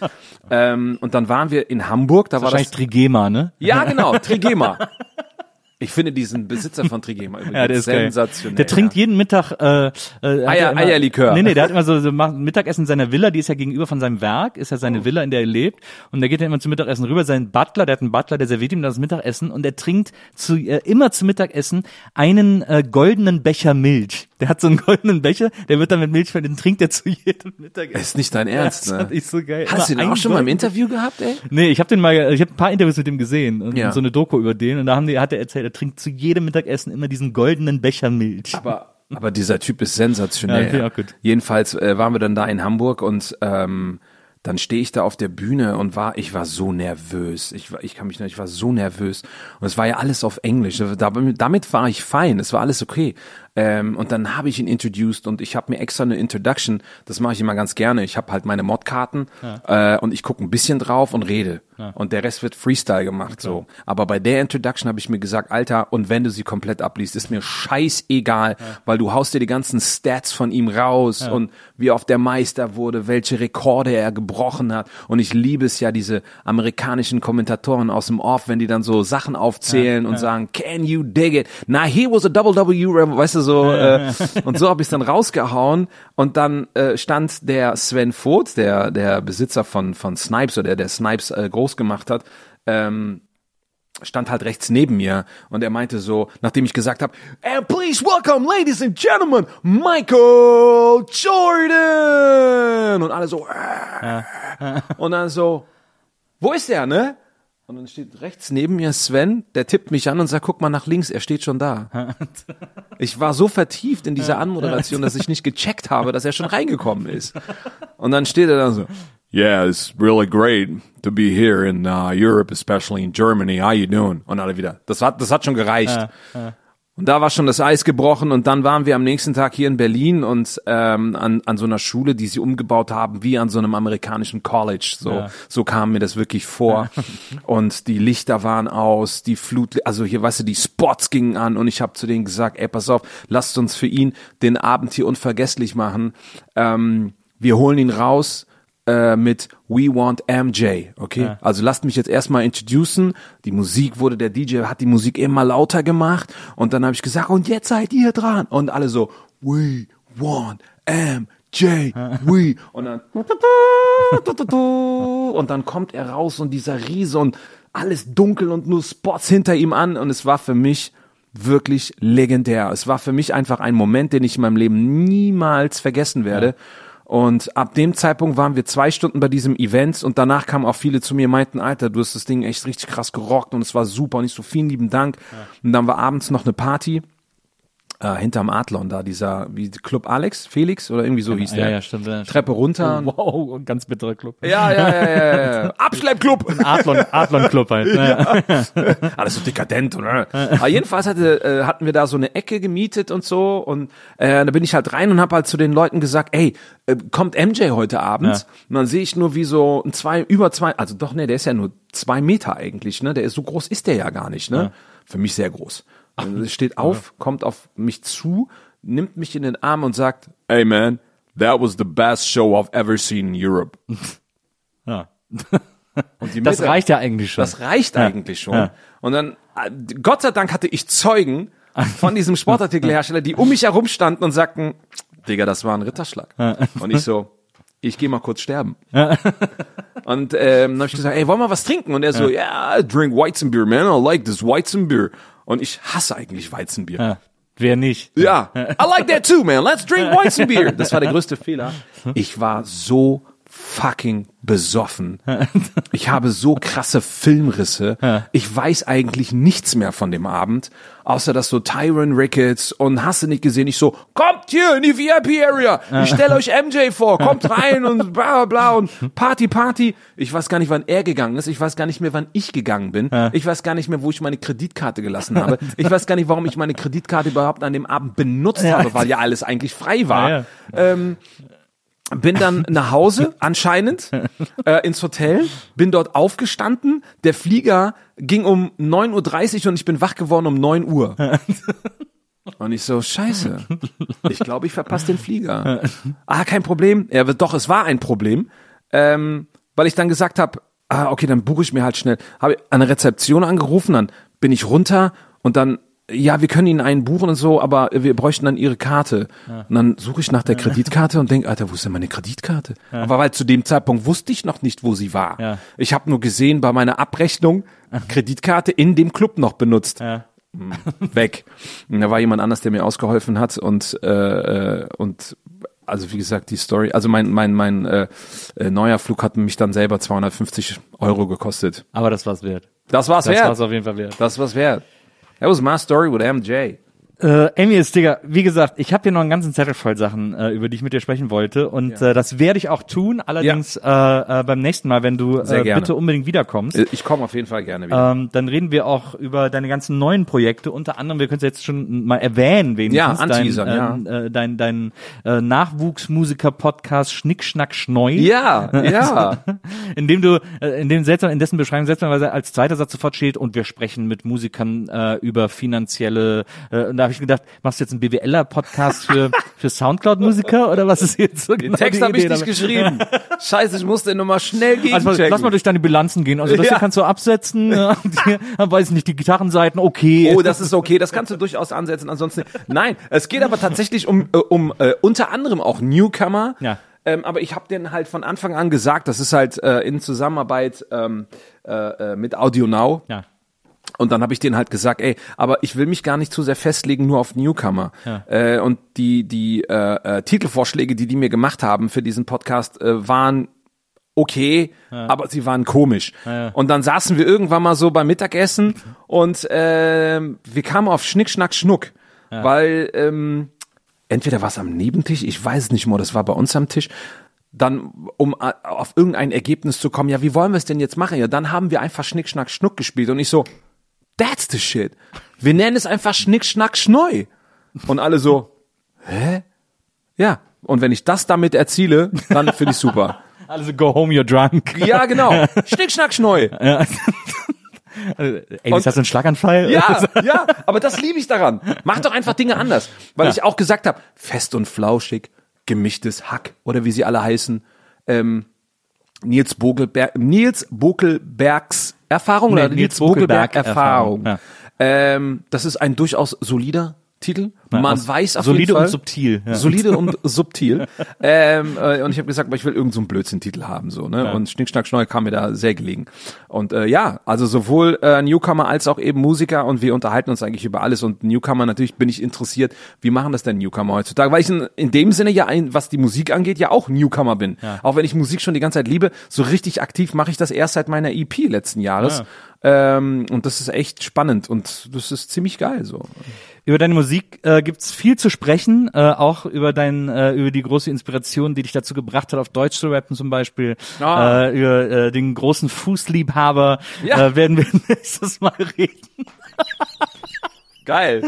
Ähm, und dann waren wir in Hamburg. Da das war wahrscheinlich das Trigema, ne? Ja, genau, Trigema. Ich finde diesen Besitzer von Trigema übrigens ja, der ist sensationell. Geil. Der trinkt jeden Mittag äh, äh, Eier, immer, Eierlikör. Nee, nee, der hat immer so, so Mittagessen in seiner Villa, die ist ja gegenüber von seinem Werk, ist ja seine oh. Villa, in der er lebt. Und da geht er immer zum Mittagessen rüber. Sein Butler, der hat einen Butler, der serviert ihm das Mittagessen und er trinkt zu, äh, immer zum Mittagessen einen äh, goldenen Becher Milch. Der hat so einen goldenen Becher, der wird dann mit Milch verdient, den trinkt er zu jedem Mittagessen. Ist nicht dein Ernst, ja, ne? Das fand ich so geil. Hast du den auch schon mal im Interview gehabt, ey? Nee, ich habe den mal, ich habe ein paar Interviews mit dem gesehen und, ja. und so eine Doku über den und da haben die, hat er erzählt, er trinkt zu jedem Mittagessen immer diesen goldenen Becher Milch. Aber Aber dieser Typ ist sensationell. Ja, okay, jedenfalls äh, waren wir dann da in Hamburg und ähm, dann stehe ich da auf der Bühne und war, ich war so nervös. Ich war, ich kann mich noch, ich war so nervös. Und es war ja alles auf Englisch. Damit war ich fein. Es war alles okay. Ähm, und dann habe ich ihn introduced und ich habe mir extra eine Introduction. Das mache ich immer ganz gerne. Ich habe halt meine Modkarten ja. äh, und ich gucke ein bisschen drauf und rede. Ja. Und der Rest wird Freestyle gemacht. Okay. So. Aber bei der Introduction habe ich mir gesagt, Alter, und wenn du sie komplett abliest, ist mir scheißegal, ja. weil du haust dir die ganzen Stats von ihm raus ja. und wie oft der Meister wurde, welche Rekorde er gebrochen hat. Und ich liebe es ja, diese amerikanischen Kommentatoren aus dem Off, wenn die dann so Sachen aufzählen ja. und ja. sagen, can you dig it? Now here was a double W, weißt du, so äh, und so habe ich es dann rausgehauen und dann äh, stand der Sven Voth, der der Besitzer von von Snipes oder der, der Snipes äh, groß gemacht hat, ähm, stand halt rechts neben mir und er meinte so, nachdem ich gesagt habe, and please welcome ladies and gentlemen Michael Jordan und alle so äh, und dann so, wo ist der, ne? Und dann steht rechts neben mir Sven, der tippt mich an und sagt, guck mal nach links, er steht schon da. Ich war so vertieft in dieser Anmoderation, dass ich nicht gecheckt habe, dass er schon reingekommen ist. Und dann steht er dann so, yeah, it's really great to be here in uh, Europe, especially in Germany, how you doing? Und alle wieder, das hat, das hat schon gereicht. Und da war schon das Eis gebrochen und dann waren wir am nächsten Tag hier in Berlin und ähm, an, an so einer Schule, die sie umgebaut haben, wie an so einem amerikanischen College. So, ja. so kam mir das wirklich vor. Und die Lichter waren aus, die Flut, also hier, weißt du, die Spots gingen an und ich habe zu denen gesagt, ey, pass auf, lasst uns für ihn den Abend hier unvergesslich machen. Ähm, wir holen ihn raus äh, mit We Want M J, okay? Ja. Also lasst mich jetzt erstmal introducen. Die Musik wurde, der D J hat die Musik immer lauter gemacht und dann habe ich gesagt, und jetzt seid ihr dran. Und alle so, We Want M J, we. Und dann und dann kommt er raus und dieser Riese und alles dunkel und nur Spots hinter ihm an und es war für mich wirklich legendär. Es war für mich einfach ein Moment, den ich in meinem Leben niemals vergessen werde. Ja. Und ab dem Zeitpunkt waren wir zwei Stunden bei diesem Event und danach kamen auch viele zu mir und meinten, Alter, du hast das Ding echt richtig krass gerockt und es war super und ich so, vielen lieben Dank. Ja. Und dann war abends noch eine Party äh, hinterm Adlon da, dieser wie Club Alex, Felix oder irgendwie so ja, hieß ja, der. Ja, stimmt, ja, Treppe runter. Oh, wow, und ganz bitterer Club. Ja, ja, ja, ja, ja. Abschleppclub. Adlon, Adlon Club halt. Ja. Ja. Alles so dekadent. Oder? Aber jedenfalls hatte, hatten wir da so eine Ecke gemietet und so und äh, da bin ich halt rein und habe halt zu den Leuten gesagt, ey, kommt M J heute Abend ja. und dann sehe ich nur wie so ein zwei, über zwei, also doch, ne, der ist ja nur zwei Meter eigentlich, ne, der ist, so groß ist der ja gar nicht, ne, ja. für mich sehr groß. Ach, steht auf, ja. kommt auf mich zu, nimmt mich in den Arm und sagt, hey man, that was the best show I've ever seen in Europe. Ja. Und die Mitte, das reicht ja eigentlich schon. Das reicht ja. eigentlich schon. Ja. Und dann, Gott sei Dank hatte ich Zeugen von diesem Sportartikelhersteller, die um mich herum standen und sagten, Digga, das war ein Ritterschlag. Und ich so, ich geh mal kurz sterben. Und ähm, dann hab ich gesagt, ey, wollen wir was trinken? Und er so, ja, yeah, drink Weizenbier, man, I like this Weizenbier. Und ich hasse eigentlich Weizenbier. Ja, wer nicht? Ja, I like that too, man, let's drink Weizenbier. Das war der größte Fehler. Ich war so fucking besoffen. Ich habe so krasse Filmrisse. Ich weiß eigentlich nichts mehr von dem Abend, außer dass so Tyron Ricketts und hast du nicht gesehen, ich so, kommt hier in die V I P-Area, ich stelle euch M J vor, kommt rein und bla bla und Party, Party. Ich weiß gar nicht, wann er gegangen ist, ich weiß gar nicht mehr, wann ich gegangen bin, ich weiß gar nicht mehr, wo ich meine Kreditkarte gelassen habe, ich weiß gar nicht, warum ich meine Kreditkarte überhaupt an dem Abend benutzt habe, weil ja alles eigentlich frei war. Ja, ja. Ähm, Bin dann nach Hause, anscheinend, äh, ins Hotel, bin dort aufgestanden, der Flieger ging um neun Uhr dreißig und ich bin wach geworden um neun Uhr. Und ich so, scheiße, ich glaube, ich verpasse den Flieger. Ah, kein Problem, ja, doch, es war ein Problem, ähm, weil ich dann gesagt habe, ah, okay, dann buche ich mir halt schnell. Habe an der Rezeption angerufen, dann bin ich runter und dann, ja, wir können Ihnen einen buchen und so, aber wir bräuchten dann Ihre Karte. Ja. Und dann suche ich nach der Kreditkarte und denke, Alter, wo ist denn meine Kreditkarte? Ja. Aber weil zu dem Zeitpunkt wusste ich noch nicht, wo sie war. Ja. Ich habe nur gesehen, bei meiner Abrechnung, Kreditkarte in dem Club noch benutzt. Ja. Weg. Und da war jemand anders, der mir ausgeholfen hat und äh, und also wie gesagt, die Story, also mein mein mein äh, neuer Flug hat mich dann selber zweihundertfünfzig Euro gekostet. Aber das war's wert. Das war's das wert. Das war's auf jeden Fall wert. Das war's wert. That was my story with M J. Äh, Amiaz, Digga, wie gesagt, ich habe hier noch einen ganzen Zettel voll Sachen, äh, über die ich mit dir sprechen wollte. Und ja. äh, das werde ich auch tun, allerdings ja. äh, äh, beim nächsten Mal, wenn du äh, bitte unbedingt wiederkommst. Ich komme auf jeden Fall gerne wieder. Ähm, dann reden wir auch über deine ganzen neuen Projekte. Unter anderem, wir können es jetzt schon mal erwähnen, wenigstens. Ja, Anteasern, dein, äh, ja. Äh, dein, dein, dein äh, Nachwuchsmusiker-Podcast Schnick, Schnack, Schneu. Ja, ja. in dem du, äh, in dem seltsam, in dessen Beschreibung seltsamerweise als zweiter Satz sofort steht, und wir sprechen mit Musikern äh, über finanzielle, äh, und da ich gedacht, machst du jetzt einen B W L-Podcast für, für Soundcloud-Musiker oder was ist jetzt so genau? Den Text habe ich nicht geschrieben. Scheiße, ich musste nochmal schnell gegenchecken. Also, lass mal durch deine Bilanzen gehen. Also das ja. hier kannst du absetzen, äh, die, weiß nicht, die Gitarrenseiten, okay. Oh, das ist okay, das kannst du durchaus ansetzen, ansonsten nein, es geht aber tatsächlich um, äh, um äh, unter anderem auch Newcomer, ja. ähm, aber ich habe denen halt von Anfang an gesagt, das ist halt äh, in Zusammenarbeit ähm, äh, mit Audio Now. Ja. Und dann habe ich denen halt gesagt, ey, aber ich will mich gar nicht zu sehr festlegen nur auf Newcomer. Ja. Äh, und die die äh, äh, Titelvorschläge, die die mir gemacht haben für diesen Podcast, äh, waren okay, ja. aber sie waren komisch. Ja, ja. Und dann saßen wir irgendwann mal so beim Mittagessen und äh, wir kamen auf Schnick, Schnack, Schnuck, ja. weil ähm, entweder war es am Nebentisch, ich weiß es nicht mehr, das war bei uns am Tisch, dann, um auf irgendein Ergebnis zu kommen, ja, wie wollen wir es denn jetzt machen? Ja, dann haben wir einfach Schnick, Schnack, Schnuck gespielt und ich so, that's the shit. Wir nennen es einfach Schnick, Schnack, Schneu. Und alle so, hä? Ja, und wenn ich das damit erziele, dann finde ich super. Also go home, you're drunk. Ja, genau. Schnick, Schnack, Schneu. Ja. Also, ey, ist das ein Schlaganfall? Ja, ja, aber das liebe ich daran. Mach doch einfach Dinge anders. Weil ja. ich auch gesagt habe, fest und flauschig, gemischtes Hack oder wie sie alle heißen. Ähm, Nilz Bokelberg, Nilz Bokelbergs Erfahrung nee, oder Nilz Bokelberg Erfahrung. Ja. Ähm, das ist ein durchaus solider Titel. Man ja, weiß auf jeden Fall. Solide und subtil. Ja. Solide und subtil. ähm, äh, und ich habe gesagt, aber ich will irgend so einen Blödsinn-Titel haben. So, ne? ja. Und Schnick, Schnack, Schneu kam mir da sehr gelegen. Und äh, ja, also sowohl äh, Newcomer als auch eben Musiker, und wir unterhalten uns eigentlich über alles. Und Newcomer, natürlich bin ich interessiert, wie machen das denn Newcomer heutzutage? Weil ich in, in dem Sinne ja, ein, was die Musik angeht, ja auch Newcomer bin. Ja. Auch wenn ich Musik schon die ganze Zeit liebe, so richtig aktiv mache ich das erst seit meiner E P letzten Jahres. Ja. Ähm, und das ist echt spannend und das ist ziemlich geil so. Über deine Musik äh, gibt's viel zu sprechen, äh, auch über deinen, äh, über die große Inspiration, die dich dazu gebracht hat, auf Deutsch zu rappen zum Beispiel. Oh. Äh, über äh, den großen Fußliebhaber ja. äh, werden wir nächstes Mal reden. Geil.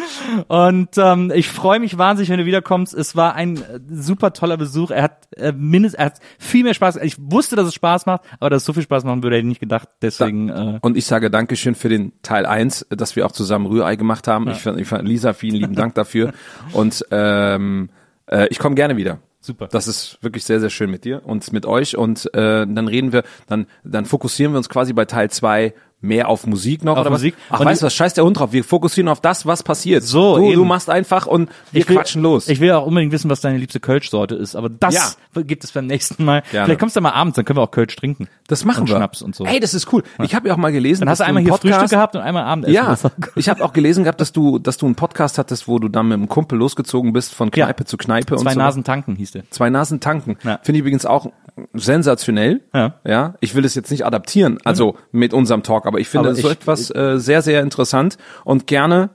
Und ähm, ich freue mich wahnsinnig, wenn du wiederkommst. Es war ein äh, super toller Besuch. Er hat äh, mindestens, er hat viel mehr Spaß. Ich wusste, dass es Spaß macht, aber dass es so viel Spaß machen würde, hätte ich nicht gedacht. Deswegen. Äh Und ich sage Dankeschön für den Teil eins, dass wir auch zusammen Rührei gemacht haben. Ja. Ich fand, ich fand Lisa, vielen lieben Dank dafür. Und ähm, äh, ich komme gerne wieder. Super. Das ist wirklich sehr, sehr schön mit dir und mit euch. Und äh, dann reden wir, dann dann fokussieren wir uns quasi bei Teil zwei mehr auf Musik noch auf oder Musik. Was? Ach, und weißt du was, scheiß der Hund drauf, wir fokussieren auf das, was passiert. So, du, du machst einfach und wir ich will, quatschen los. Ich will auch unbedingt wissen, was deine liebste Kölschsorte ist, aber das ja. gibt es beim nächsten Mal. Gerne. Vielleicht kommst du mal abends, dann können wir auch Kölsch trinken. Das machen und wir. Schnaps und so. Ey, das ist cool. Ja. Ich habe ja auch mal gelesen, dann hast dass du einmal hier Frühstück gehabt und einmal Abendessen. Ja, ich habe auch gelesen gehabt, dass du dass du einen Podcast hattest, wo du dann mit einem Kumpel losgezogen bist von Kneipe ja. zu Kneipe. Zwei und so. Nasen tanken hieß der. Zwei Nasen tanken. Ja. Finde ich übrigens auch sensationell. Ja. ja. Ich will es jetzt nicht adaptieren, also mit unserem Talk, aber ich finde aber so ich, etwas äh, sehr, sehr interessant und gerne,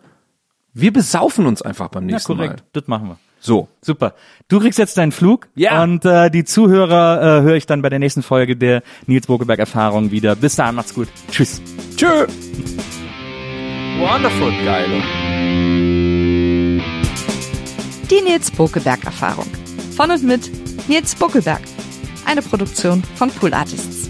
wir besaufen uns einfach beim nächsten ja, Mal. Das machen wir. So. Super. Du kriegst jetzt deinen Flug ja. und äh, die Zuhörer äh, höre ich dann bei der nächsten Folge der Nilz Bokelberg Erfahrung wieder. Bis dahin, macht's gut. Tschüss. Tschö. Wonderful, geil. Die Nilz Bokelberg Erfahrung. Von und mit Nilz Bokelberg. Eine Produktion von Pool Artists.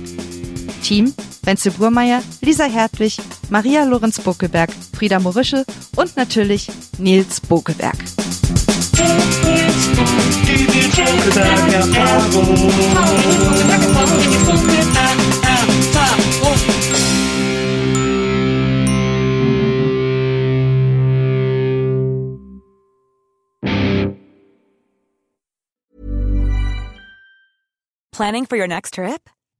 Team Wenzel Burmeier, Lisa Hertwig, Maria Lorenz Bokelberg, Frieda Morische und natürlich Nilz Bokelberg. Planning for your next trip?